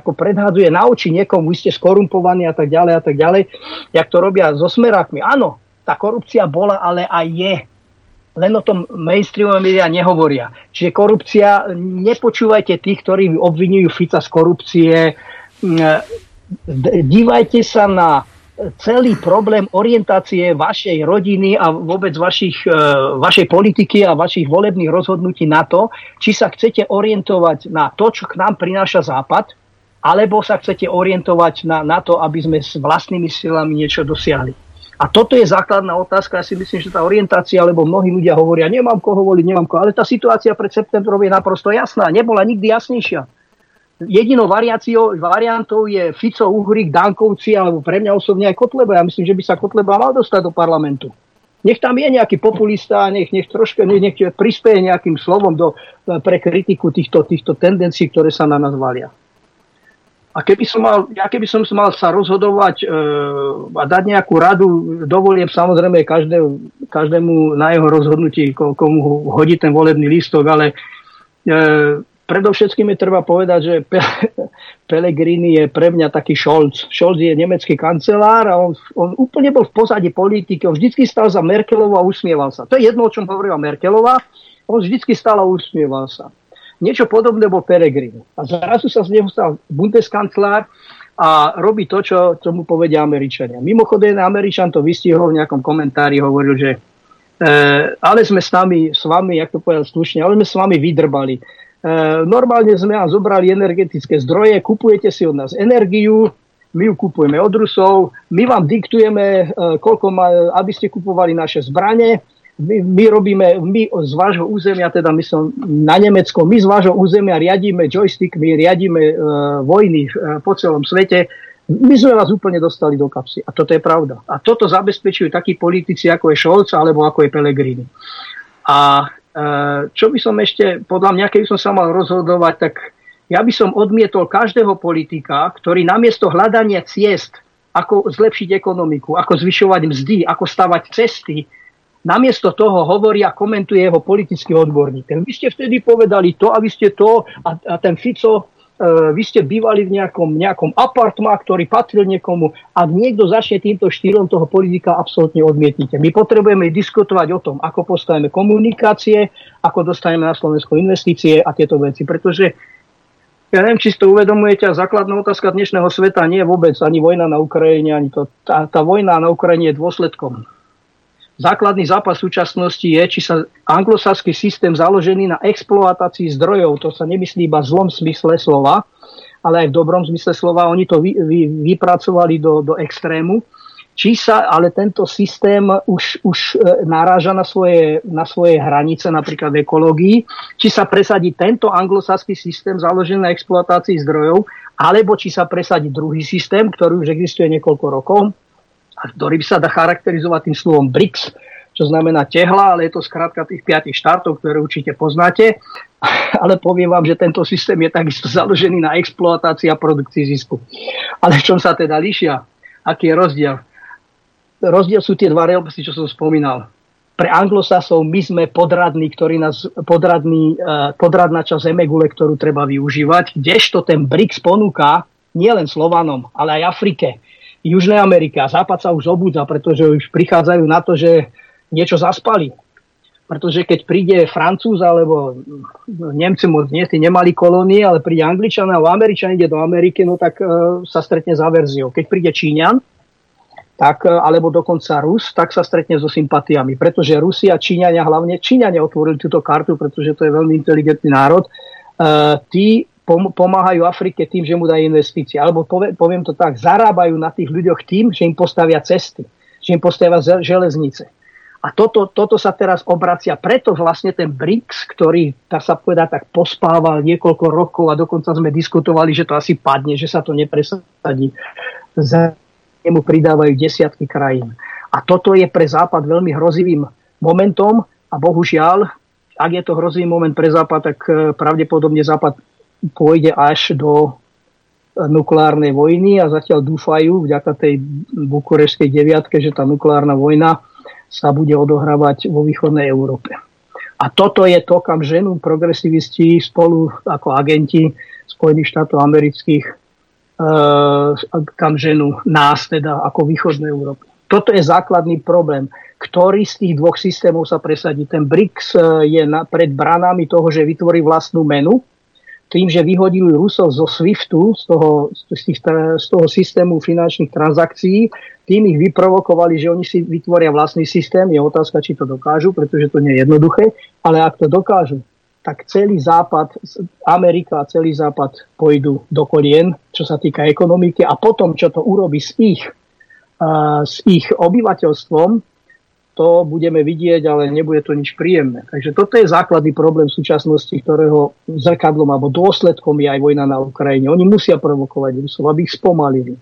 ako predhádzuje na oči niekomu, vy ste skorumpovaní a tak ďalej a tak ďalej, jak to robia so smerákmi. Áno, tá korupcia bola, ale aj je. Len o tom mainstreamové médiá nehovoria. Čiže korupcia, nepočúvajte tých, ktorí obvinujú Fica z korupcie. Dívajte sa na celý problém orientácie vašej rodiny a vôbec vašich, vašej politiky a vašich volebných rozhodnutí na to, či sa chcete orientovať na to, čo k nám prináša Západ, alebo sa chcete orientovať na, na to, aby sme s vlastnými silami niečo dosiahli. A toto je základná otázka. Ja si myslím, že tá orientácia, alebo mnohí ľudia hovoria, nemám koho voliť, nemám koho. Ale tá situácia pred septembrom je naprosto jasná. Nebola nikdy jasnejšia. Jedinou variáciou, variantou je Fico, Uhrík, Dankovci, alebo pre mňa osobne aj Kotleba. Ja myslím, že by sa Kotleba mal dostať do parlamentu. Nech tam je nejaký populista, nech, nech trošku nech, nech prispieje nejakým slovom do, pre kritiku týchto, týchto tendencií, ktoré sa na nás valia. A keby som mal, ja keby som mal sa rozhodovať e, a dať nejakú radu, dovolím samozrejme každé, každému na jeho rozhodnutí, komu hodí ten volebný lístok, ale e, predovšetkým je treba povedať, že Pe- Pellegrini je pre mňa taký Scholz. Scholz je nemecký kancelár a on, on úplne bol v pozadí politiky, on vždycky stál za Merkelovou a usmieval sa. To je jedno, o čom hovorila Merkelová, on vždycky stál a usmieval sa. Niečo podobné bol Peregrin. A zrazu sa z neho stal bundeskancelár a robí to, čo, čo mu povedia Američania. Mimochodem, Američan to vystihol v nejakom komentári, hovoril, že e, ale sme s, nami, s vami, jak to povedal slušne, ale sme s vami vydrbali. E, normálne sme vám zobrali energetické zdroje, kupujete si od nás energiu, my ju kupujeme od Rusov, my vám diktujeme, e, koľko má, aby ste kupovali naše zbrane. My, my robíme, my z vášho územia, teda my som na Nemecko, my z vášho územia riadíme joystick, my riadíme e, vojny e, po celom svete. My sme vás úplne dostali do kapsy. A toto je pravda. A toto zabezpečujú takí politici, ako je Scholz, alebo ako je Pellegrini. A e, čo by som ešte, podľa mňa, keby som sa mal rozhodovať, tak ja by som odmietol každého politika, ktorý namiesto hľadania ciest, ako zlepšiť ekonomiku, ako zvyšovať mzdy, ako stavať cesty, namiesto toho hovorí a komentuje jeho politický odborník. Vy ste vtedy povedali to a vy ste to a, a ten Fico, e, vy ste bývali v nejakom, nejakom apartma, ktorý patril niekomu a niekto začne týmto štýlom toho politika absolútne odmietnite. My potrebujeme diskutovať o tom, ako postavíme komunikácie, ako dostaneme na Slovensko investície a tieto veci, pretože ja neviem, či si to uvedomujete, a základná otázka dnešného sveta nie je vôbec ani vojna na Ukrajine, ani to, tá, tá vojna na Ukrajine je dôsledkom. Základný zápas súčasnosti je, či sa anglosaský systém založený na exploatácii zdrojov, to sa nemyslí iba v zlom smysle slova, ale aj v dobrom smysle slova, oni to vy, vy, vypracovali do, do extrému, Či sa, ale tento systém už, už naráža na svoje, na svoje hranice, napríklad v ekológii, či sa presadí tento anglosaský systém založený na exploatácii zdrojov, alebo či sa presadí druhý systém, ktorý už existuje niekoľko rokov, a ktorý by sa dá charakterizovať tým slovom BRICS, čo znamená tehla, ale je to skrátka tých piatich štátov, ktoré určite poznáte. Ale poviem vám, že tento systém je takisto založený na exploatácii a produkcii zisku. Ale v čom sa teda líšia? Aký je rozdiel? Rozdiel sú tie dva reopsy, čo som spomínal. Pre anglosasov my sme podradní, ktorý nás, podradný, podradná časť zemegule, ktorú treba využívať, kdežto ten BRICS ponúka nielen Slovanom, ale aj Afrike, Južnej Amerike. A Západ sa už obúdza, pretože už prichádzajú na to, že niečo zaspali. Pretože keď príde Francúz alebo Nemci moc nie, tí nemali kolónie, ale príde Angličan a Američan ide do Ameriky, no tak uh, sa stretne s averziou. Keď príde Číňan, tak, alebo dokonca Rus, tak sa stretne so sympatiami. Pretože Rusi a Číňania, hlavne Číňania otvorili túto kartu, pretože to je veľmi inteligentný národ, uh, tí pom- pomáhajú Afrike tým, že mu dajú investície. Alebo povie, poviem to tak, zarábajú na tých ľuďoch tým, že im postavia cesty, že im postavia železnice. A toto, toto sa teraz obracia. Preto vlastne ten BRICS, ktorý, tak sa povedá, tak pospával niekoľko rokov a dokonca sme diskutovali, že to asi padne, že sa to nepresadí. Za mu pridávajú desiatky krajín. A toto je pre Západ veľmi hrozivým momentom a bohužiaľ, ak je to hrozivý moment pre Západ, tak pravdepodobne Západ pôjde až do nukleárnej vojny a zatiaľ dúfajú vďaka tej bukurešskej deviatke, že tá nukleárna vojna sa bude odohrávať vo východnej Európe. A toto je to, kam ženú progresivisti spolu ako agenti Spojených štátov amerických, e, kam ženú nás teda ako východnej Európy. Toto je základný problém. Ktorý z tých dvoch systémov sa presadí? Ten BRICS je na, pred branami toho, že vytvorí vlastnú menu. Tým, že vyhodili Rusov zo SWIFTu, z toho, z, tých, z toho systému finančných transakcií, tým ich vyprovokovali, že oni si vytvoria vlastný systém. Je otázka, či to dokážu, pretože to nie je jednoduché, ale ak to dokážu, tak celý Západ, Amerika a celý Západ pôjdu do kolien, čo sa týka ekonomiky, a potom, čo to urobí s ich, uh, s ich obyvateľstvom, to budeme vidieť, ale nebude to nič príjemné. Takže toto je základný problém v súčasnosti, ktorého zrkadlom alebo dôsledkom je aj vojna na Ukrajine. Oni musia provokovať Rusov, aby ich spomalili.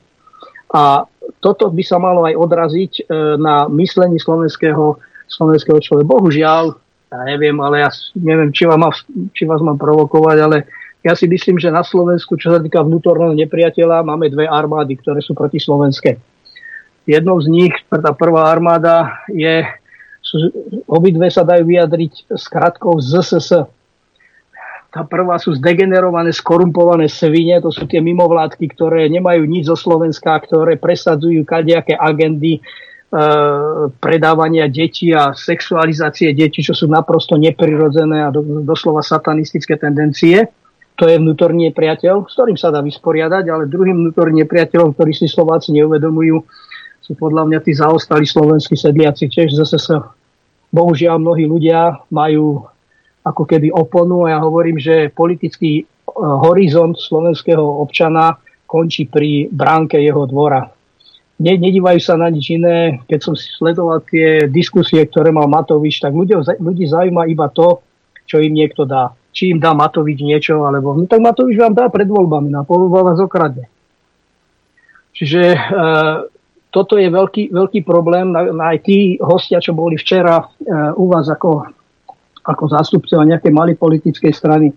A toto by sa malo aj odraziť na myslení slovenského, slovenského človeka. Bohužiaľ, ja neviem, ale ja neviem, či vás, mám, či vás mám provokovať, ale ja si myslím, že na Slovensku, čo sa týka vnútorného nepriateľa, máme dve armády, ktoré sú protislovenské. Jednou z nich, tá prvá armáda, je, obidve sa dajú vyjadriť s krátkou zet es es. Tá prvá sú zdegenerované, skorumpované svine, to sú tie mimovládky, ktoré nemajú nič zo Slovenska, ktoré presadzujú kadejaké agendy e, predávania detí a sexualizácie detí, čo sú naprosto neprirodzené a do, doslova satanistické tendencie. To je vnútorný nepriateľ, s ktorým sa dá vysporiadať, ale druhým vnútorným nepriateľom, ktorý si Slováci neuvedomujú, sú podľa mňa tí zaostali slovenskí sedliaci Čech. Zase sa, bohužiaľ, mnohí ľudia majú ako keby oponu a ja hovorím, že politický horizont slovenského občana končí pri bránke jeho dvora. Nedívajú sa na nič iné. Keď som si sledoval tie diskusie, ktoré mal Matovič, tak ľudí, ľudí zaujíma iba to, čo im niekto dá. Či im dá Matovič niečo, alebo no tak Matovič vám dá pred voľbami, na poľúba vás okradne. Čiže e, toto je veľký, veľký problém. Aj tí hostia, čo boli včera e, u vás ako, ako zástupcov nejakej malej politickej strany. E,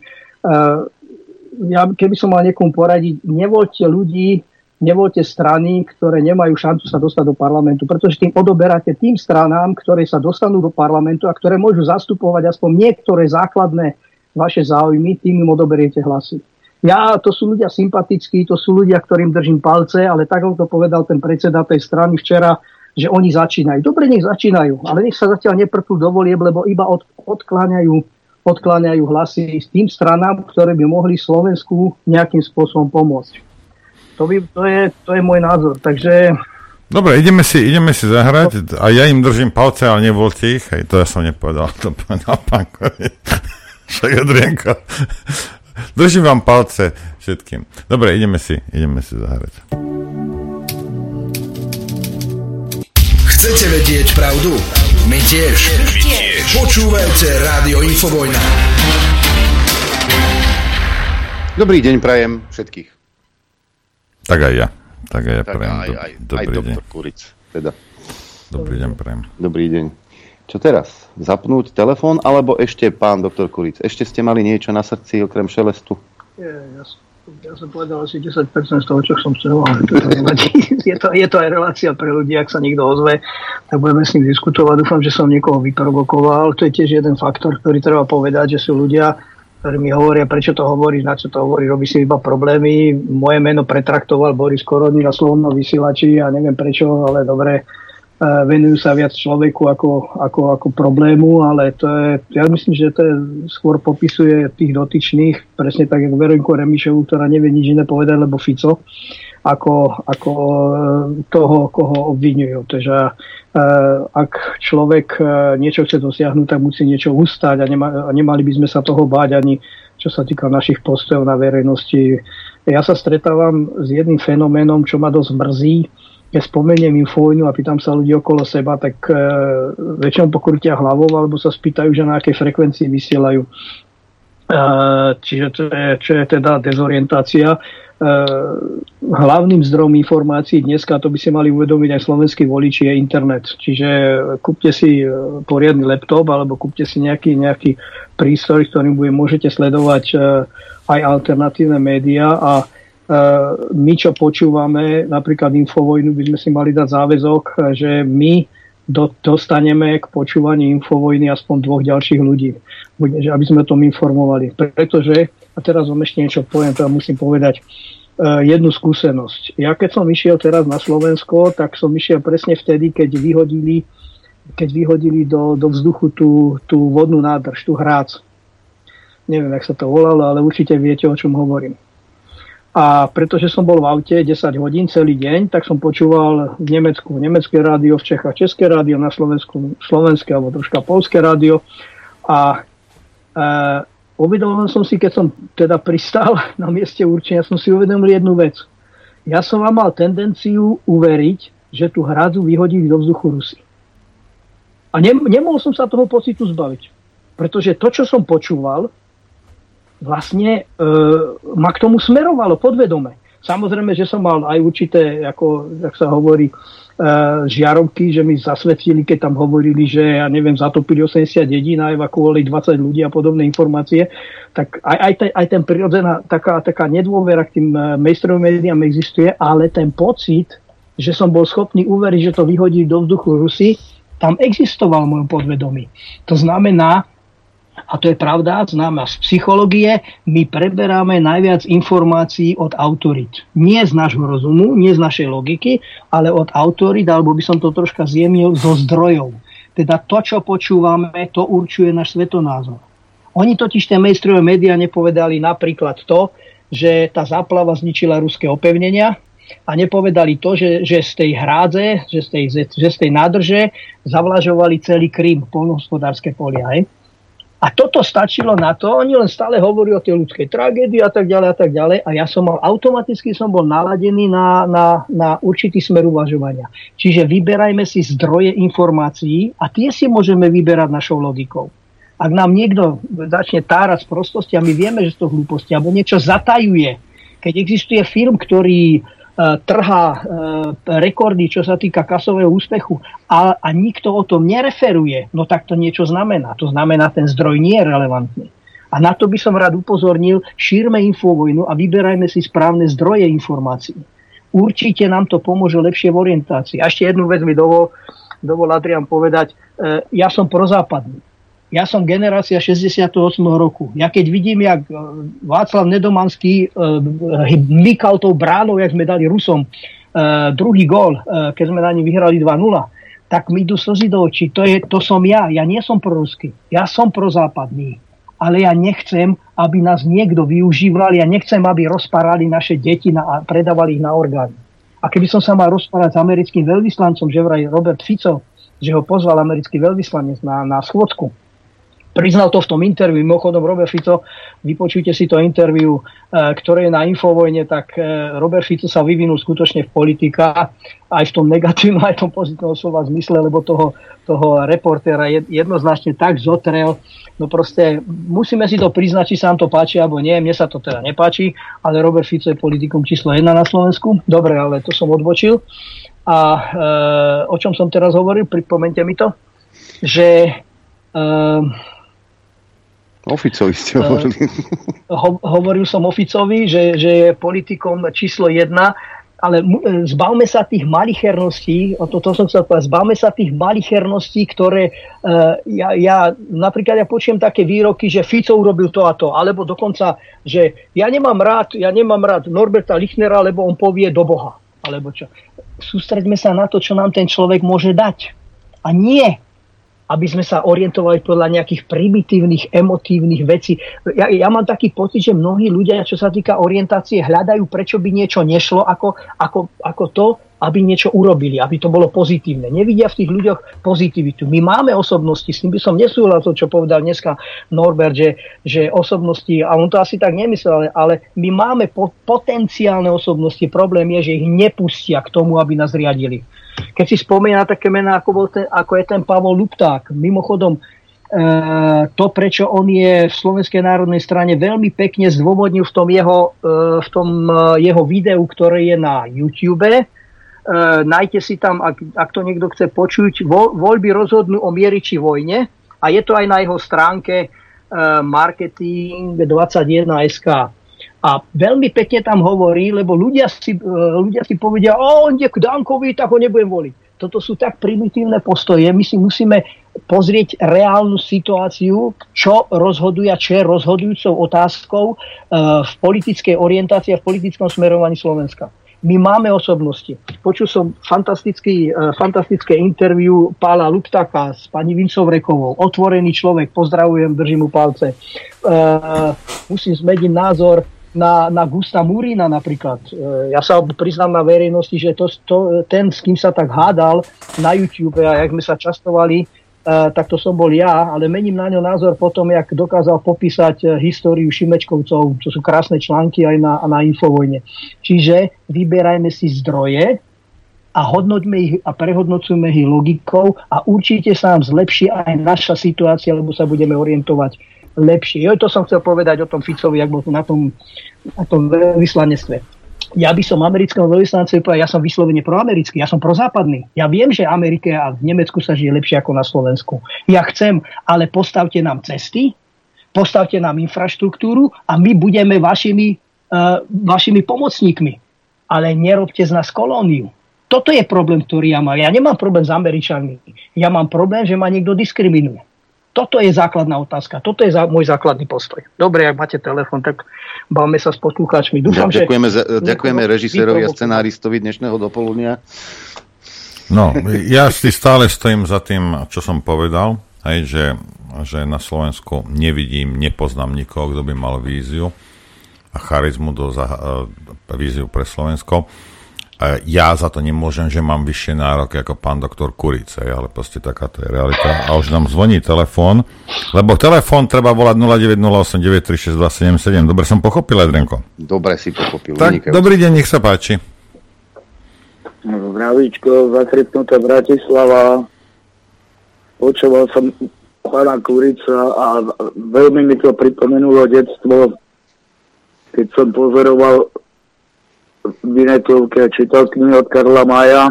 ja, keby som mal niekomu poradiť, nevoľte ľudí, nevoľte strany, ktoré nemajú šancu sa dostať do parlamentu, pretože tým odoberáte tým stranám, ktoré sa dostanú do parlamentu a ktoré môžu zastupovať aspoň niektoré základné vaše záujmy, tým im odoberiete hlasy. Ja, to sú ľudia sympatickí, to sú ľudia, ktorým držím palce, ale tak to povedal ten predseda tej strany včera, že oni začínajú. Dobre, nech začínajú, ale nech sa zatiaľ neprtú do volieb, lebo iba od, odkláňajú, odkláňajú hlasy s tým stranám, ktoré by mohli Slovensku nejakým spôsobom pomôcť. To, by, to, je, to je môj názor. Takže... Dobre, ideme si, ideme si zahrať a ja im držím palce, ale nevoľte ich. Hej, to ja som nepovedal, to povedal pán Kovič. Však Adrienko... Držím vám palce všetkým. Dobre, ideme si, ideme si zahrať. Chcete vedieť pravdu? My tiež. My tiež. Počúvajte Rádio Infovojna. Dobrý deň prajem všetkých. Tak aj ja. Tak aj ja tak prajem. Aj, aj, Dobrý aj, aj deň. doktor Kuric. Teda. Dobrý deň prajem. Dobrý deň. Čo teraz? Zapnúť telefón alebo ešte pán doktor Kuric? Ešte ste mali niečo na srdci okrem šelestu? Je, jasne. Ja som povedal asi desať percent z toho, čo som chcel, ale to je, to, je to aj relácia pre ľudí, ak sa niekto ozve, tak budeme s ním diskutovať. Dúfam, že som niekoho vyprovokoval. To je tiež jeden faktor, ktorý treba povedať, že sú ľudia, ktorí mi hovoria, prečo to hovoríš, na čo to hovoríš, robí si iba problémy. Moje meno pretraktoval Boris Koroni na slovnom vysielači a ja neviem prečo, ale dobre, venujú sa viac človeku ako, ako, ako problému, ale to je, ja myslím, že to je, skôr popisuje tých dotyčných, presne tak, jak Veroniku Remišovu, ktorá nevie nič iné povedať, lebo Fico, ako, ako toho, koho obvinujú. Takže ak človek niečo chce dosiahnuť, tak musí niečo ustať a, nema, a nemali by sme sa toho báť ani, čo sa týka našich postojov na verejnosti. Ja sa stretávam s jedným fenoménom, čo ma dosť mrzí. Keď spomeniem Infovojnu a pýtam sa ľudí okolo seba, tak e, väčšinou pokrútia hlavou alebo sa spýtajú, že na akej frekvencii vysielajú. E, čiže to je, čo je teda dezorientácia. E, hlavným zdrojom informácií dneska, to by si mali uvedomiť aj slovenskí voliči, je internet. Čiže kúpte si poriadny laptop alebo kúpte si nejaký, nejaký prístroj, ktorým bude, môžete sledovať e, aj alternatívne médiá a Uh, my, čo počúvame, napríklad Infovojnu, by sme si mali dať záväzok, že my do, dostaneme k počúvaniu Infovojny aspoň dvoch ďalších ľudí, bude, že aby sme o tom informovali. Pretože, a teraz vám ešte niečo poviem, teda musím povedať uh, jednu skúsenosť. Ja keď som išiel teraz na Slovensko, tak som išiel presne vtedy, keď vyhodili, keď vyhodili do, do vzduchu tú, tú vodnú nádrž, tú Hrác. Neviem, jak sa to volalo, ale určite viete, o čom hovorím. A pretože som bol v aute desať hodín celý deň, tak som počúval v Nemecku nemecké rádio, v Čechách české rádio, na Slovensku slovenské alebo troška poľské rádio. A e, uvedomil som si, keď som teda pristal na mieste určenia, som si uvedomil jednu vec. Ja som vám mal tendenciu uveriť, že tú hradzu vyhodili do vzduchu Rusy. A ne, nemohol som sa toho pocitu zbaviť. Pretože to, čo som počúval, vlastne e, ma k tomu smerovalo podvedome. Samozrejme, že som mal aj určité, ako jak sa hovorí, e, žiarovky, že mi zasvetili, keď tam hovorili, že ja neviem, zatopili osemdesiat dedín a evakuovali dvadsať ľudí a podobné informácie. Tak aj, aj, te, aj ten prirodzená taká, taká nedôvera k tým mainstreamovým médiám existuje, ale ten pocit, že som bol schopný uveriť, že to vyhodí do vzduchu Rusy, tam existoval v mojom podvedomí. To znamená, a to je pravda, známa z psychológie, my preberáme najviac informácií od autorít. Nie z nášho rozumu, nie z našej logiky, ale od autorít, alebo by som to troška zjemnil, zo zdrojov. Teda to, čo počúvame, to určuje náš svetonázor. Oni totiž tie mainstreamové médiá nepovedali napríklad to, že tá záplava zničila ruské opevnenia, a nepovedali to, že, že z tej hrádze, že z tej, že z tej nádrže zavlažovali celý Krym, poľnohospodárske polia, hej? A toto stačilo na to, oni len stále hovorí o tej ľudskej tragédii a tak ďalej a tak ďalej. A ja som mal, automaticky som bol naladený na, na, na určitý smer uvažovania. Čiže vyberajme si zdroje informácií a tie si môžeme vyberať našou logikou. Ak nám niekto začne tárať z prostosti a my vieme, že to hlúposti, alebo niečo zatajuje. Keď existuje film, ktorý trhá e, rekordy, čo sa týka kasového úspechu a, a nikto o tom nereferuje, no tak to niečo znamená. To znamená, ten zdroj nie je relevantný. A na to by som rád upozornil, šírme Infovojnu a vyberajme si správne zdroje informácií. Určite nám to pomôže lepšie v orientácii. A ešte jednu vec mi dovol, dovol Adrián povedať, e, ja som prozápadný. Ja som generácia šesťdesiateho ôsmeho roku. Ja keď vidím, jak Václav Nedomanský mykal tou bránou, jak sme dali Rusom druhý gól, keď sme na ní vyhrali dva nula, tak mi idú slzy do očí. To, je, to som ja. Ja nie som proruský. Ja som prozápadný. Ale ja nechcem, aby nás niekto využíval. Ja nechcem, aby rozparali naše deti a predávali ich na orgány. A keby som sa mal rozparať s americkým veľvyslancom, že vraj Robert Fico, že ho pozval americký veľvyslanec na, na schôdzku, Priznal to v tom interviu, mimochodom Robert Fico, vypočujte si to interviu, ktoré je na Infovojne, tak Robert Fico sa vyvinul skutočne v politika, aj v tom negatívnom, aj v tom pozitívnom slova zmysle, lebo toho, toho reportéra jednoznačne tak zotrel. No proste musíme si to priznať, či sa nám to páči, alebo nie, mne sa to teda nepáči, ale Robert Fico je politikom číslo jedna na Slovensku. Dobre, ale to som odbočil. A e, o čom som teraz hovoril, pripomente mi to, že... E, O Ficovi ste hovorili. Ho, hovoril som o Ficovi, že, že je politikom číslo jedna, ale zbavme sa tých malicherností, o to, to som chcel povedať, zbavme sa tých malicherností, ktoré uh, ja, ja napríklad ja počujem také výroky, že Fico urobil to a to, alebo dokonca, že ja nemám rád, ja nemám rád Norberta Lichnera, lebo on povie do Boha, alebo čo. Sústreďme sa na to, čo nám ten človek môže dať. A nie aby sme sa orientovali podľa nejakých primitívnych, emotívnych vecí. Ja, ja mám taký pocit, že mnohí ľudia, čo sa týka orientácie, hľadajú, prečo by niečo nešlo, ako, ako, ako to, aby niečo urobili, aby to bolo pozitívne. Nevidia v tých ľuďoch pozitivitu. My máme osobnosti, s tým by som nesúhlasil, čo povedal dneska Norbert, že, že osobnosti, a on to asi tak nemyslel, ale, ale my máme po, potenciálne osobnosti. Problém je, že ich nepustia k tomu, aby nás riadili. Keď si spomína také mená, ako, bol ten, ako je ten Pavol Lupták, mimochodom e, to, prečo on je v Slovenskej národnej strane, veľmi pekne zdôvodnil v tom jeho, e, v tom, e, jeho videu, ktoré je na YouTube. E, nájdte si tam, ak, ak to niekto chce počuť, vo, voľby rozhodnú o mieri či vojne. A je to aj na jeho stránke e, marketing dvadsaťjeden bodka es ká. A veľmi pekne tam hovorí, lebo ľudia si, ľudia si povedia, o, on je k Dankovi, tak ho nebudem voliť. Toto sú tak primitívne postoje. My si musíme pozrieť reálnu situáciu, čo rozhoduje a čo je rozhodujúcou otázkou v politickej orientácii a v politickom smerovaní Slovenska. My máme osobnosti. Počul som fantastické interview Pála Luptáka s pani Vincov Rekovou. Otvorený človek, pozdravujem, držím mu palce. Musím zmeniť názor Na, na Gusta Murína napríklad. Ja sa priznám na verejnosti, že to, to, ten, s kým sa tak hádal na YouTube a jak sme sa častovali, uh, tak to som bol ja, ale mením na ňo názor potom, jak dokázal popísať históriu Šimečkovcov, čo sú krásne články aj na, na Infovojne. Čiže vyberajme si zdroje a hodnoťme ich a prehodnocujme ich logikou a určite sa nám zlepší aj naša situácia, lebo sa budeme orientovať lepšie. Jo, to som chcel povedať o tom Ficovi, jak bol na tom, na tom veľvyslanectve. Ja by som americkému veľvyslancovi povedal, ja som vyslovene proamerický, ja som prozápadný. Ja viem, že Amerike a v Nemecku sa žije lepšie ako na Slovensku. Ja chcem, ale postavte nám cesty, postavte nám infraštruktúru a my budeme vašimi, uh, vašimi pomocníkmi. Ale nerobte z nás kolóniu. Toto je problém, ktorý ja mám. Ja nemám problém s Američanmi. Ja mám problém, že ma niekto diskriminuje. Toto je základná otázka. Toto je za, môj základný postoj. Dobre, ak máte telefon, tak bavme sa s poslucháčmi. Dúfam, ja, ďakujeme že... Za, ďakujeme režisérovi a scenáristovi dnešného dopoludnia. No, ja si stále stojím za tým, čo som povedal, hej, že, že na Slovensku nevidím, nepoznám nikoho, kto by mal víziu a charizmu do za, víziu pre Slovensko. Ja za to nemôžem, že mám vyššie nároky ako pán doktor Kurice, ale proste takáto je realita. A už nám zvoní telefón, lebo telefón treba volať nula deväť nula osem deväť tri šesť dva sedem sedem. Dobre som pochopil, Edrenko? Dobre si pochopil. Tak, vynikajúce. Dobrý deň, nech sa páči. Zdravíčko, zakrypnutá Bratislava. Počúval som pána Kurica a veľmi mi to pripomenulo detstvo, keď som pozoroval Vinetovke a čítal knihy od Karla Maja,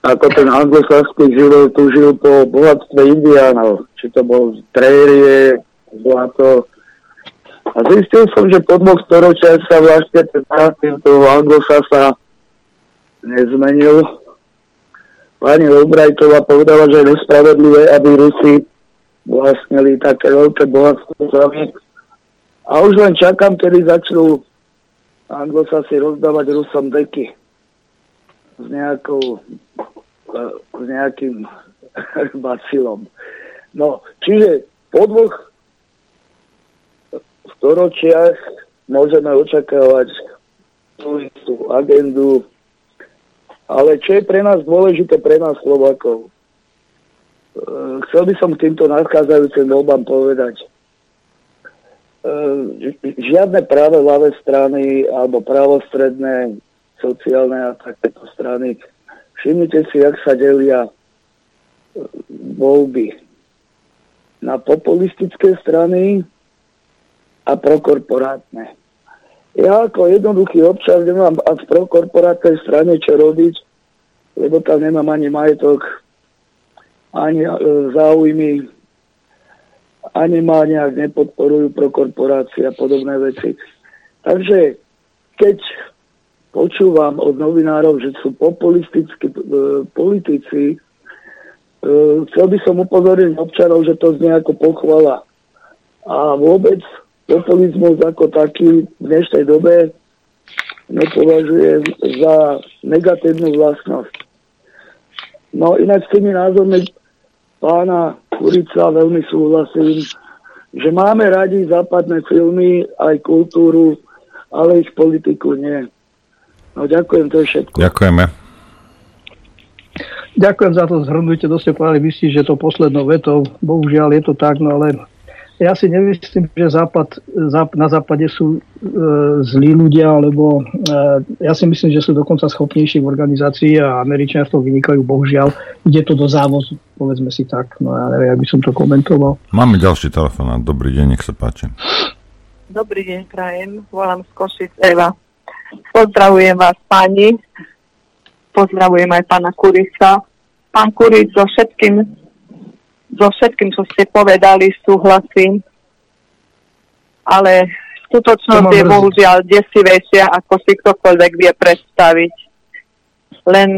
ako ten anglosaský život tu žil po bohatstve indiánov, či to bol z trérie, zlato. A zistil som, že po dvoch storočiach sa vlastne ten násil toho anglosasa nezmenil. Pani Obrajtová povedala, že je nespravedlivé, aby Rusi vlastnili také veľké bohatstvo sami. A už len čakám, kedy začnú Anglosasi rozdávať Rusom deky s nejakou s nejakým bacilom. No, čiže po dvoch storočiach môžeme očakávať tú istú agendu, ale čo je pre nás dôležité, pre nás Slovákov? chcel by som k týmto nadchádzajúcim voľbám povedať, žiadne práve ľavé strany alebo právostredné, sociálne a takéto strany. Všimnite si, jak sa delia voľby na populistické strany a prokorporátne. Ja ako jednoduchý občan nemám v prokorporátnej strane čo robiť, lebo tam nemám ani majetok, ani záujmy, ani ma nejak nepodporujú pro korporácie a podobné veci. Takže keď počúvam od novinárov, že sú populistickí e, politici, e, chcel by som upozoriť občanov, že to znie ako pochvala. A vôbec populizmus ako taký v dnešnej dobe nepovažujem za negatívnu vlastnosť. No inak s tými názormi pána Kurica veľmi súhlasím, že máme radi západné filmy, aj kultúru, ale ich politiku nie. No ďakujem, to je všetko. Ďakujeme. Ďakujem za to zhrnutie, to ste povedali myslí, že to poslednou vetou, bohužiaľ je to tak, no ale ja si nemyslím, že západ, záp, na západe sú e, zlí ľudia, lebo e, ja si myslím, že sú dokonca schopnejší v organizácii a Američania v tom vynikajú, bohužiaľ ide to do závozu, povedzme si tak, no ja neviem, aby som to komentoval. Máme ďalší telefonát, dobrý deň, nech sa páči. Dobrý deň, prajem, volám z Košic, Eva. Pozdravujem vás, pani. Pozdravujem aj pána Kurica. Pán Kuric, so všetkým, so všetkým, čo ste povedali, súhlasím. Ale skutočnosť je bohužiaľ desivejšia, ako si ktokoľvek vie predstaviť. Len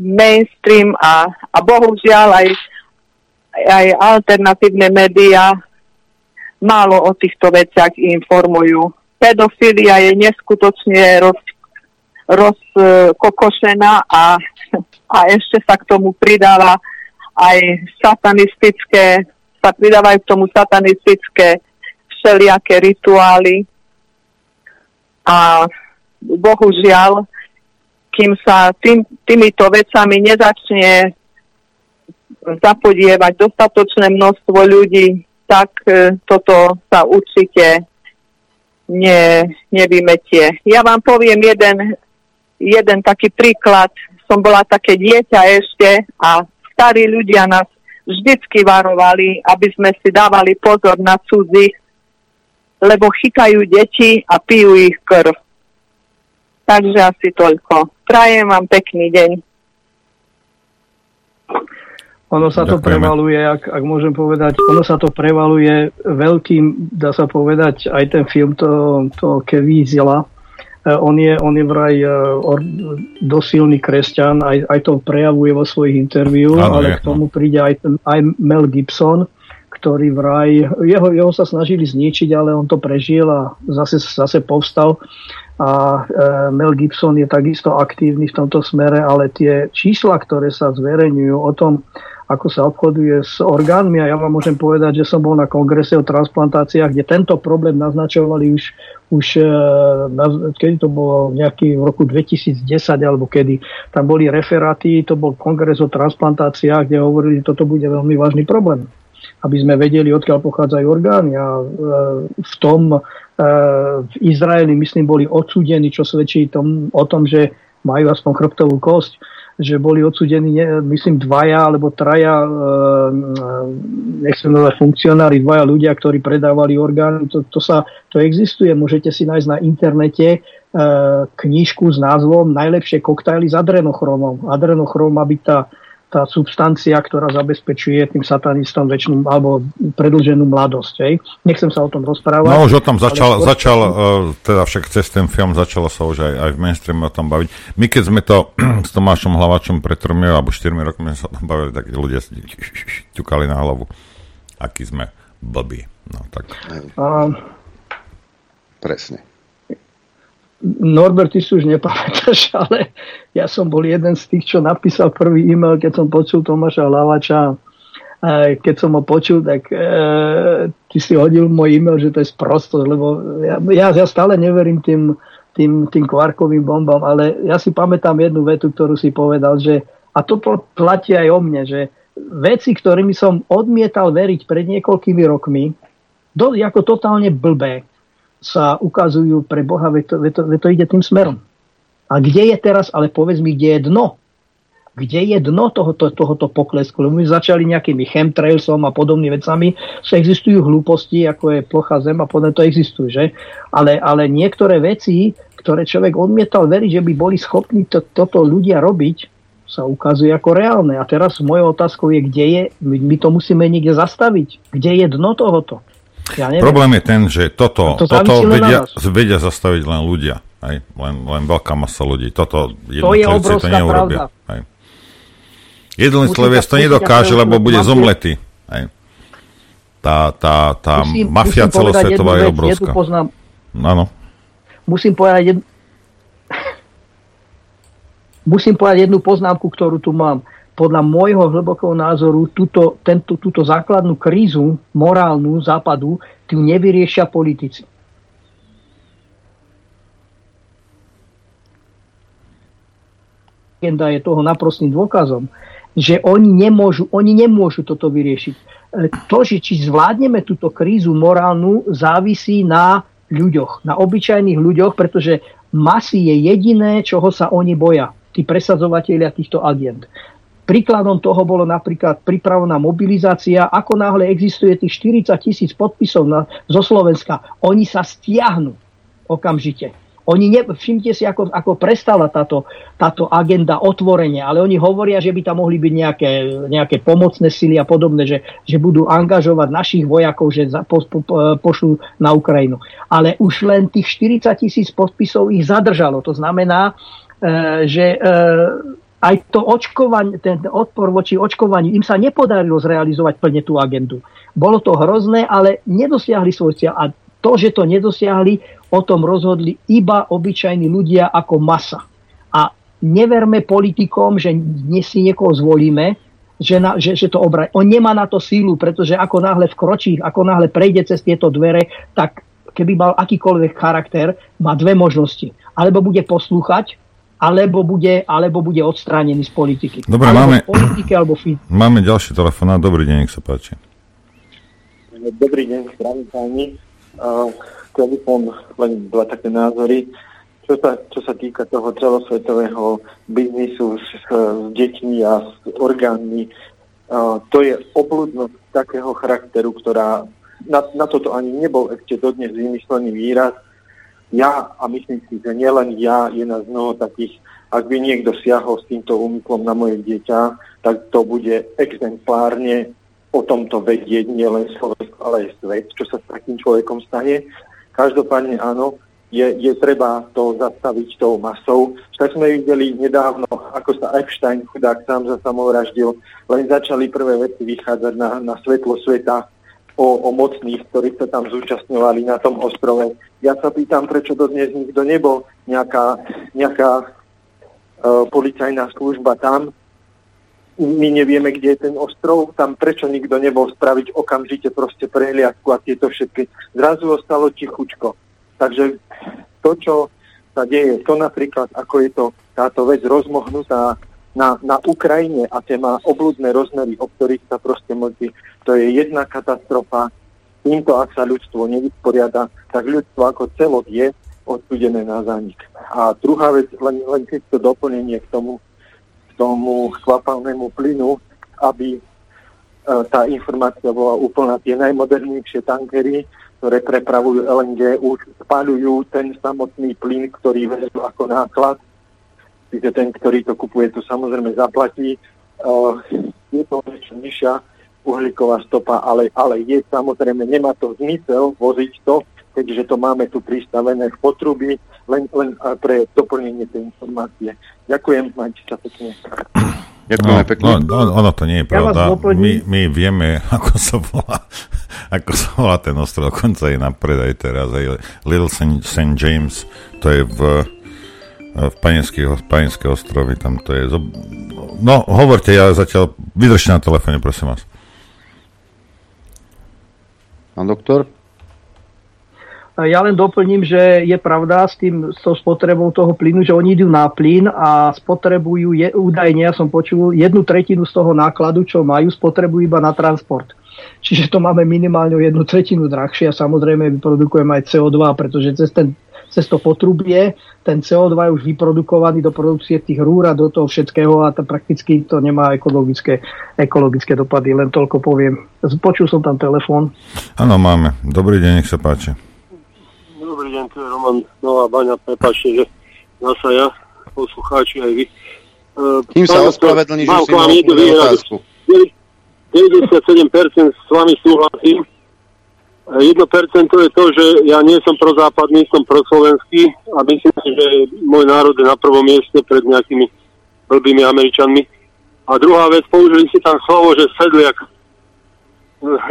mainstream a, a bohužiaľ aj, aj alternatívne médiá málo o týchto veciach informujú. Pedofilia je neskutočne rozkokošená roz, a, a ešte sa k tomu pridáva aj satanistické, sa pridávajú k tomu satanistické všelijaké rituály. A bohužiaľ, kým sa tým, týmito vecami nezačne zapodievať dostatočné množstvo ľudí, tak toto sa určite Ne, nevymetie. Ja vám poviem jeden, jeden taký príklad. Som bola také dieťa ešte a starí ľudia nás vždycky varovali, aby sme si dávali pozor na cudzích, lebo chytajú deti a pijú ich krv. Takže asi toľko. Prajem vám pekný deň. Ono sa to prevaluje, ak, ak môžem povedať, ono sa to prevaluje veľkým, dá sa povedať, aj ten film to, to Kevin Zilla. On je, on je vraj or, dosilný kresťan, aj, aj to prejavuje vo svojich interviu, ano, ale je, k tomu príde aj, aj Mel Gibson, ktorý vraj, jeho, jeho sa snažili zničiť, ale on to prežil a zase, zase povstal. A Mel Gibson je takisto aktívny v tomto smere, ale tie čísla, ktoré sa zverejňujú o tom, ako sa obchoduje s orgánmi, a ja vám môžem povedať, že som bol na kongrese o transplantáciách, kde tento problém naznačovali už, už kedy to bolo nejaký v roku dvetisícdesať alebo kedy, tam boli referáty, to bol kongres o transplantáciách, kde hovorili, že toto bude veľmi vážny problém, aby sme vedeli, odkiaľ pochádzajú orgány, a v tom v Izraeli, myslím, boli odsúdení, čo svedčí tom, o tom, že majú aspoň chrbtovú kosť, že boli odsúdení, myslím, dvaja alebo traja, nechcem nazvať funkcionári, dvaja ľudia, ktorí predávali orgány. To, to, sa, to existuje, môžete si nájsť na internete knižku s názvom Najlepšie koktajly s adrenochrómom. Adrenochrom má byť tá tá substancia, ktorá zabezpečuje tým satanistom väčšinu alebo predĺženú mladosť. Hej. Nechcem sa o tom rozprávať. No už o tom začal, ale... začal teda však cez ten film začalo sa už aj, aj v mainstreame o tom baviť. My keď sme to s Tomášom Hlavačom pred tromi alebo štyrmi rokmi sa o tom bavili, tak ľudia si ťukali na hlavu. Aký sme blbí. No tak. A... Presne. Norbert, ty si už nepamätáš, ale ja som bol jeden z tých, čo napísal prvý e-mail, keď som počul Tomáša Hlavača. Keď som ho počul, tak e, ty si hodil môj e-mail, že to je sprostosť, lebo ja, ja, ja stále neverím tým, tým, tým kvarkovým bombám, ale ja si pamätám jednu vetu, ktorú si povedal, že a toto platí aj o mne, že veci, ktorými som odmietal veriť pred niekoľkými rokmi, do, ako totálne blbé, sa ukazujú pre Boha, ve to, ve to, ve to ide tým smerom. A kde je teraz, ale povedz mi, kde je dno? Kde je dno tohoto, tohoto poklesku? Lebo my začali nejakými chemtrailsom a podobnými vecami, že existujú hlúposti, ako je plocha zem a podobne, to existujú, že? Ale, ale niektoré veci, ktoré človek odmietal veriť, že by boli schopní to, toto ľudia robiť, sa ukazuje ako reálne. A teraz mojou otázkou je, kde je, my, my to musíme niekde zastaviť. Kde je dno tohoto? Ja problém je ten, že toto, to toto vedia, vedia zastaviť len ľudia. Hej? Len, len veľká masa ľudí. Toto jednotlivci to neurobia. Jednotlivec to nedokáže, lebo bude zomletý. Hej? Tá, tá, tá musím, mafia musím celosvetová je obrovská. Áno. Musím povedať jednu... Musím povedať jednu poznámku, ktorú tu mám. Podľa môjho hlbokého názoru túto, tento, túto základnú krízu morálnu západu tu nevyriešia politici. Agenda je toho naprostým dôkazom, že oni nemôžu, oni nemôžu toto vyriešiť. To, že či zvládneme túto krízu morálnu, závisí na ľuďoch, na obyčajných ľuďoch, pretože masy je jediné, čoho sa oni boja. Tí presadzovatelia týchto agend. Príkladom toho bolo napríklad pripravená mobilizácia. Ako náhle existuje tých štyridsať tisíc podpisov na, zo Slovenska, oni sa stiahnu okamžite. Oni ne, všimte si, ako, ako prestala táto, táto agenda otvorenia, ale oni hovoria, že by tam mohli byť nejaké, nejaké pomocné sily a podobné, že, že budú angažovať našich vojakov, že za, po, po, pošlú na Ukrajinu. Ale už len tých štyridsať tisíc podpisov ich zadržalo. To znamená, Uh, že uh, aj to očkovanie, ten odpor voči očkovaniu, im sa nepodarilo zrealizovať plne tú agendu. Bolo to hrozné, ale nedosiahli svoj cieľ. A to, že to nedosiahli, o tom rozhodli iba obyčajní ľudia ako masa. A neverme politikom, že dnes si niekoho zvolíme, že, na, že, že to obrať. On nemá na to sílu, pretože ako náhle vkročí, ako náhle prejde cez tieto dvere, tak keby mal akýkoľvek charakter, má dve možnosti. Alebo bude poslúchať, alebo bude, alebo bude odstránený z politiky. Dobre, máme, politike, alebo fi- máme ďalší telefonát. Dobrý deň, nech sa páči. Dobrý deň, zdravím páni. Uh, chcel by som len dva také názory. Čo sa, čo sa týka toho celosvetového biznisu s, s, s deťmi a s orgánmi, uh, to je obludnosť takého charakteru, ktorá na, na toto ani nebol ešte dodnes vymyslený výraz. Ja, a myslím si, že nielen ja, je nás mnoho takých, ak by niekto siahol s týmto úmyslom na moje dieťa, tak to bude exemplárne o tomto vedieť, nielen Slovensko, ale aj svet, čo sa s takým človekom stane. Každopádne áno, je, je treba to zastaviť tou masou. Tak sme videli nedávno, ako sa Epstein, chudák, sám za samovraždil, len začali prvé veci vychádzať na, na svetlo sveta, O, o mocných, ktorí sa tam zúčastňovali na tom ostrove. Ja sa pýtam, prečo dodnes nikto nebol, nejaká, nejaká e, policajná služba tam. My nevieme, kde je ten ostrov, tam prečo nikto nebol spraviť okamžite proste prehliadku a tieto všetky. Zrazu ostalo tichučko. Takže to, čo sa deje, to napríklad, ako je to táto vec rozmohnutá Na, na Ukrajine a tie má obludné rozmery, o ktorých sa proste mlčí. To je jedna katastrofa. Týmto, ak sa ľudstvo nevysporiada, tak ľudstvo ako celok je odsúdené na zánik. A druhá vec, len, len keď to doplnenie k tomu, k tomu kvapalnému plynu, aby e, tá informácia bola úplná. Tie najmodernejšie tankery, ktoré prepravujú el en gé, už spaľujú ten samotný plyn, ktorý vezú ako náklad. Čiže ten, ktorý to kupuje, to samozrejme zaplatí. Uh, je to niečo nižšia uhlíková stopa, ale, ale je samozrejme, nemá to zmysel voziť to, keďže to máme tu pristavené v potruby, len, len pre doplnenie tej informácie. Ďakujem, majte sa pekne. Ďakujem pekne. No, no, ono to nie je pravda. Ja my, my vieme, ako sa volá, ako sa volá ten ostrov, dokonca je na predaj teraz. Aj Little Saint James, to je v... v Panenské ostrovy, tam to je... Zob... No, hovorte, ja zatiaľ vydržte na telefóne, prosím vás. Pán doktor? Ja len doplním, že je pravda s tým, s tou spotrebou toho plynu, že oni idú na plyn a spotrebujú je, údajne, ja som počul, jednu tretinu z toho nákladu, čo majú, spotrebujú iba na transport. Čiže to máme minimálne jednu tretinu drahšie a samozrejme vyprodukujeme aj cé ó dva, pretože cez, ten, cez to potrubie ten cé ó dva je už vyprodukovaný do produkcie tých rúr a do toho všetkého a to prakticky to nemá ekologické, ekologické dopady, len toľko poviem. Počul som tam telefón. Áno, máme. Dobrý deň, nech sa páči. Dobrý deň, tu je Roman Nová Baňa, prepáčte, že zasa ja, poslucháči aj vy. Tým sa ospravedlní, že si mal úplnú otázku. deväťdesiatsedem percent s vami súhlasím. jedno percento je to, že ja nie som prozápadný, som proslovenský a myslím si, že môj národ je na prvom mieste pred nejakými blbými Američanmi. A druhá vec, použili si tam slovo, že sedliak.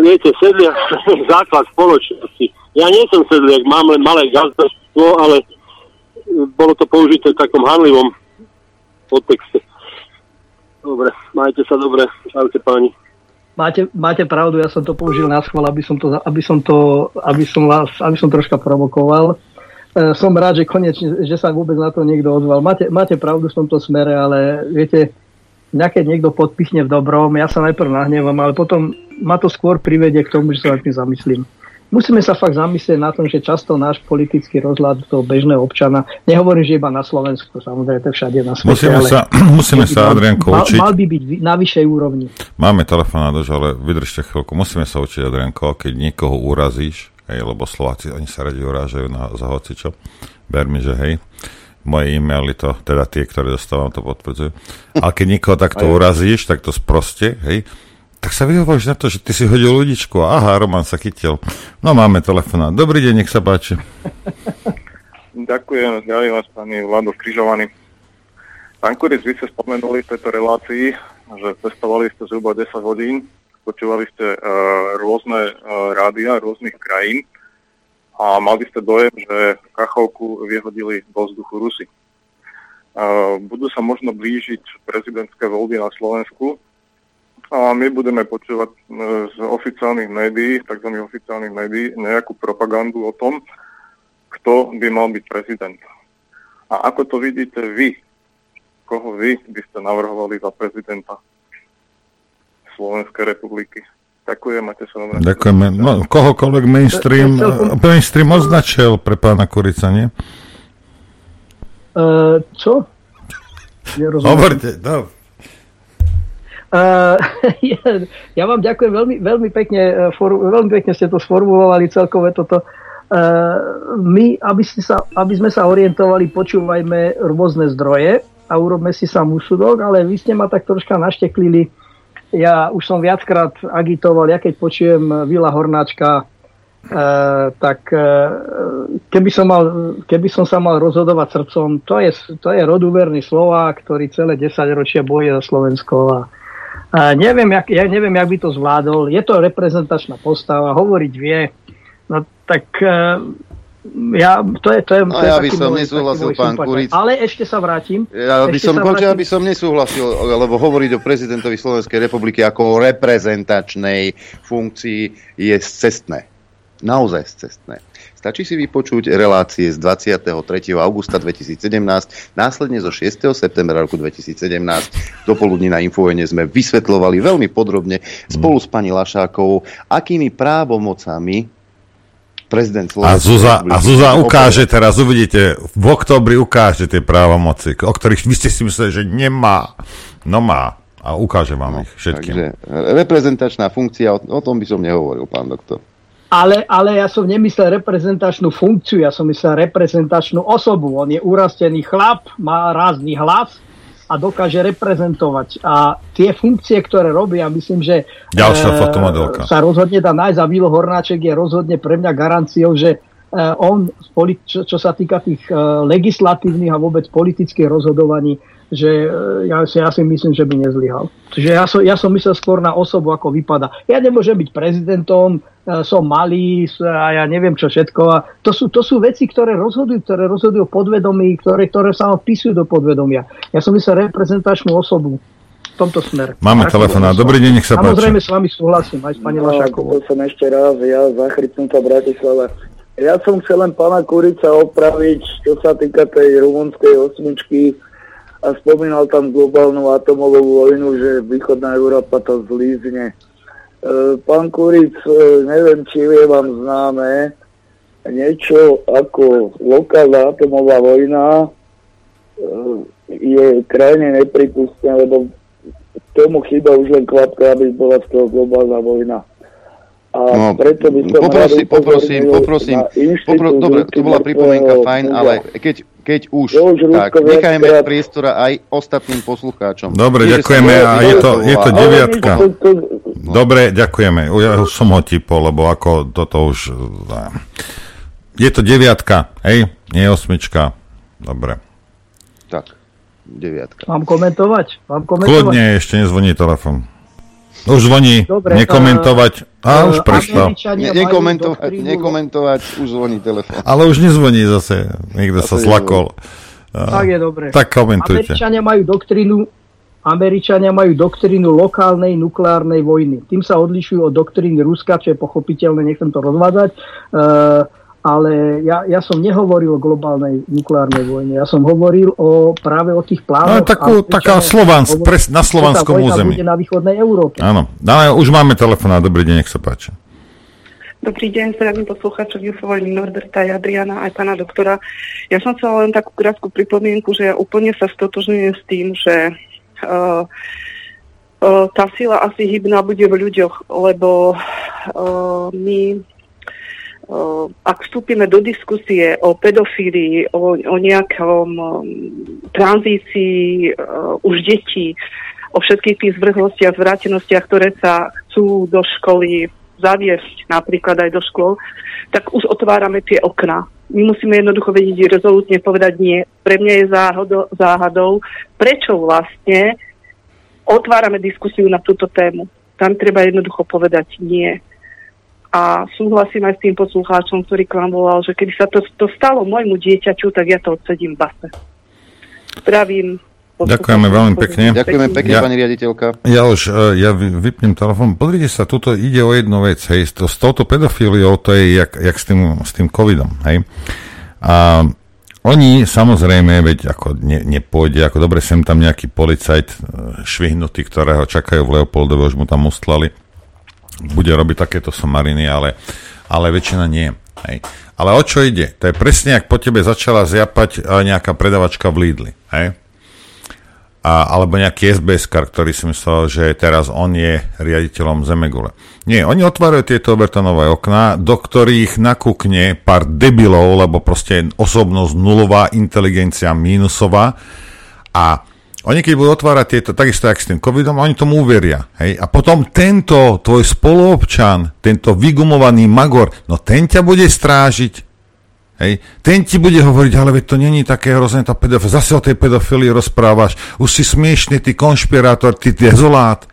Viete, sedliak je základ spoločnosti. Ja nie som sedliak, mám len malé gazdstvo, ale bolo to použité v takom hanlivom podtexte. Dobre, majte sa dobre, čaute páni. Máte, máte pravdu, ja som to použil na schvál, aby som to, aby som to, aby som vás, aby som troška provokoval. E, som rád, že konečne, že sa vôbec na to niekto odzval. Máte, máte pravdu v tomto smere, ale viete, keď niekto podpichne v dobrom, ja sa najprv nahnevam, ale potom ma to skôr privedie k tomu, že sa nad tým zamyslím. Musíme sa fakt zamyslieť na tom, že často náš politický rozhľad toho bežného občana, nehovorím, že iba na Slovensku, samozrejme, to všade na svete. Musíme sa, musíme sa Adriánko učiť. Mal by byť na vyššej úrovni. Máme telefonát, ale vydržte chvíľku. Musíme sa učiť, Adriánko, keď niekoho urazíš, hej, lebo Slováci, oni sa radi urážajú na, za hocičo. Ber mi, že hej. Moje e-maily to, teda tie, ktoré dostávam, to potvrdzujú. Ale keď niekoho takto urazíš, tak to sproste, hej. Tak sa vyhováš na to, že ty si hodil ľudičku. Aha, Roman sa chytil. No máme telefonát. Dobrý deň, nech sa páči. Ďakujem, zdravím vás, pani Vlado Skrižovaný. Pán Kuric, vy ste spomenuli v tejto relácii, že cestovali ste zhruba desať hodín, počúvali ste uh, rôzne uh, rádia rôznych krajín a mali ste dojem, že Kachovku vyhodili do vzduchu Rusy. Uh, budú sa možno blížiť prezidentské voľby na Slovensku, a my budeme počúvať z oficiálnych médií, takzvaných oficiálnych médií, nejakú propagandu o tom, kto by mal byť prezident. A ako to vidíte vy? Koho vy by ste navrhovali za prezidenta Slovenskej republiky? Ďakujem, máte sa dobre. Ďakujeme. No, kohokoľvek mainstream, mainstream označil pre pána Kurica, nie? Uh, čo? Nerozumiem. Hovorte, dáv. Uh, ja, ja vám ďakujem veľmi, veľmi, pekne, for, veľmi pekne ste to sformulovali celkové toto. Uh, my, aby, si sa, aby sme sa orientovali, počúvajme rôzne zdroje a urobme si sám úsudok, ale vy ste ma tak troška našteklili. Ja už som viackrát agitoval, ja keď počujem Vila Hornáčka, Uh, tak uh, keby, som mal, keby som sa mal rozhodovať srdcom, to je, to je rodúverný Slovák, ktorý celé desaťročia boje za Slovensko a uh, neviem, jak, ja neviem, jak by to zvládol. Je to reprezentačná postava, hovoriť vie. No tak uh, ja, to je, to je, to no, je ja by som môj, nesúhlasil, pán Kuric. Ale ešte sa vrátim. Ja by som, končil, vrátim. Ja by som nesúhlasil, lebo hovoriť o prezidentovi Slovenskej republiky ako o reprezentačnej funkcii je cestné. Naozaj cestné. Stačí si vypočuť relácie z dvadsiateho tretieho augusta dvetisícsedemnásť, následne zo šiesteho septembra roku dvetisícsedemnásť. Dopoludní na Infovojne sme vysvetľovali veľmi podrobne spolu s pani Lašákovou, akými právomocami prezident Slovenskej republiky... A Zuza ukáže teraz, uvidíte, v októbri ukáže tie právomoci, o ktorých vy ste si mysleli, že nemá. No má. A ukáže vám ich všetkým. Takže reprezentačná funkcia, o tom by som nehovoril, pán doktor. Ale, ale ja som nemyslel reprezentačnú funkciu, ja som myslel reprezentačnú osobu. On je urastený chlap, má rázny hlas a dokáže reprezentovať. A tie funkcie, ktoré robí, ja myslím, že ďalšia e, fotomodelka sa rozhodne dá nájsť a Vilo Hornáček je rozhodne pre mňa garanciou, že e, on, čo, čo sa týka tých e, legislatívnych a vôbec politických rozhodovaní, že ja, ja si myslím, že by nezlyhal. Čiže ja som, ja som myslel skôr na osobu, ako vypadá. Ja nemôžem byť prezidentom, som malý a ja neviem čo všetko. A to, sú, to sú veci, ktoré rozhodujú, ktoré rozhodujú podvedomí, ktoré, ktoré sa opisujú do podvedomia. Ja som myslel reprezentačnú osobu v tomto smere. Máme telefonát. Dobrý deň, nech sa páči. Samozrejme s vami súhlasím, aj s pani no, Lašákovou. Som ešte raz, ja za Chrypnúca Bratislava. Ja som chcel len pána Kurica opraviť, čo sa týka tej rumunskej osmičky, a spomínal tam globálnu atomovú vojnu, že východná Európa to zlízne. E, pán Kuric, e, neviem, či je vám známe niečo ako lokálna atomová vojna, e, je krajne nepripustné, lebo tomu chýba už len kvapka, aby bola z toho globálna vojna. A no, preto by som poprosím, poprosím, poprosím. Popro- Dobre, to bola pripomienka fajn, ale keď, keď už, už tak nechajme priestora aj ostatným poslucháčom. Dobre, Ježe ďakujeme a je to, je to deviatka. Dobre, ďakujeme. Ja už som ho typol, lebo ako toto už... Je to deviatka, hej? Nie osmička. Dobre. Tak, deviatka. Mám komentovať? Mám komentovať? Kľudne, ešte nezvoní telefon. Už zvoní, dobre, nekomentovať. A uh, už prešlo. Ne, nekomentovať, nekomentovať, už zvoní telefón. Ale už nezvoní zase, niekto sa zlakol. Tak je dobre. Tak komentujte. Američania majú doktrínu, Američania majú doktrínu lokálnej nukleárnej vojny. Tým sa odlišujú od doktríny Ruska, čo je pochopiteľné, nechcem to rozvádzať. Uh, ale ja, ja som nehovoril o globálnej nukleárnej vojne. Ja som hovoril o, práve o tých plánoch. No, takú, taká Slovansk, pres, na slovanskom území. Bude na východnej Európe. Áno, no, už máme telefonát. Dobrý deň, nech sa páči. Dobrý deň, zdravím poslucháčov Jusovoľmi Norberta, Adriana aj pána doktora. Ja som chcela len takú krátku pripomienku, že ja úplne sa stotožňujem s tým, že uh, uh, tá sila asi hybná bude v ľuďoch, lebo uh, my... ak vstúpime do diskusie o pedofílii, o, o nejakom um, tranzícii uh, už detí, o všetkých tých zvrhlostiach, zvrátenosti, ktoré sa chcú do školy zaviesť, napríklad aj do škôl, tak už otvárame tie okná. My musíme jednoducho vedieť rezolútne povedať nie. Pre mňa je záhodou, záhadou, prečo vlastne otvárame diskusiu na túto tému. Tam treba jednoducho povedať nie. A súhlasím aj s tým poslucháčom, ktorý k vám volal, že keby sa to, to stalo môjmu dieťaťu, tak ja to odsedím v base. Zdravím. Ďakujeme veľmi pekne. Ďakujeme pekne, ja, pani riaditeľka. Ja už ja vypnem telefón. Pozrite sa, tuto ide o jednu vec. Hej. S touto pedofíliou to je jak, jak s, tým, s tým covidom. Hej. A oni samozrejme, veď ako ne, nepôjde, ako dobre sem tam nejaký policajt švihnutý, ktorého čakajú v Leopoldove, už mu tam ustlali. Bude robiť takéto somariny, ale, ale väčšina nie. Hej. Ale o čo ide? To je presne, ak po tebe začala zjapať nejaká predavačka v Lidli. Hej. A, alebo nejaký es bé es kar, ktorý si myslel, že teraz on je riaditeľom Zemegule. Nie, oni otvárajú tieto Obertonové okná, do ktorých nakúkne pár debilov, lebo proste osobnosť nulová, inteligencia mínusová a oni keď budú otvárať tieto, takisto jak s tým covidom, oni tomu uveria. Hej? A potom tento tvoj spoluobčan, tento vygumovaný magor, no ten ťa bude strážiť. Hej? Ten ti bude hovoriť, ale veď to není také hrozné, tá pedofil, zase o tej pedofilii rozprávaš, už si smiešný, ty konšpirátor, ty dezolát.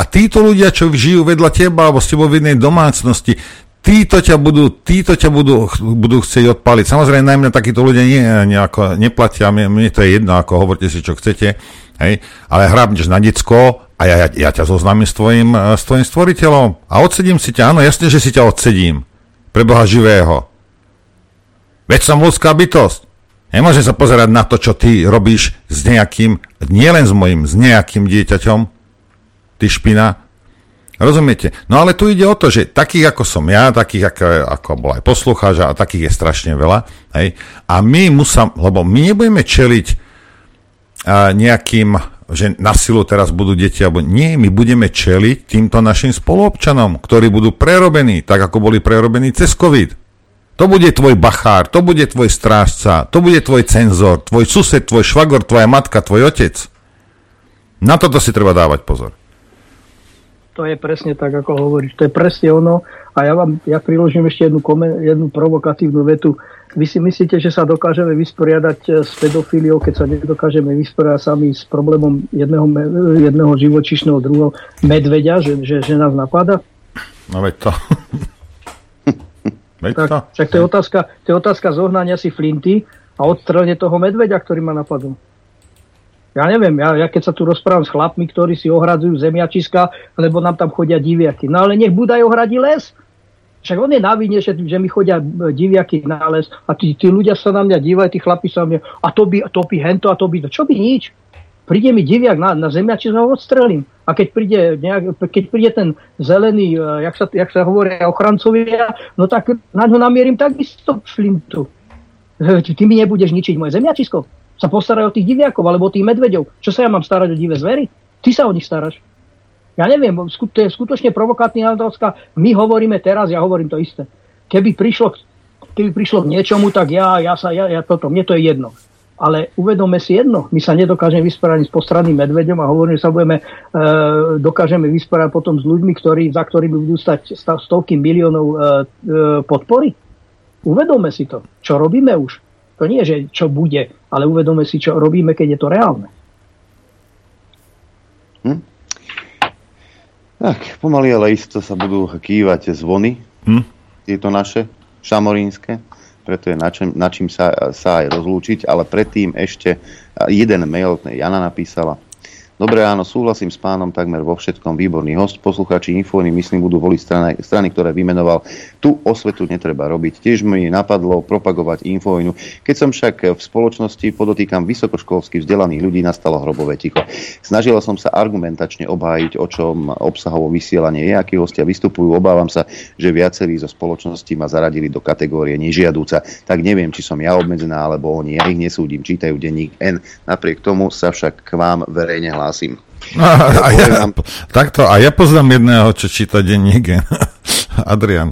A títo ľudia, čo žijú vedľa teba, alebo s tebou v jednej domácnosti, títo ťa budú, títo ťa budú, budú chcieť odpáliť. Samozrejme, najmä takíto ľudia nie, nejako, neplatia, mne, mne to je jedno, ako hovorte si, čo chcete, hej? Ale hrábneš na decko a ja, ja, ja ťa zoznámim s tvojim, s tvojim stvoriteľom a odsedím si ťa, áno, jasne, že si ťa odsedím, pre Boha živého. Veď som ľudská bytosť. Nemôžem sa pozerať na to, čo ty robíš s nejakým, nielen s mojím, s nejakým dieťaťom, ty špina. Rozumiete? No ale tu ide o to, že takých ako som ja, takých ako, ako bol aj poslucháč a takých je strašne veľa. Hej? A my musíme, lebo my nebudeme čeliť uh, nejakým, že na silu teraz budú deti, alebo nie, my budeme čeliť týmto našim spoluobčanom, ktorí budú prerobení, tak ako boli prerobení cez COVID. To bude tvoj bachár, to bude tvoj strážca, to bude tvoj cenzor, tvoj sused, tvoj švagor, tvoja matka, tvoj otec. Na toto si treba dávať pozor. To je presne tak, ako hovoríš. To je presne ono. A ja vám ja priložím ešte jednu, komen, jednu provokatívnu vetu. Vy si myslíte, že sa dokážeme vysporiadať s pedofíliou, keď sa nedokážeme vysporiadať sami s problémom jedného, jedného živočíšneho druhu medveďa, že, že, že nás napadá? No veď to. veď tak, to. Však to je, otázka, to je otázka zohnania si flinty a odstrelne toho medveďa, ktorý ma napadol. Ja neviem, ja, ja keď sa tu rozprávam s chlapmi, ktorí si ohradzujú zemiačiska, lebo nám tam chodia diviaky. No ale nech Budaj ohradí les. Však on je na vine, že, že mi chodia diviaky na les a tí, tí ľudia sa na mňa dívajú, tí chlapi sa na mňa a to by, to by hento a to by, čo by nič. Príde mi diviak na, na zemiači, ho odstrelím. A keď príde, nejak, keď príde ten zelený, jak sa, jak sa hovorí, ochrancovia, no tak na ňo namierim takisto šlintu. Ty mi nebudeš ničiť moje zemiačisko. Sa postarajú o tých diviakov alebo o tých medveďov. Čo sa ja mám starať o divé zvery? Ty sa o nich staráš. Ja neviem, to je skutočne provokantná otázka. My hovoríme teraz, ja hovorím to isté. Keby prišlo, keby prišlo k niečomu, tak ja, ja sa, ja, ja toto, mne to je jedno. Ale uvedome si jedno, my sa nedokážeme vysporiadať s postranným medveďom a hovoríme, že sa budeme, e, dokážeme vysporiadať potom s ľuďmi, ktorí, za ktorými budú stať stovky miliónov e, e, podpory. Uvedome si to, čo robíme už. To nie je, že čo bude, ale uvedome si, čo robíme, keď je to reálne. Hm? Tak, pomaly, ale isto sa budú kývať zvony, hm? Tieto naše šamorínske. Preto je na čím, na čím sa, sa aj rozlúčiť, ale predtým ešte jeden mail, Jana napísala. Dobre, áno, súhlasím s pánom takmer vo všetkom, výborný host, poslucháči Infóny, myslím, budú voliť strany, strany, ktoré vymenoval. Tu osvetu netreba robiť. Tiež mi napadlo propagovať Infónu. Keď som však v spoločnosti, podotýkam vysokoškolsky vzdelaných ľudí, nastalo hrobové ticho. Snažila som sa argumentačne obhájiť, o čom obsahovo vysielanie je, akí hostia vystupujú. Obávam sa, že viacerí zo spoločnosti ma zaradili do kategórie nežiadúca. Tak neviem, či som ja obmedzená, alebo oni. Ja ich nesúdim, čítajú denník N. Napriek tomu sa však k vám verejne hlásim. A, a, ja, takto, a ja poznám jedného, čo číta denník Adrian.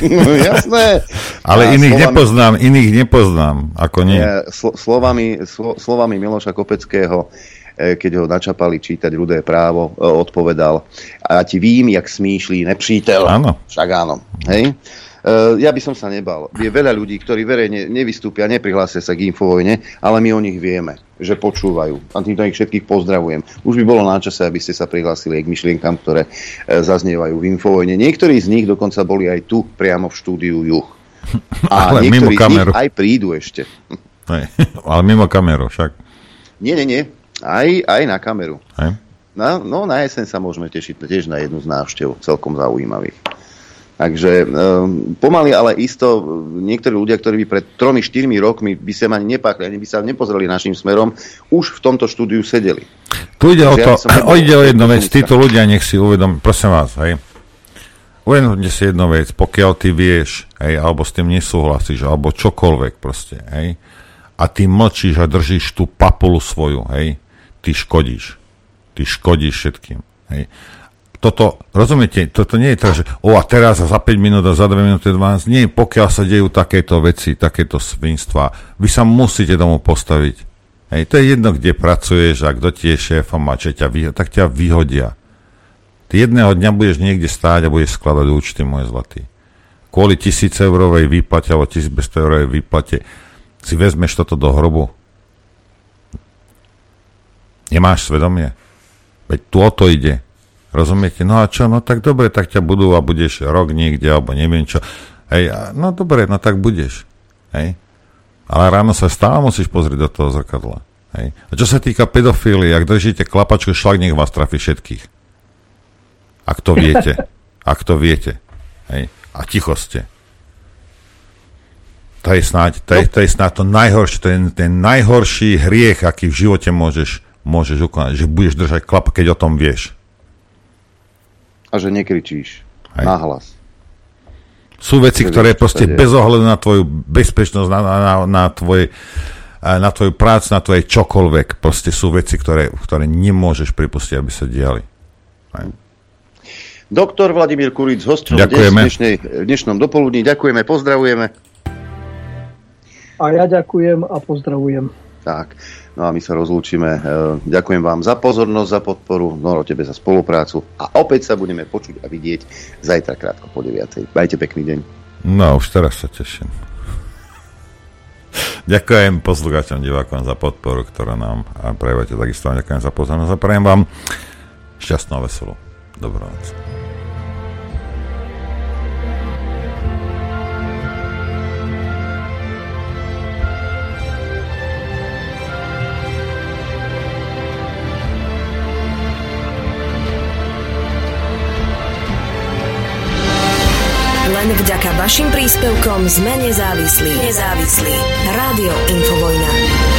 No, jasné. Ale a iných slovami, nepoznám, iných nepoznám, ako nie. Slo, slovami, slo, slovami Miloša Kopeckého, keď ho načapali čítať Rudé právo, odpovedal: a ti vím, jak smýšlí nepřítel. Áno. Však áno. Hej? Ja by som sa nebal. Je veľa ľudí, ktorí verejne nevystúpia, neprihlásia sa k Infovojne, ale my o nich vieme, že počúvajú. A týmto ich všetkých pozdravujem. Už by bolo na čase, aby ste sa prihlásili k myšlienkam, ktoré zaznievajú v Infovojne. Niektorí z nich dokonca boli aj tu, priamo v štúdiu Juh. A ale niektorí mimo kameru. Z nich aj prídu ešte. Aj, ale mimo kameru však. Nie, nie, nie. Aj, aj na kameru. Aj? Na, no na jeseň sa môžeme tešiť tiež na jednu z návštev celkom zaujímavých. Takže um, pomaly, ale isto niektorí ľudia, ktorí by pred tri štyri rokmi by sa ani nepáchli, ani by sa nepozreli našim smerom, už v tomto štúdiu sedeli. Tu ide o to, ja ide o jednu vec, títo ľudia nech si uvedom, prosím vás, hej, uvedomte si jednu vec, pokiaľ ty vieš, hej, alebo s tým nesúhlasíš, alebo čokoľvek proste, hej, a ty mlčíš a držíš tú papulu svoju, hej, ty škodíš, ty škodíš všetkým, hej. Toto, rozumiete, toto nie je tak, že o a teraz a za päť minút a za dve minúty dvanásť, nie, pokiaľ sa dejú takéto veci, takéto svinstvá, vy sa musíte tomu postaviť. Hej, to je jedno, kde pracuješ a kto ti je šéfom a čo ťa vyhodia, tak ťa vyhodia. Ty jedného dňa budeš niekde stáť a budeš skladať účty, môj zlatý. Kvôli tisíc eurovej výplate alebo tisícpäťsto eurovej výplate si vezmeš toto do hrobu. Nemáš svedomie. Veď tu o to ide. Rozumiete? No a čo? No tak dobre, tak ťa budú a budeš rok niekde, alebo neviem čo. Hej, no dobre, no tak budeš. Hej. Ale ráno sa stále musíš pozrieť do toho zrkadla. Hej. A čo sa týka pedofílie, ak držíte klapačku, šlak nech vás trafi všetkých. Ak to viete. Ak to viete. Hej. A ticho ste. To je snáď to, je, to, je snáď to najhoršie, to je ten najhorší hriech, aký v živote môžeš, môžeš ukonať, že budeš držať klapa, keď o tom vieš. A že nekričíš nahlas. Sú veci, Nevieš, ktoré proste bez ohľadu na tvoju bezpečnosť, na, na, na, tvoj, na tvoju prácu, na tvoje čokoľvek, proste sú veci, ktoré, ktoré nemôžeš pripustiť, aby sa diali. Aj. Doktor Vladimír Kuric, hosťom v dnešnom dopoludní. Ďakujeme, pozdravujeme. A ja ďakujem a pozdravujem. Tak. No a my sa rozlúčime. Ďakujem vám za pozornosť, za podporu, Noro, tebe za spoluprácu a opäť sa budeme počuť a vidieť zajtra krátko po deviatej. Majte pekný deň. No, už teraz sa teším. Ďakujem poslucháčom, divákom za podporu, ktorá nám prejavujete, takisto vám ďakujem za pozornosť a prejem vám šťastnú a veselú. Dobrú noc. Len vďaka vašim príspevkom sme nezávislí. Nezávislí. Rádio Infovojna.